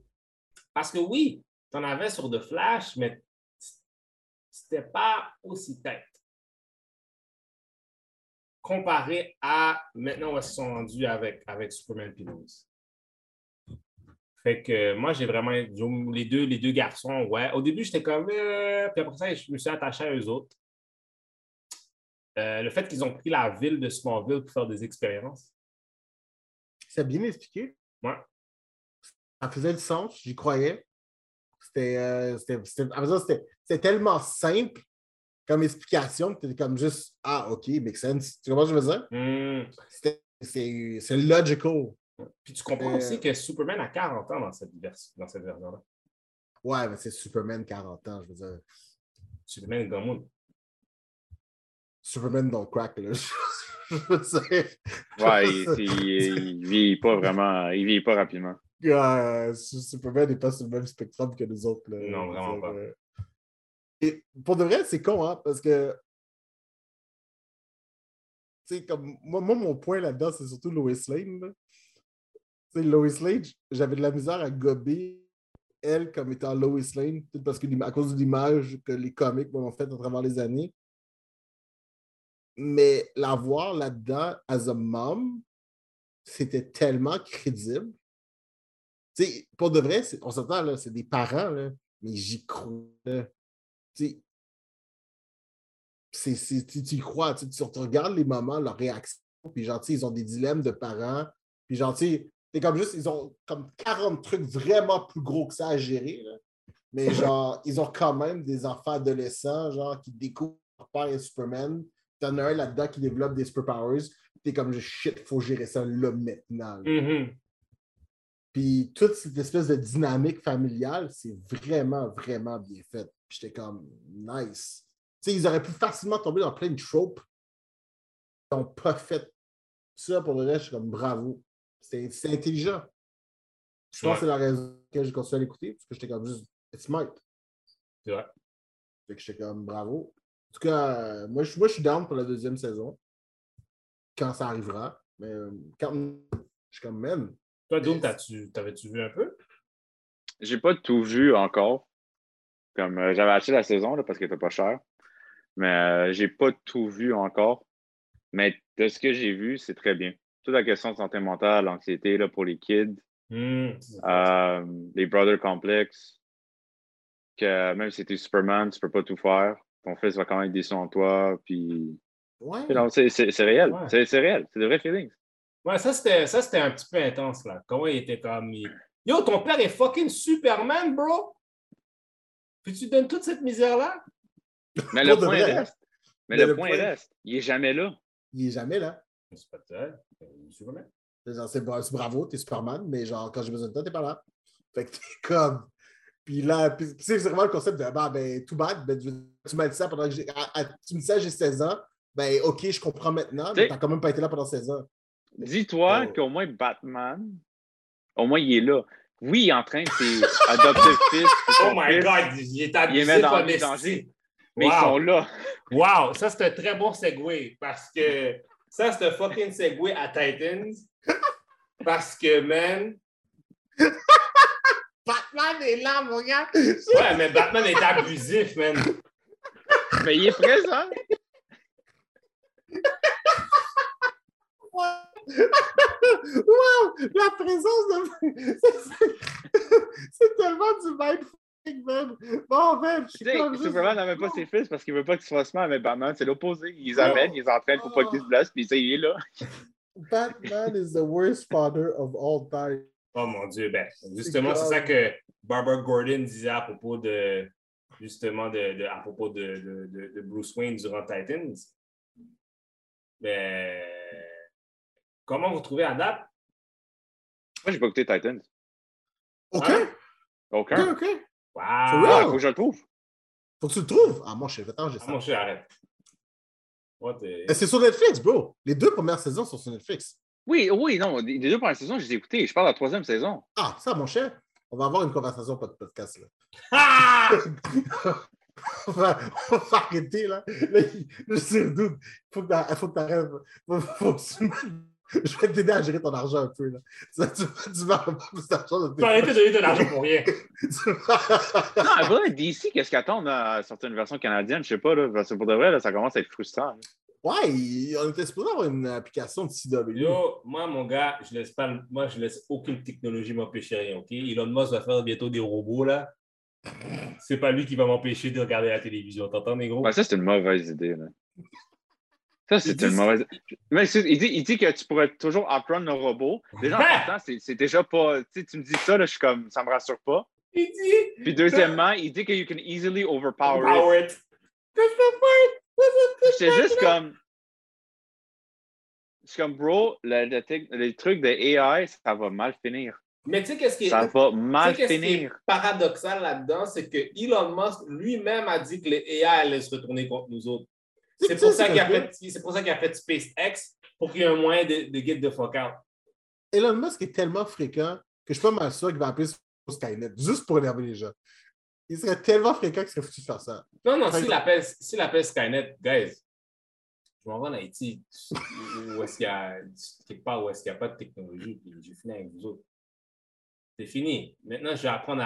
Parce que oui, tu en avais sur The Flash, mais c'était pas aussi tête. Comparé à maintenant où ils sont rendus avec Superman Pinos. Fait que moi, j'ai vraiment... Les deux garçons, ouais. Au début, j'étais comme... Puis après ça, je me suis attaché à eux autres. Le fait qu'ils ont pris la ville de Smallville pour faire des expériences. C'est bien expliqué. Ouais. Ça faisait du sens, j'y croyais. C'était tellement simple comme explication que tu comme juste « Ah, OK, make sense. » Tu comprends ce que je veux dire? Mm. C'est logical. Puis tu comprends aussi que Superman a 40 ans dans cette version-là. Ouais, mais c'est Superman 40 ans, je veux dire. Superman est dans le monde. Superman don't crack, là. Je veux dire. Ouais, il vieillit pas vraiment. Il vieillit pas rapidement. Superman n'est pas sur le même spectrum que les autres. Là, non, vraiment pas. Et pour de vrai, c'est con, hein, parce que comme moi, mon point là-dedans, c'est surtout Lois Lane. Là. Lois Lane, j'avais de la misère à gober elle comme étant Lois Lane, peut-être parce que à cause de l'image que les comics m'ont faite à travers les années. Mais la voir là-dedans, as a mom, c'était tellement crédible. T'sais, pour de vrai, on s'entend, là, c'est des parents, là, mais j'y crois. Tu y crois, tu regardes les mamans, leurs réactions, puis genre, ils ont des dilemmes de parents, puis genre, t'es comme juste, ils ont comme 40 trucs vraiment plus gros que ça à gérer, là. Mais genre, ils ont quand même des enfants adolescents, genre, qui découvrent leur père et Superman. T'en as un là-dedans qui développe des superpowers, t'es comme « shit, faut gérer ça là maintenant. » Mm-hmm. Puis toute cette espèce de dynamique familiale, c'est vraiment, vraiment bien fait. Puis j'étais comme « nice ». Tu sais, ils auraient pu facilement tomber dans plein de tropes. Ils n'ont pas fait ça. Pour le reste, je suis comme « bravo ». C'est intelligent. Je pense que c'est la raison pour laquelle j'ai continué à l'écouter, parce que j'étais comme juste « it's smart ». C'est vrai. Fait que j'étais comme « bravo ». En tout cas, moi, je suis down pour la deuxième saison. Quand ça arrivera. Mais quand je suis comme même. Toi, Doom, t'avais-tu vu un peu? J'ai pas tout vu encore. Comme j'avais acheté la saison là, parce qu'elle était pas chère, mais j'ai pas tout vu encore. Mais de ce que j'ai vu, c'est très bien. Toute la question de santé mentale, l'anxiété là, pour les kids, les brother complexes, que même si tu es Superman, tu peux pas tout faire. Ton fils va quand même être déçu en toi. Puis... Ouais. Non, c'est réel. Ouais. C'est réel. C'est de vrais feelings. Ouais, ça, c'était un petit peu intense, là. Comment il était comme... Yo, ton père est fucking Superman, bro! Puis tu donnes toute cette misère-là? Mais le point reste. Mais le point reste. Il est jamais là. Il est jamais là. C'est pas ça. Genre, c'est bravo, t'es Superman, mais genre, quand j'ai besoin de toi, t'es pas là. Fait que t'es comme... Puis là, puis c'est vraiment le concept de tout bad, tu m'as dit ça pendant que j'ai 16 ans, ben ok, je comprends maintenant, mais t'as quand même pas été là pendant 16 ans. Dis-toi qu'au moins Batman, au moins il est là. Oui, il entraîne ses adoptifs-fils. Oh my God, il est abusé par les danger. Mais ils sont là. Wow, ça c'est un très bon segue parce que ça c'est un fucking segue à Titans parce que, man... Batman est là, mon gars! Ouais, mais Batman est abusif, man! Mais il est présent! Wow! La présence de... C'est tellement du mindfuck, man! Bon, man, je sais, Superman n'amène pas ses fils parce qu'il veut pas qu'ils soient mal, mais Batman, c'est l'opposé. Ils amènent, ils entraînent pour pas qu'ils se blessent, puis il est là. Batman is the worst father of all time. Oh mon Dieu, ben justement, c'est ça que Barbara Gordon disait à propos de justement à propos de Bruce Wayne durant Titans. Ben, comment vous trouvez à date? Moi, j'ai pas écouté Titans. OK. Wow! Faut que je le trouve. Faut que tu le trouves? Ah, mon chef, attends, j'ai ça. Ah, mon chef, arrête. C'est sur Netflix, bro. Les deux premières saisons sont sur Netflix. Oui, non. Les deux premières saisons, je les ai écoutées. Je parle de la troisième saison. Ah, ça, mon cher. On va avoir une conversation pas de podcast, là. Ah! on va arrêter, là. Je suis le doute. Il faut que t'arrêtes. Je vais t'aider à gérer ton argent un peu, là. Tu vas avoir plus d'argent. Tu vas arrêter de donner de l'argent pour rien. Non, vraiment, d'ici, qu'est-ce qu'attendre à sortir une version canadienne? Je sais pas, là. Parce que pour de vrai, là, ça commence à être frustrant, là. Ouais, on était supposé avoir une application de CW. Yo, moi, mon gars, je laisse aucune technologie m'empêcher rien, OK? Elon Musk va faire bientôt des robots, là. C'est pas lui qui va m'empêcher de regarder la télévision, t'entends, négro? Ben, ça, c'est une mauvaise idée, là. Ça, c'est une mauvaise idée. Mais il dit que tu pourrais toujours outrun le robot. Déjà, en partant, c'est déjà pas... Tu me dis ça, là, je suis comme, ça me rassure pas. Il dit... Puis deuxièmement, il dit que you can easily overpower it. That's the point! C'est juste comme... C'est comme, bro, le truc de AI, ça va mal finir. Mais tu sais qu'est-ce qui est... Ça va mal finir. Qui est paradoxal là-dedans, c'est que Elon Musk lui-même a dit que les AI allaient se retourner contre nous autres. C'est pour ça qu'il a fait SpaceX, pour qu'il y ait un moyen de get the fuck out. Elon Musk est tellement fréquent que je suis pas mal sûr qu'il va appeler sur Skynet, juste pour énerver les gens. Il serait tellement fréquent qu'il serait foutu de faire ça. Non, s'il appelle Skynet, guys, je m'en vais en Haïti, où est-ce qu'il y a quelque part où est-ce qu'il n'y a pas de technologie, puis j'ai fini avec vous autres. C'est fini. Maintenant, je vais apprendre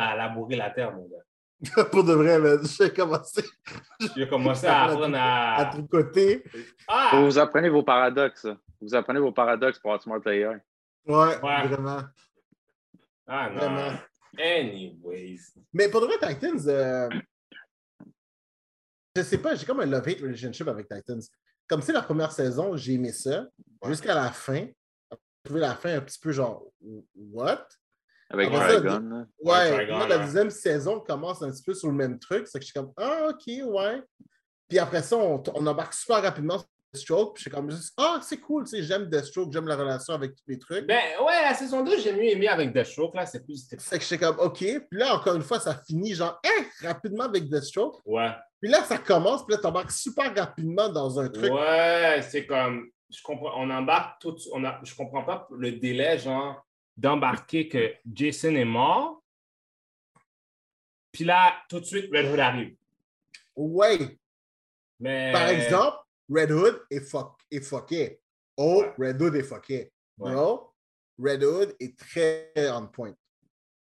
à labourer la terre, mon gars. Pour de vrai, mais je vais commencer à apprendre à tricoter. Ah! Vous apprenez vos paradoxes. Vous apprenez vos paradoxes pour être smart player. Ouais, vraiment. Ah, non. Vraiment. Anyways. Mais pour de vrai, Titans, je sais pas, j'ai comme un love-hate relationship avec Titans. Comme c'est la première saison, j'ai aimé ça. Jusqu'à la fin. J'ai trouvé la fin un petit peu genre, what? Avec Dragon. Ouais, la deuxième saison commence un petit peu sur le même truc. C'est que je suis comme, ah, ok, ouais. Puis après ça, on embarque super rapidement sur Deathstroke. Puis je suis comme, c'est cool, tu sais, j'aime Deathstroke, j'aime la relation avec tous les trucs. Ben ouais, la saison 2, j'ai mieux aimé avec Deathstroke, là, c'est plus... C'est que j'étais comme, OK. Puis là, encore une fois, ça finit genre, rapidement avec Deathstroke. Ouais. Puis là, ça commence, puis là, t'embarques super rapidement dans un truc. Ouais, c'est comme, je comprends, on embarque tout... je comprends pas le délai, genre, d'embarquer que Jason est mort. Puis là, tout de suite, Red Hood arrive. Ouais. Mais... Par exemple... Red Hood est fucké. Oh, ouais. Red Hood est fucké. Ouais. Bro, Red Hood est très on point.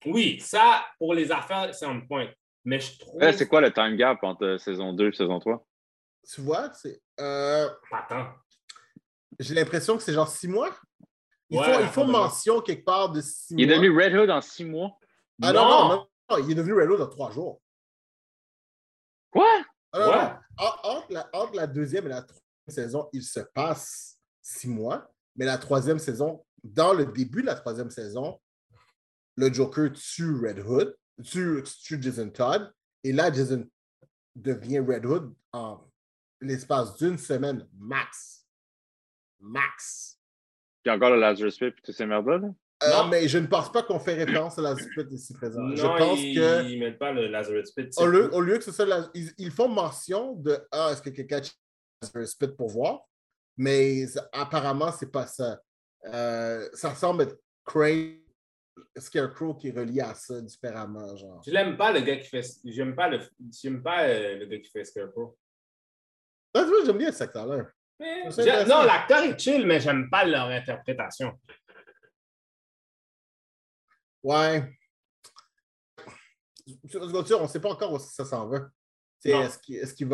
Oui, ça, pour les affaires, c'est on point. Mais je trouve... c'est quoi le time gap entre saison 2 et saison 3? Tu vois, c'est... Attends. J'ai l'impression que c'est genre 6 mois. Ils font mention quelque part de 6 mois. Il est devenu Red Hood en 6 mois? Ah non, il est devenu Red Hood en 3 jours. Quoi? Entre la deuxième et la troisième saison, il se passe 6 mois. Mais la troisième saison, dans le début de la troisième saison, le Joker tue Red Hood, tue Jason Todd. Et là, Jason devient Red Hood en l'espace d'une semaine max. Max. Puis encore le Lazarus Pit et toutes ces merdes-là? Non, mais je ne pense pas qu'on fait référence à Lazarus Pit ici présent. Non, je pense qu'ils ne mettent pas le Lazarus Pit. Au lieu que ce soit... Ils font mention de « Ah, est-ce que quelqu'un a Lazarus Pit pour voir? » Mais apparemment, c'est pas ça. Ça semble être Craig Scarecrow qui est relié à ça différemment. Genre. Je n'aime pas le gars qui fait... J'aime pas le gars qui fait Scarecrow. Ah, tu vois, j'aime bien ce secteur-là. Non, l'acteur est chill, mais j'aime pas leur interprétation. Ouais. On ne sait pas encore où ça s'en va. Est-ce qu'il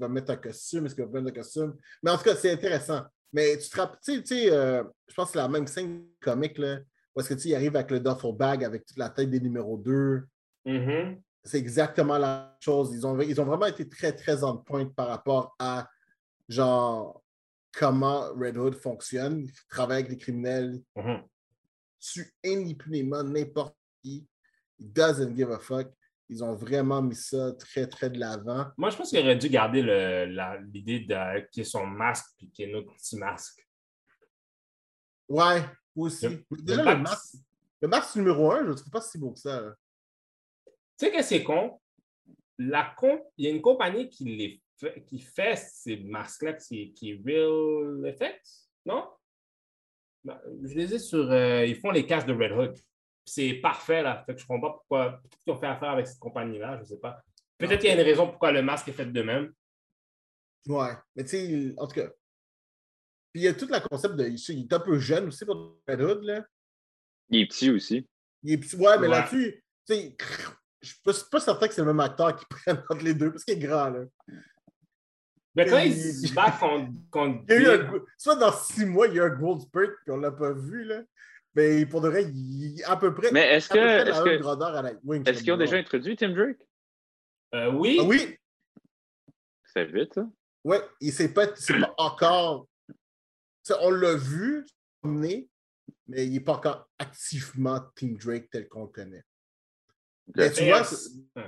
va mettre un costume? Est-ce qu'il va prendre un costume? Mais en tout cas, c'est intéressant. Mais tu te rappelles, je pense que c'est la même scène comique, là, où est-ce que tu arrives avec le duffel bag, avec toute la tête des numéros 2. Mm-hmm. C'est exactement la même chose. Ils ont vraiment été très, très on point par rapport à genre comment Red Hood fonctionne. Il travaille avec les criminels. Mm-hmm. Tue impunément n'importe qui. He doesn't give a fuck. Ils ont vraiment mis ça très, très de l'avant. Moi, je pense qu'ils auraient dû garder l'idée qu'il y ait son masque et qu'il y ait notre petit masque. Ouais, aussi. Déjà, le masque numéro 1, je ne trouve pas si beau que ça. Tu sais que c'est con? Il y a une compagnie qui fait ces masques-là, qui est Real Effects, non? Je les ai sur... ils font les casques de Red Hood. C'est parfait, là. Fait que je comprends pas pourquoi ils ont fait affaire avec cette compagnie-là, je sais pas. Peut-être qu'il y a une raison pourquoi le masque est fait de même. Ouais, mais tu sais, en tout cas... Puis il y a tout le concept de... Il est un peu jeune aussi pour Red Hood, là. Il est petit aussi. Il est petit, ouais, mais là-dessus, tu sais... Je ne suis pas certain que c'est le même acteur qui prenne entre les deux, parce qu'il est grand, là. Mais quand il se bat contre... Soit dans 6 mois, il y a un Goldberg, puis on ne l'a pas vu, là. Mais pour de vrai, il est à peu près... Mais est-ce que grandeur à Nightwing. Est-ce qu'ils ont déjà introduit Tim Drake? Oui. Ah, oui. C'est vite, ça. Oui, il ne s'est pas encore... T'sais, on l'a vu, mais il n'est pas encore activement Tim Drake tel qu'on le connaît. Mais tu vois,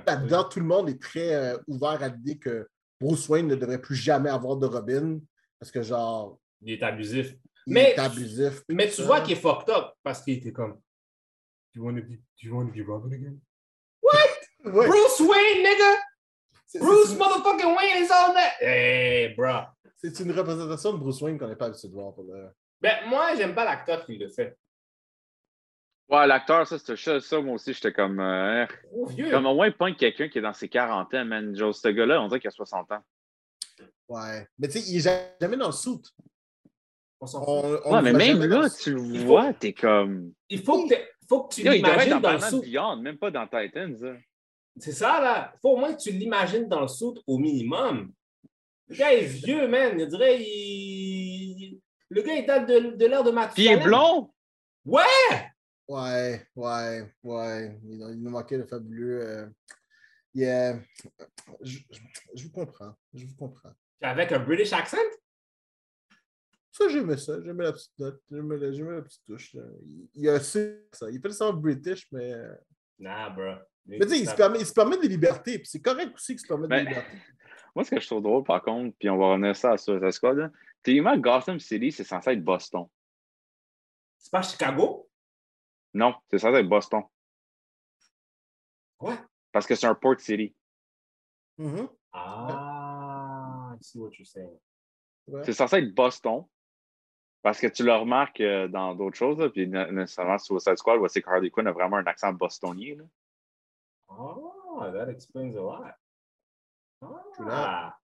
là-dedans, tout le monde est très ouvert à l'idée que Bruce Wayne ne devrait plus jamais avoir de Robin, parce que genre... Il est abusif. Mais tu vois qu'il est fucked up parce qu'il était comme Do you wanna be Robin again? What? Ouais. Bruce Wayne, nigga! Bruce motherfucking Wayne is on that! Hey, bro! C'est une représentation de Bruce Wayne qu'on n'est pas habitué de voir pour le... Ben, moi, j'aime pas l'acteur qui le fait. Ouais, l'acteur, ça, c'était ça. Moi aussi, j'étais comme... Comme au moins, point quelqu'un qui est dans ses quarantaines, man. Genre, ce gars-là, on dirait qu'il a 60 ans. Ouais. Mais tu sais, il n'est jamais dans le suit. Mais même là, tu le vois, t'es comme... Il faut que tu l'imagines dans le suit. Beyond, même pas dans Titans. Hein. C'est ça, là. Il faut au moins que tu l'imagines dans le suit au minimum. Le gars est vieux, man. Le gars, il date de l'ère de Mathieu. Puis il est blond? Ouais! Ouais. Il nous manquait le fabuleux... Je vous comprends. Avec un British accent? Ça. J'aimais la petite note. J'aimais la petite touche. Il y a un C, ça. Il peut le savoir British, mais... Nah, bro. Mais tu sais, il se permet des libertés, puis c'est correct aussi qu'il se permet des libertés. Moi, ce que je trouve drôle, par contre, puis on va revenir ça à Suicide Squad, tellement Gotham City, c'est censé être Boston. C'est pas Chicago? Non, c'est censé être Boston. Quoi? Parce que c'est un port city. Mm-hmm. Ah, I see what you're saying. Ouais. C'est censé être Boston. Parce que tu le remarques dans d'autres choses, là, puis nécessairement Suicide Squad, c'est que Harley Quinn a vraiment un accent bostonien. Ah, oh, that explains a lot. Ah.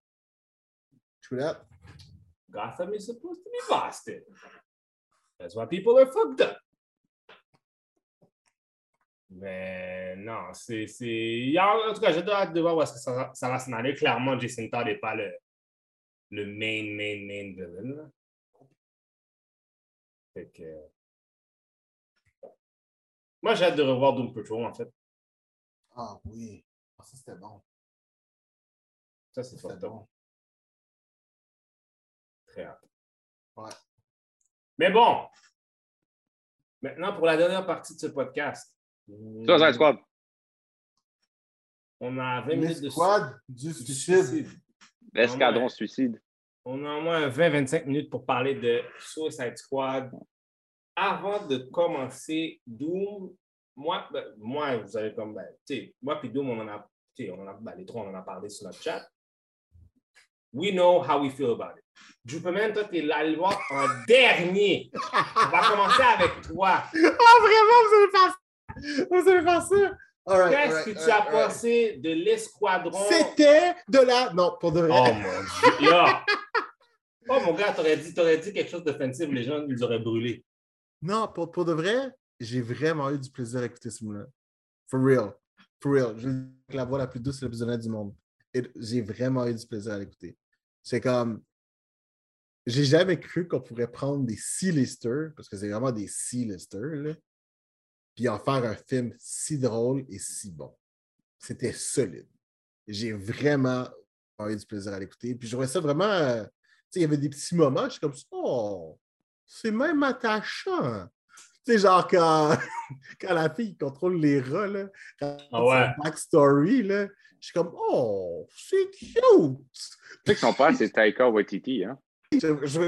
True that. Gotham is supposed to be Boston. That's why people are fucked up. Mais non, en tout cas, j'ai hâte de voir où est-ce que ça va s'en aller. Clairement, Jason Todd n'est pas le main villain. Là. Fait que... Moi, j'ai hâte de revoir Doom Patrol, en fait. Ah oui, ça c'était bon. Ça, c'est fort bon. Très hâte. Ouais. Mais bon, maintenant pour la dernière partie de ce podcast. Suicide Squad. On a 20 minutes de Squad du suicide. L'escadron suicide. On a au moins 20-25 minutes pour parler de Suicide Squad. Avant de commencer, Doom, moi vous avez comme, tu sais, moi puis Doom, les trois, on en a parlé sur notre chat. We know how we feel about it. Jupman, toi, t'es là le voir en dernier. On va commencer avec toi. Ah, oh, vraiment, vous allez faire ça? Qu'est-ce que tu as pensé de l'escadron? C'était de la... Non, pour de vrai. Oh, mon Dieu. Yeah. Oh, mon gars, t'aurais dit quelque chose d'offensif, les gens, ils auraient brûlé. Non, pour de vrai, j'ai vraiment eu du plaisir à écouter ce mot-là. For real. J'ai la voix la plus douce et la plus honnête du monde. Et j'ai vraiment eu du plaisir à l'écouter. C'est comme... J'ai jamais cru qu'on pourrait prendre des C-listers, parce que c'est vraiment des C-listers, là, puis en faire un film si drôle et si bon. C'était solide. J'ai vraiment eu du plaisir à l'écouter. Puis je trouvais ça vraiment... tu sais, il y avait des petits moments, je suis comme... Oh! C'est même attachant. Tu sais, genre quand la fille contrôle les rats, là, quand c'est backstory, là, je suis comme, oh, c'est cute. Tu sais que son père, c'est Taika Waititi, hein? Je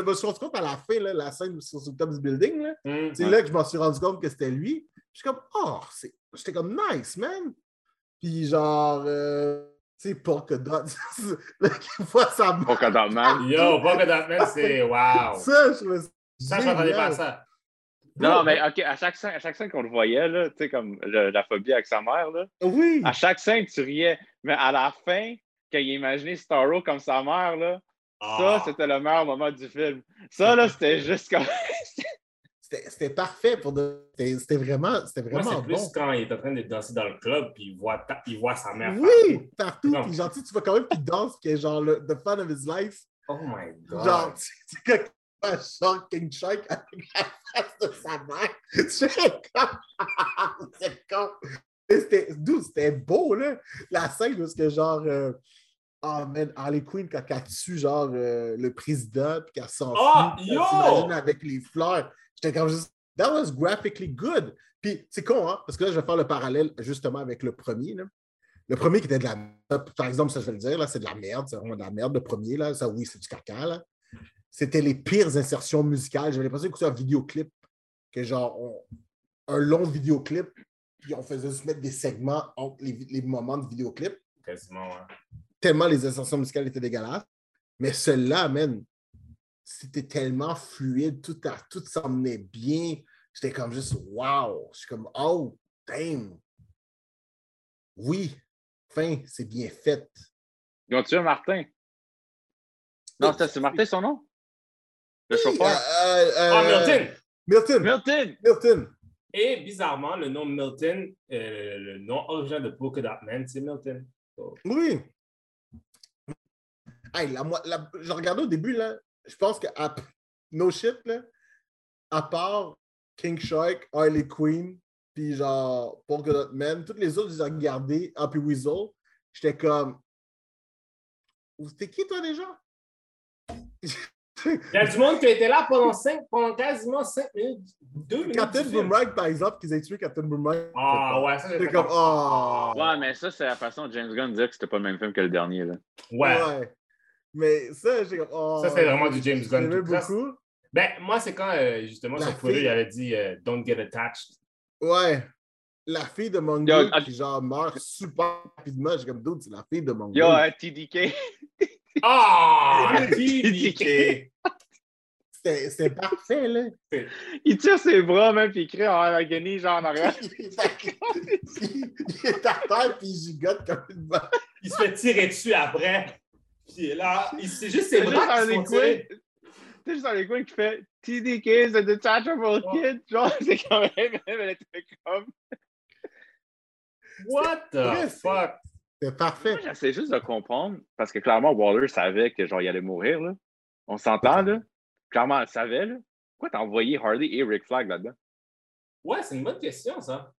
me suis rendu compte à la fin, là, la scène sur le top du building, là, c'est là que je m'en suis rendu compte que c'était lui. Je suis comme, oh, j'étais comme, nice, man. Puis genre... C'est Polkadot. Là, qui voit sa main. Polkadot Man. Yo, Polkadot Man, c'est wow. Ça, je m'attendais pas à ça. Non, mais OK, à chaque scène qu'on le voyait, là, tu sais, comme la phobie avec sa mère, là. Oui. À chaque scène, tu riais. Mais à la fin, quand il imaginait Starro comme sa mère, là, ça, c'était le meilleur moment du film. Ça, là, c'était juste comme... C'était parfait pour de... C'était vraiment moi, c'est plus bon. Quand il est en train de danser dans le club puis il voit sa mère. Oui, partout. Puis gentil, tu vois quand même qu'il danse, qui est genre the fan of his life. Oh my God. Genre, tu sais quand genre King Shark avec la face de sa mère. Tu sais comme c'est con. C'était beau, là. La scène parce que genre Harley Quinn quand elle tue genre le président puis qu'elle s'enfuit avec les fleurs. J'étais comme juste, that was graphically good. Puis c'est con, hein, parce que là, je vais faire le parallèle justement avec le premier. Là. Le premier qui était de la merde, par exemple, ça je vais le dire, là, c'est de la merde, c'est vraiment de la merde. Le premier, là, ça oui, c'est du caca. Là. C'était les pires insertions musicales. J'avais l'impression d'écouter un vidéoclip, que genre, un long vidéoclip, puis on faisait juste mettre des segments entre les moments de vidéoclip. Quasiment, ouais. Tellement les insertions musicales étaient dégueulasses. Mais celle-là, man, c'était tellement fluide, tout s'emmenait bien. J'étais comme juste, wow! Je suis comme, oh, damn! Oui, enfin, c'est bien fait. Ils ont tué Martin. Non, c'est Martin son nom? Le chauffeur? Milton! Et bizarrement, le nom Milton, le nom original de Polkadot Man, c'est Milton. Oh. Oui! Hey, je regardais au début, là. Je pense que, no shit, là, à part King Shark, Harley Quinn, puis genre Polkadot Man, toutes les autres, ils ont regardé, Happy Weasel, j'étais comme, t'es qui toi déjà? Il y a du monde qui était là pendant quasiment 5 minutes, 2 minutes. Captain Boomerang, par exemple, qu'ils aient tué Captain Boomerang. Ah ouais, ça c'est comme, ouais, mais ça, c'est la façon de James Gunn de dire que c'était pas le même film que le dernier, là. Ouais. Mais ça, j'ai comme... Oh, ça, c'est vraiment du James Gunn. J'aimais beaucoup. Ben, moi, c'est quand, justement, sur Twitter, il avait dit « Don't get attached ». Ouais. La fille de Mongo qui, genre, meurt super rapidement. J'ai comme d'autres, c'est la fille de Mongo. Yo, TDK. TDK. C'était parfait, là. Il tire ses bras, même, puis il crie en agonie, genre, en arrière. Il est à terre, puis il gigote comme une balle. Il se fait tirer dessus après. Puis là, c'est juste ses bras qui sont tirés. tu sais, dans les coins qui fait TDK, c'est Detachable Kid, genre, c'est quand même, elle était comme. What the fuck? C'est parfait. Moi, j'essaie juste de comprendre, parce que clairement, Waller savait que, genre, il allait mourir, là. On s'entend, là. Clairement, elle savait, là. Pourquoi t'as envoyé Harley et Ric Flag là-dedans? Ouais, c'est une bonne question, ça.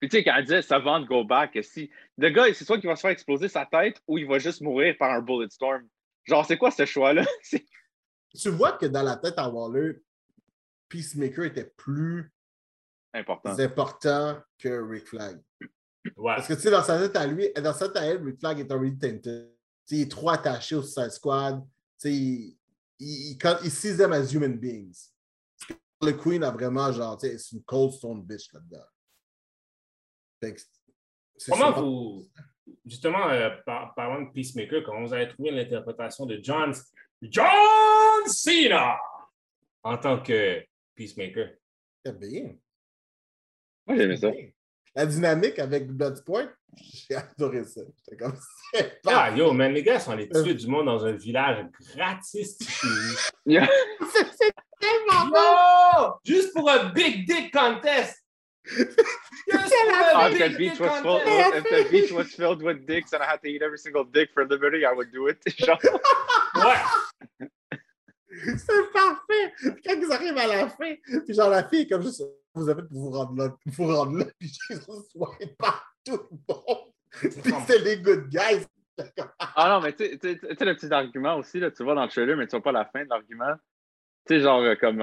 Puis, tu sais, quand elle disait ça vend de go back, si le gars, c'est soit qu'il va se faire exploser sa tête ou il va juste mourir par un bullet storm. Genre, c'est quoi ce choix-là? Tu vois que dans la tête à Waller, Peacemaker était plus important que Ric Flag. Ouais. Parce que, tu sais, dans sa tête à lui, dans sa tête à elle, Ric Flag est already tainted. Tu sais, il est trop attaché au Suicide Squad. Tu sais, il sees them as human beings. Le Queen a vraiment, genre, tu sais, c'est une cold stone bitch là-dedans. Comment vous, justement, parlant de Peacemaker, comment vous avez trouvé l'interprétation de John Cena en tant que Peacemaker? C'était bien. Moi, j'aimais ça. La dynamique avec Bloodsport, j'ai adoré ça. J'étais comme ça. Ah, yo, man, les gars sont allés tuer du monde dans un village gratis. C'est tellement bon! Juste pour un big dick contest! If the beach was filled with dicks and I had to eat every single dick for liberty, I would do it. Ouais. C'est parfait. Quand ils arrivent à la fin, puis genre la fille est comme juste, vous avez pour vous rendre là, puis ils se soignent partout. Bon. Puis c'est les good guys. Ah non, mais tu sais le petit argument aussi là, tu vois dans le trailer, mais tu vois pas la fin de l'argument. Tu sais, genre, comme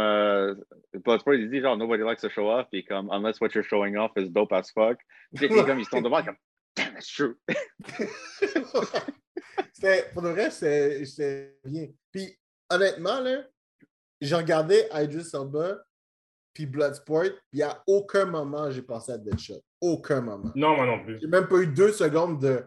Bloodsport, il dit, genre, nobody likes to show off, et comme, unless what you're showing off is dope as fuck. Puis comme, ils se tournent devant, comme, damn, that's true. Pour le reste, c'était bien. Puis, honnêtement, là, j'ai regardé Idris Elba, puis Bloodsport, puis à aucun moment, j'ai pensé à Deadshot. Aucun moment. Non, moi non plus. J'ai même pas eu 2 secondes de.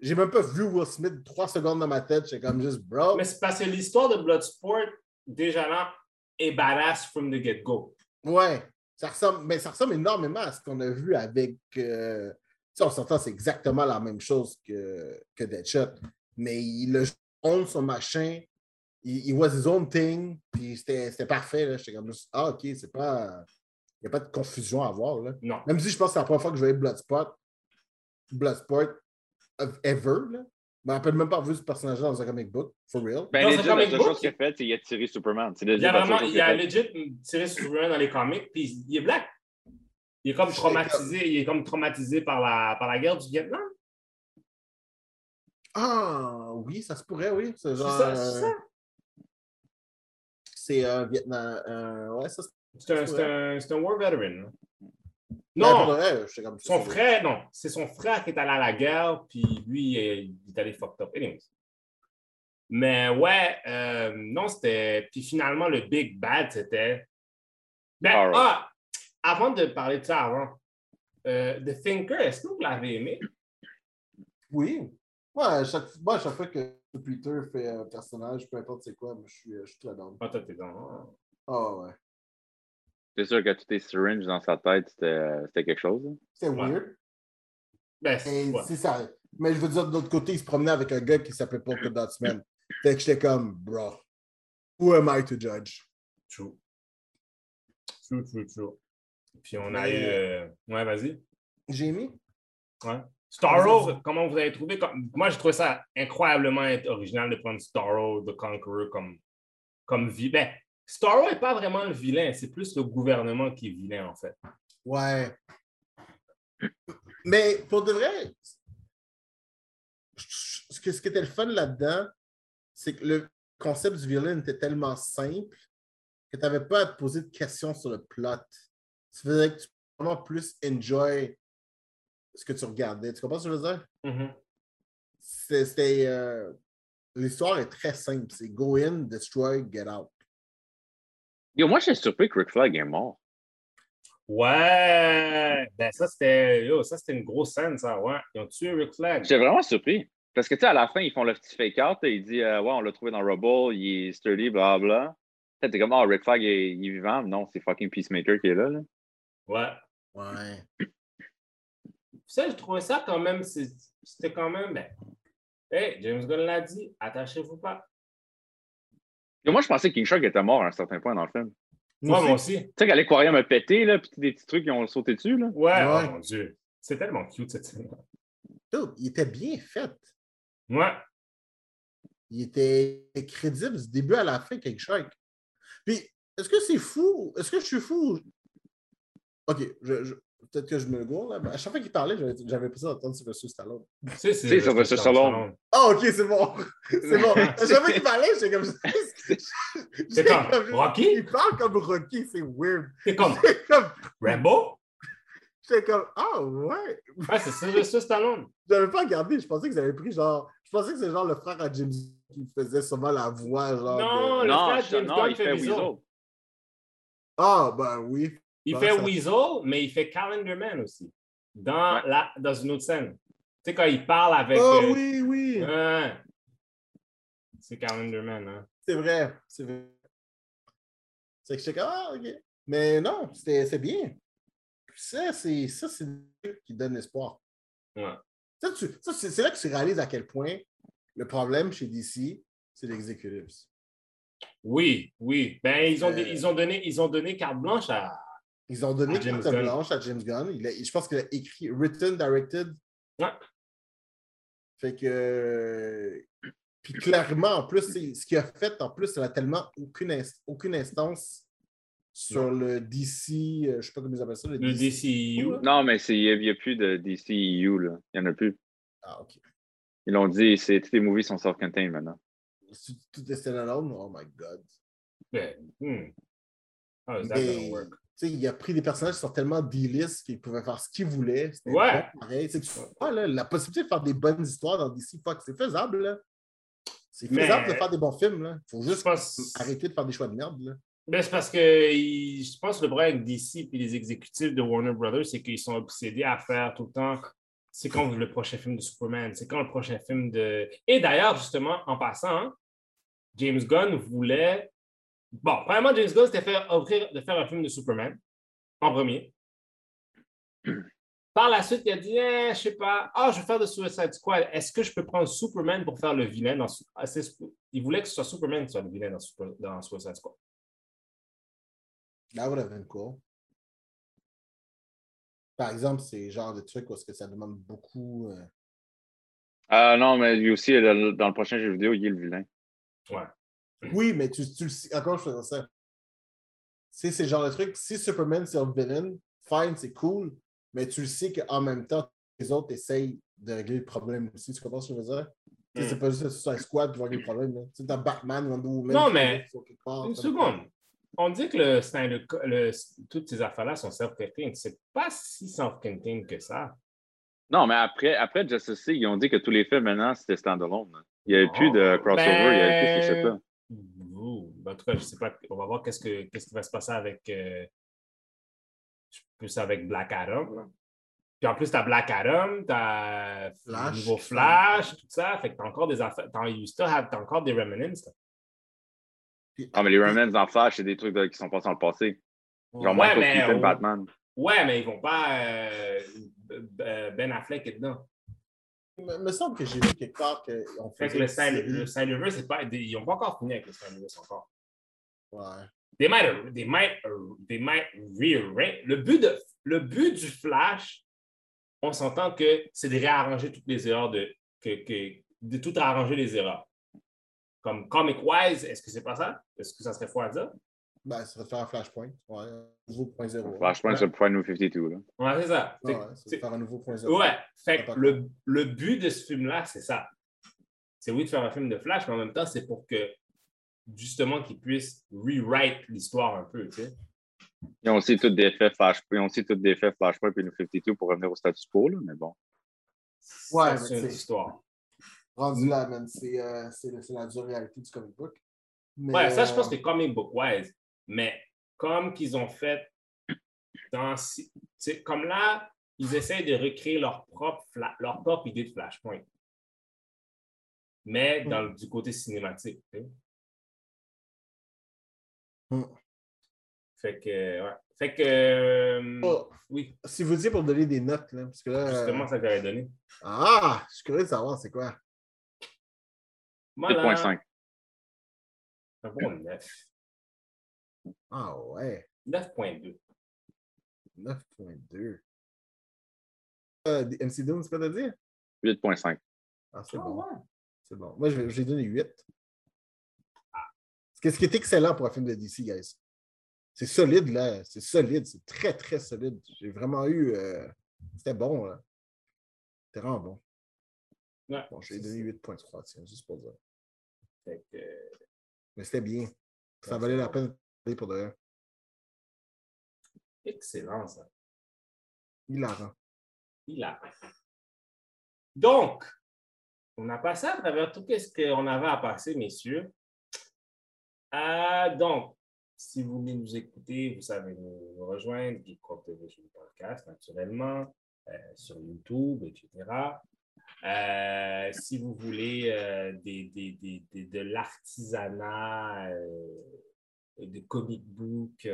J'ai même pas vu Will Smith 3 secondes dans ma tête, j'étais comme juste, bro. Mais c'est parce que l'histoire de Bloodsport, déjà là, est badass from the get-go. Ouais, ça ressemble énormément à ce qu'on a vu avec. On s'entend, c'est exactement la même chose que Deadshot. Mais il a own son machin, il was his own thing, puis c'était parfait. Là. J'étais comme juste, ah, ok, c'est pas. Il n'y a pas de confusion à avoir. Là. Non. Même si je pense que c'est la première fois que je voyais Bloodsport of ever, là. Je me rappelle même pas vu ce personnage dans un comic book, for real. Ben, legit, la seule chose qu'il a fait, c'est qu'il a tiré Superman. Il a tiré Superman dans les comics, puis il est black. Il est comme traumatisé, par la guerre du Vietnam. Ah, oui, ça se pourrait, oui. C'est ça. C'est Vietnam. Ouais, ça se pourrait. C'est un war veteran. Non, son frère, non. C'est son frère qui est allé à la guerre, puis lui, il est allé fucked up. Anyways. Mais ouais, non, c'était... Puis finalement, le big bad, c'était... Ben, avant de parler de ça, The Thinker, est-ce que vous l'avez aimé? Oui. Ouais, à chaque fois que Twitter fait un personnage, peu importe c'est quoi, moi, je suis très dans. Ah, toi, t'es dans. Ah, ouais. C'est sûr que toutes les syringes dans sa tête, c'était quelque chose. C'était weird. Ben, c'est ça. Mais je veux dire, de l'autre côté, il se promenait avec un gars qui s'appelait pas que Dutchman. Fait que j'étais comme, bro, who am I to judge? True. Puis on a eu... Ouais, vas-y. Jamie? Ouais. Starro, comment vous avez trouvé? Moi, j'ai trouvé ça incroyablement original de prendre Starro, The Conqueror, comme vie. Ben, Starro n'est pas vraiment le vilain, c'est plus le gouvernement qui est vilain, en fait. Ouais. Mais pour de vrai, ce qui était le fun là-dedans, c'est que le concept du vilain était tellement simple que tu n'avais pas à te poser de questions sur le plot. Ça faisait que tu pouvais vraiment plus enjoy ce que tu regardais. Tu comprends ce que je veux dire? Mm-hmm. C'était... L'histoire est très simple. C'est go in, destroy, get out. Yo, moi, je suis surpris que Ric Flag est mort. Ouais! Ben, ça, c'était une grosse scène, ça, ouais. Ils ont tué Ric Flag. J'étais vraiment surpris. Parce que, tu sais, à la fin, ils font le petit fake-out. Il dit, ouais, on l'a trouvé dans Rubble, il est sturdy, blablabla. T'es comme, oh, Ric Flag, il est vivant. Non, c'est fucking Peacemaker qui est là. Ouais. Ça, je trouvais ça quand même, c'était quand même... Ben, Hey, James Gunn l'a dit, attachez-vous pas. Et moi, je pensais que King Shark était mort à un certain point dans le film. Moi aussi. Tu sais, quand l'aquarium a pété, là, puis des petits trucs qui ont sauté dessus, là. Ouais, oh, mon Dieu. C'est tellement cute, cette scène-là. Dude, il était bien fait. Ouais. Il était crédible du début à la fin, King Shark. Puis, est-ce que c'est fou? Est-ce que je suis fou? OK, peut-être que je me gourre, là. Mais à chaque fois qu'il parlait, j'avais pas ça d'entendre Sylvester Stallone. C'est Sylvester Stallone. Ah, OK, c'est bon. C'est bon. À chaque fois qu'il parlait, j'étais comme... C'est comme Rocky? Il parle comme Rocky, c'est weird. C'est comme... Rambo? J'étais comme... Ah, ouais. Ouais, c'est Sylvester Stallone. J'avais pas regardé. Je pensais qu'ils avaient pris genre... Je pensais que c'est genre le frère à James qui faisait sûrement la voix, genre... Non, le frère à James Gunn fait Weasel. Ah, ben oui. Il fait Weasel, mais il fait Calendar Man aussi. Dans une autre scène. Tu sais, quand il parle avec... Ah oh, oui, oui! C'est Calendar Man, hein? C'est vrai, c'est vrai. C'est que j'étais comme, ah, OK. Mais non, c'est bien. Ça, c'est le qui donne espoir. Ouais. C'est là que tu réalises à quel point le problème chez DC, c'est l'exécutif. Oui. Ben, ils ont donné carte blanche à... Ils ont donné carte blanche à James Gunn. Je pense qu'il a écrit Written, Directed. Ouais. Fait que... Puis clairement, en plus, ce qu'il a fait, en plus, ça n'a tellement aucune instance sur le DC... Je ne sais pas comment ils appellent ça. Le DCEU. Non, mais il n'y a plus de DCEU, là. Il n'y en a plus. Ah, OK. Ils l'ont dit, tous les movies sont self-contained maintenant. Tout est standalone? Oh my God. Yeah. How is that going to work? Il a pris des personnages qui sont tellement D-list qu'ils pouvaient faire ce qu'ils voulaient. C'était bon, pareil. La possibilité de faire des bonnes histoires dans DC, c'est faisable. Là. C'est faisable de faire des bons films. Il faut juste arrêter de faire des choix de merde. Là. Mais c'est parce que je pense que le problème avec DC et les exécutifs de Warner Brothers, c'est qu'ils sont obsédés à faire tout le temps c'est quand le prochain film de Superman, c'est quand le prochain film de... Et d'ailleurs, justement, en passant, James Gunn voulait... Bon, premièrement, James Gunn s'était fait offrir de faire un film de Superman, en premier. Par la suite, il a dit, je sais pas, je vais faire de Suicide Squad. Est-ce que je peux prendre Superman pour faire le vilain dans... Il voulait que ce soit Superman qui soit le vilain dans Suicide Squad. That would have been cool. Par exemple, c'est le genre de truc où ça demande beaucoup... non, mais lui aussi, dans le prochain jeu vidéo, il est le vilain. Ouais. Oui, mais tu le sais. Encore, je faisais ça. C'est le genre de truc. Si Superman, c'est un villain, fine, c'est cool, mais tu le sais qu'en même temps, les autres essayent de régler le problème aussi. Tu comprends ce que je veux dire? C'est pas juste un squad qui va régler le problème. Hein. Tu sais, t'as Batman, Wonder Woman... Non, mais... Une seconde. On dit que toutes ces affaires-là sont self-contained. C'est pas si self-contained que ça. Non, mais après Justice League, ils ont dit que tous les films, maintenant, c'était stand-alone. Il n'y avait plus de crossover, il n'y avait plus de ça. En tout cas, je sais pas. On va voir qu'est-ce qui va se passer avec... plus avec Black Adam. Là. Puis en plus, t'as Black Adam, t'as le nouveau Flash, tout ça. Fait que t'as encore des affaires. T'as encore des remnants. Ah, mais les Remnants dans Flash, c'est des trucs qui sont passés dans le passé. Genre Michael Keaton, Batman. Ouais, mais ils vont pas... Ben Affleck est dedans. Il me semble que j'ai vu quelque part qu'on fait... Fait que le Snyderverse, ils n'ont pas encore fini avec le Snyderverse encore. Ouais. They might rearrange. Le but du Flash, on s'entend que c'est de réarranger toutes les erreurs, de tout arranger les erreurs. Comme comic-wise, est-ce que c'est pas ça? Est-ce que ça serait fou à dire? Ben, ça serait de faire un Flashpoint. Ouais, un nouveau point zéro. Flashpoint, c'est le point 52, là. Ouais, c'est ça. C'est de faire un nouveau point zéro. Ouais, fait que le but de ce film-là, c'est ça. C'est oui de faire un film de Flash, mais en même temps, c'est pour que, justement, qu'ils puissent rewrite l'histoire un peu, tu sais. Ils ont aussi tous des faits Flashpoint et le 52 pour revenir au status quo, là, mais bon. Ouais, c'est une histoire. Rendu là, man, c'est la dure réalité du comic book. Mais, ouais, ça, je pense que c'est comic book-wise. Mais comme qu'ils ont fait dans... Comme là, ils essayent de recréer leur propre idée de Flashpoint. Mais du côté cinématique. Fait que... Ouais. Fait que... oui. Si vous dites pour donner des notes, là, parce que là... Justement, ça t'aurait donné. Ah! Je suis curieux de savoir c'est quoi. Voilà. 2.5. Un bon 9. Ah ouais. 9.2. 9.2. MC Doom, c'est quoi t'as dit? 8.5. Ah, c'est bon. Ouais. C'est bon. Moi, j'ai donné 8. Ce qui est excellent pour un film de DC, guys. C'est solide, là. C'est solide. C'est très, très solide. J'ai vraiment eu... C'était bon, là. C'était vraiment bon. Ouais, bon, j'ai donné 8.3, tiens, juste pour dire. Fait que... Mais c'était bien. Ça valait la peine d'aller pour de rien. Excellent, ça. Hilarant. Donc, on a passé à travers tout ce qu'on avait à passer, messieurs. Donc, si vous voulez nous écouter, vous savez nous rejoindre, Geek Corp Division Podcast, naturellement, sur YouTube, etc. Si vous voulez de l'artisanat, des comic books,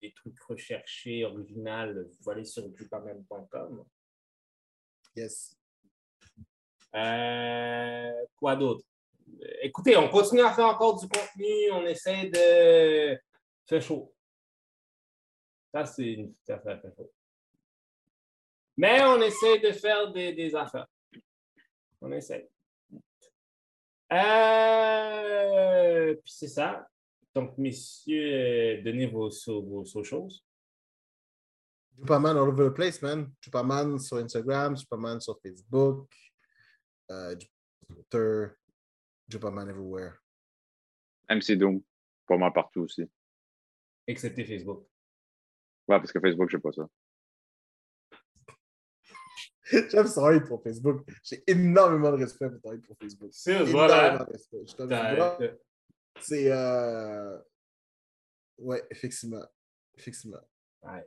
des trucs recherchés, original, vous allez sur geekcorpdivision.com. Yes. Quoi d'autre? Écoutez, on continue à faire encore du contenu. On essaie de... C'est chaud. Ça, c'est une petite affaire très chaude. Mais on essaie de faire des affaires. On essaie. Puis c'est ça. Donc, messieurs, donnez vos socials. Superman all over the place, man. Superman sur Instagram, Superman sur Facebook, Twitter. Superman everywhere. MC Doom, pas mal partout aussi. Excepté Facebook. Ouais, parce que Facebook, je sais pas ça. J'aime son hate pour Facebook. J'ai énormément de respect pour ton hate pour Facebook. C'est voilà. Je c'est... Ouais, effectivement. Ouais.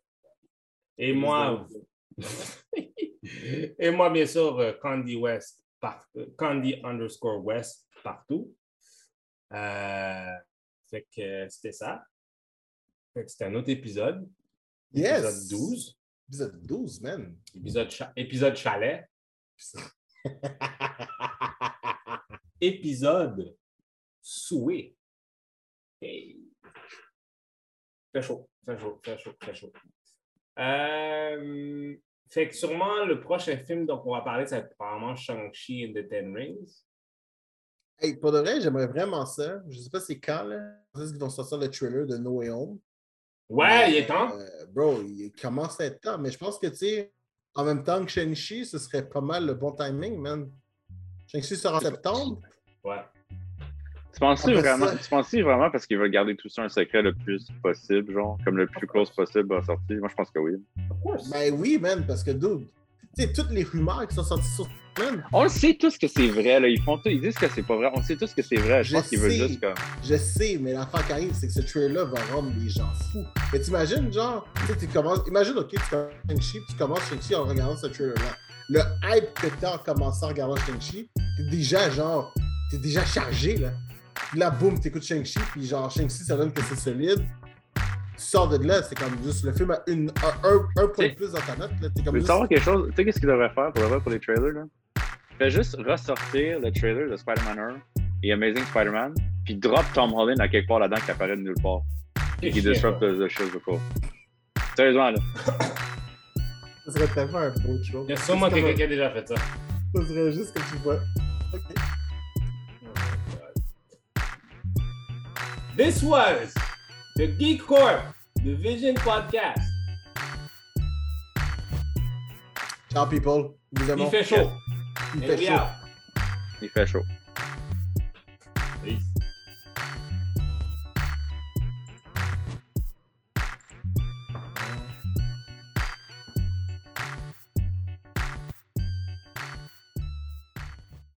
Et moi... Et moi, bien sûr, Candy West. Candy_West partout. Fait que c'était ça. Fait que c'était un autre épisode. Yes! Épisode 12. Épisode 12, man. Épisode chalet. Épisode souhait. Hey. Fait chaud. Fait que sûrement, le prochain film dont on va parler, ça va être probablement Shang-Chi and the Ten Rings. Hey, pour de vrai, j'aimerais vraiment ça. Je ne sais pas c'est quand, là. Ils vont sortir le trailer de No Way Home. Ouais, il est temps. Bro, il commence à être temps. Mais je pense que, tu sais, en même temps que Shang-Chi, ce serait pas mal le bon timing, man. Shang-Chi sort en septembre. Ouais. Tu penses vraiment parce qu'ils veulent garder tout ça un secret le plus possible, genre, comme le plus close possible à la sortie? Moi, je pense que oui. Ben oui, man, parce que, dude, tu sais, toutes les rumeurs qui sont sorties sur... Man. On le sait tous que c'est vrai, là. Ils disent que c'est pas vrai. On sait tous que c'est vrai. Je pense qu'ils veulent juste comme... Je sais, mais l'affaire qui arrive, c'est que ce trailer-là va rendre les gens fous. Mais t'imagines, genre, tu sais, tu commences... Imagine, OK, tu commences Shang-Chi en regardant ce trailer-là. Le hype que t'as en commençant à regarder Shang-Chi, t'es déjà chargé, là. Puis là, boum, t'écoutes Shang-Chi, puis genre, Shang-Chi, ça donne que c'est solide. Tu sors de là, c'est comme juste le film à un point de plus dans ta note. Tu veux savoir quelque chose? Tu sais, qu'est-ce qu'il devrait faire pour les trailers, là? Fais juste ressortir le trailer de Spider-Man 1 et Amazing Spider-Man, puis drop Tom Holland à quelque part là-dedans qui apparaît de nulle part. Et qui disrupte the show, du coup. Sérieusement, là. Ça serait tellement un beau show. Il y a sûrement quelqu'un qui a déjà fait ça. Ça serait juste que tu vois. OK. This was the Geek Corp Division Podcast. Ciao, people. Il fait chaud. Il fait chaud.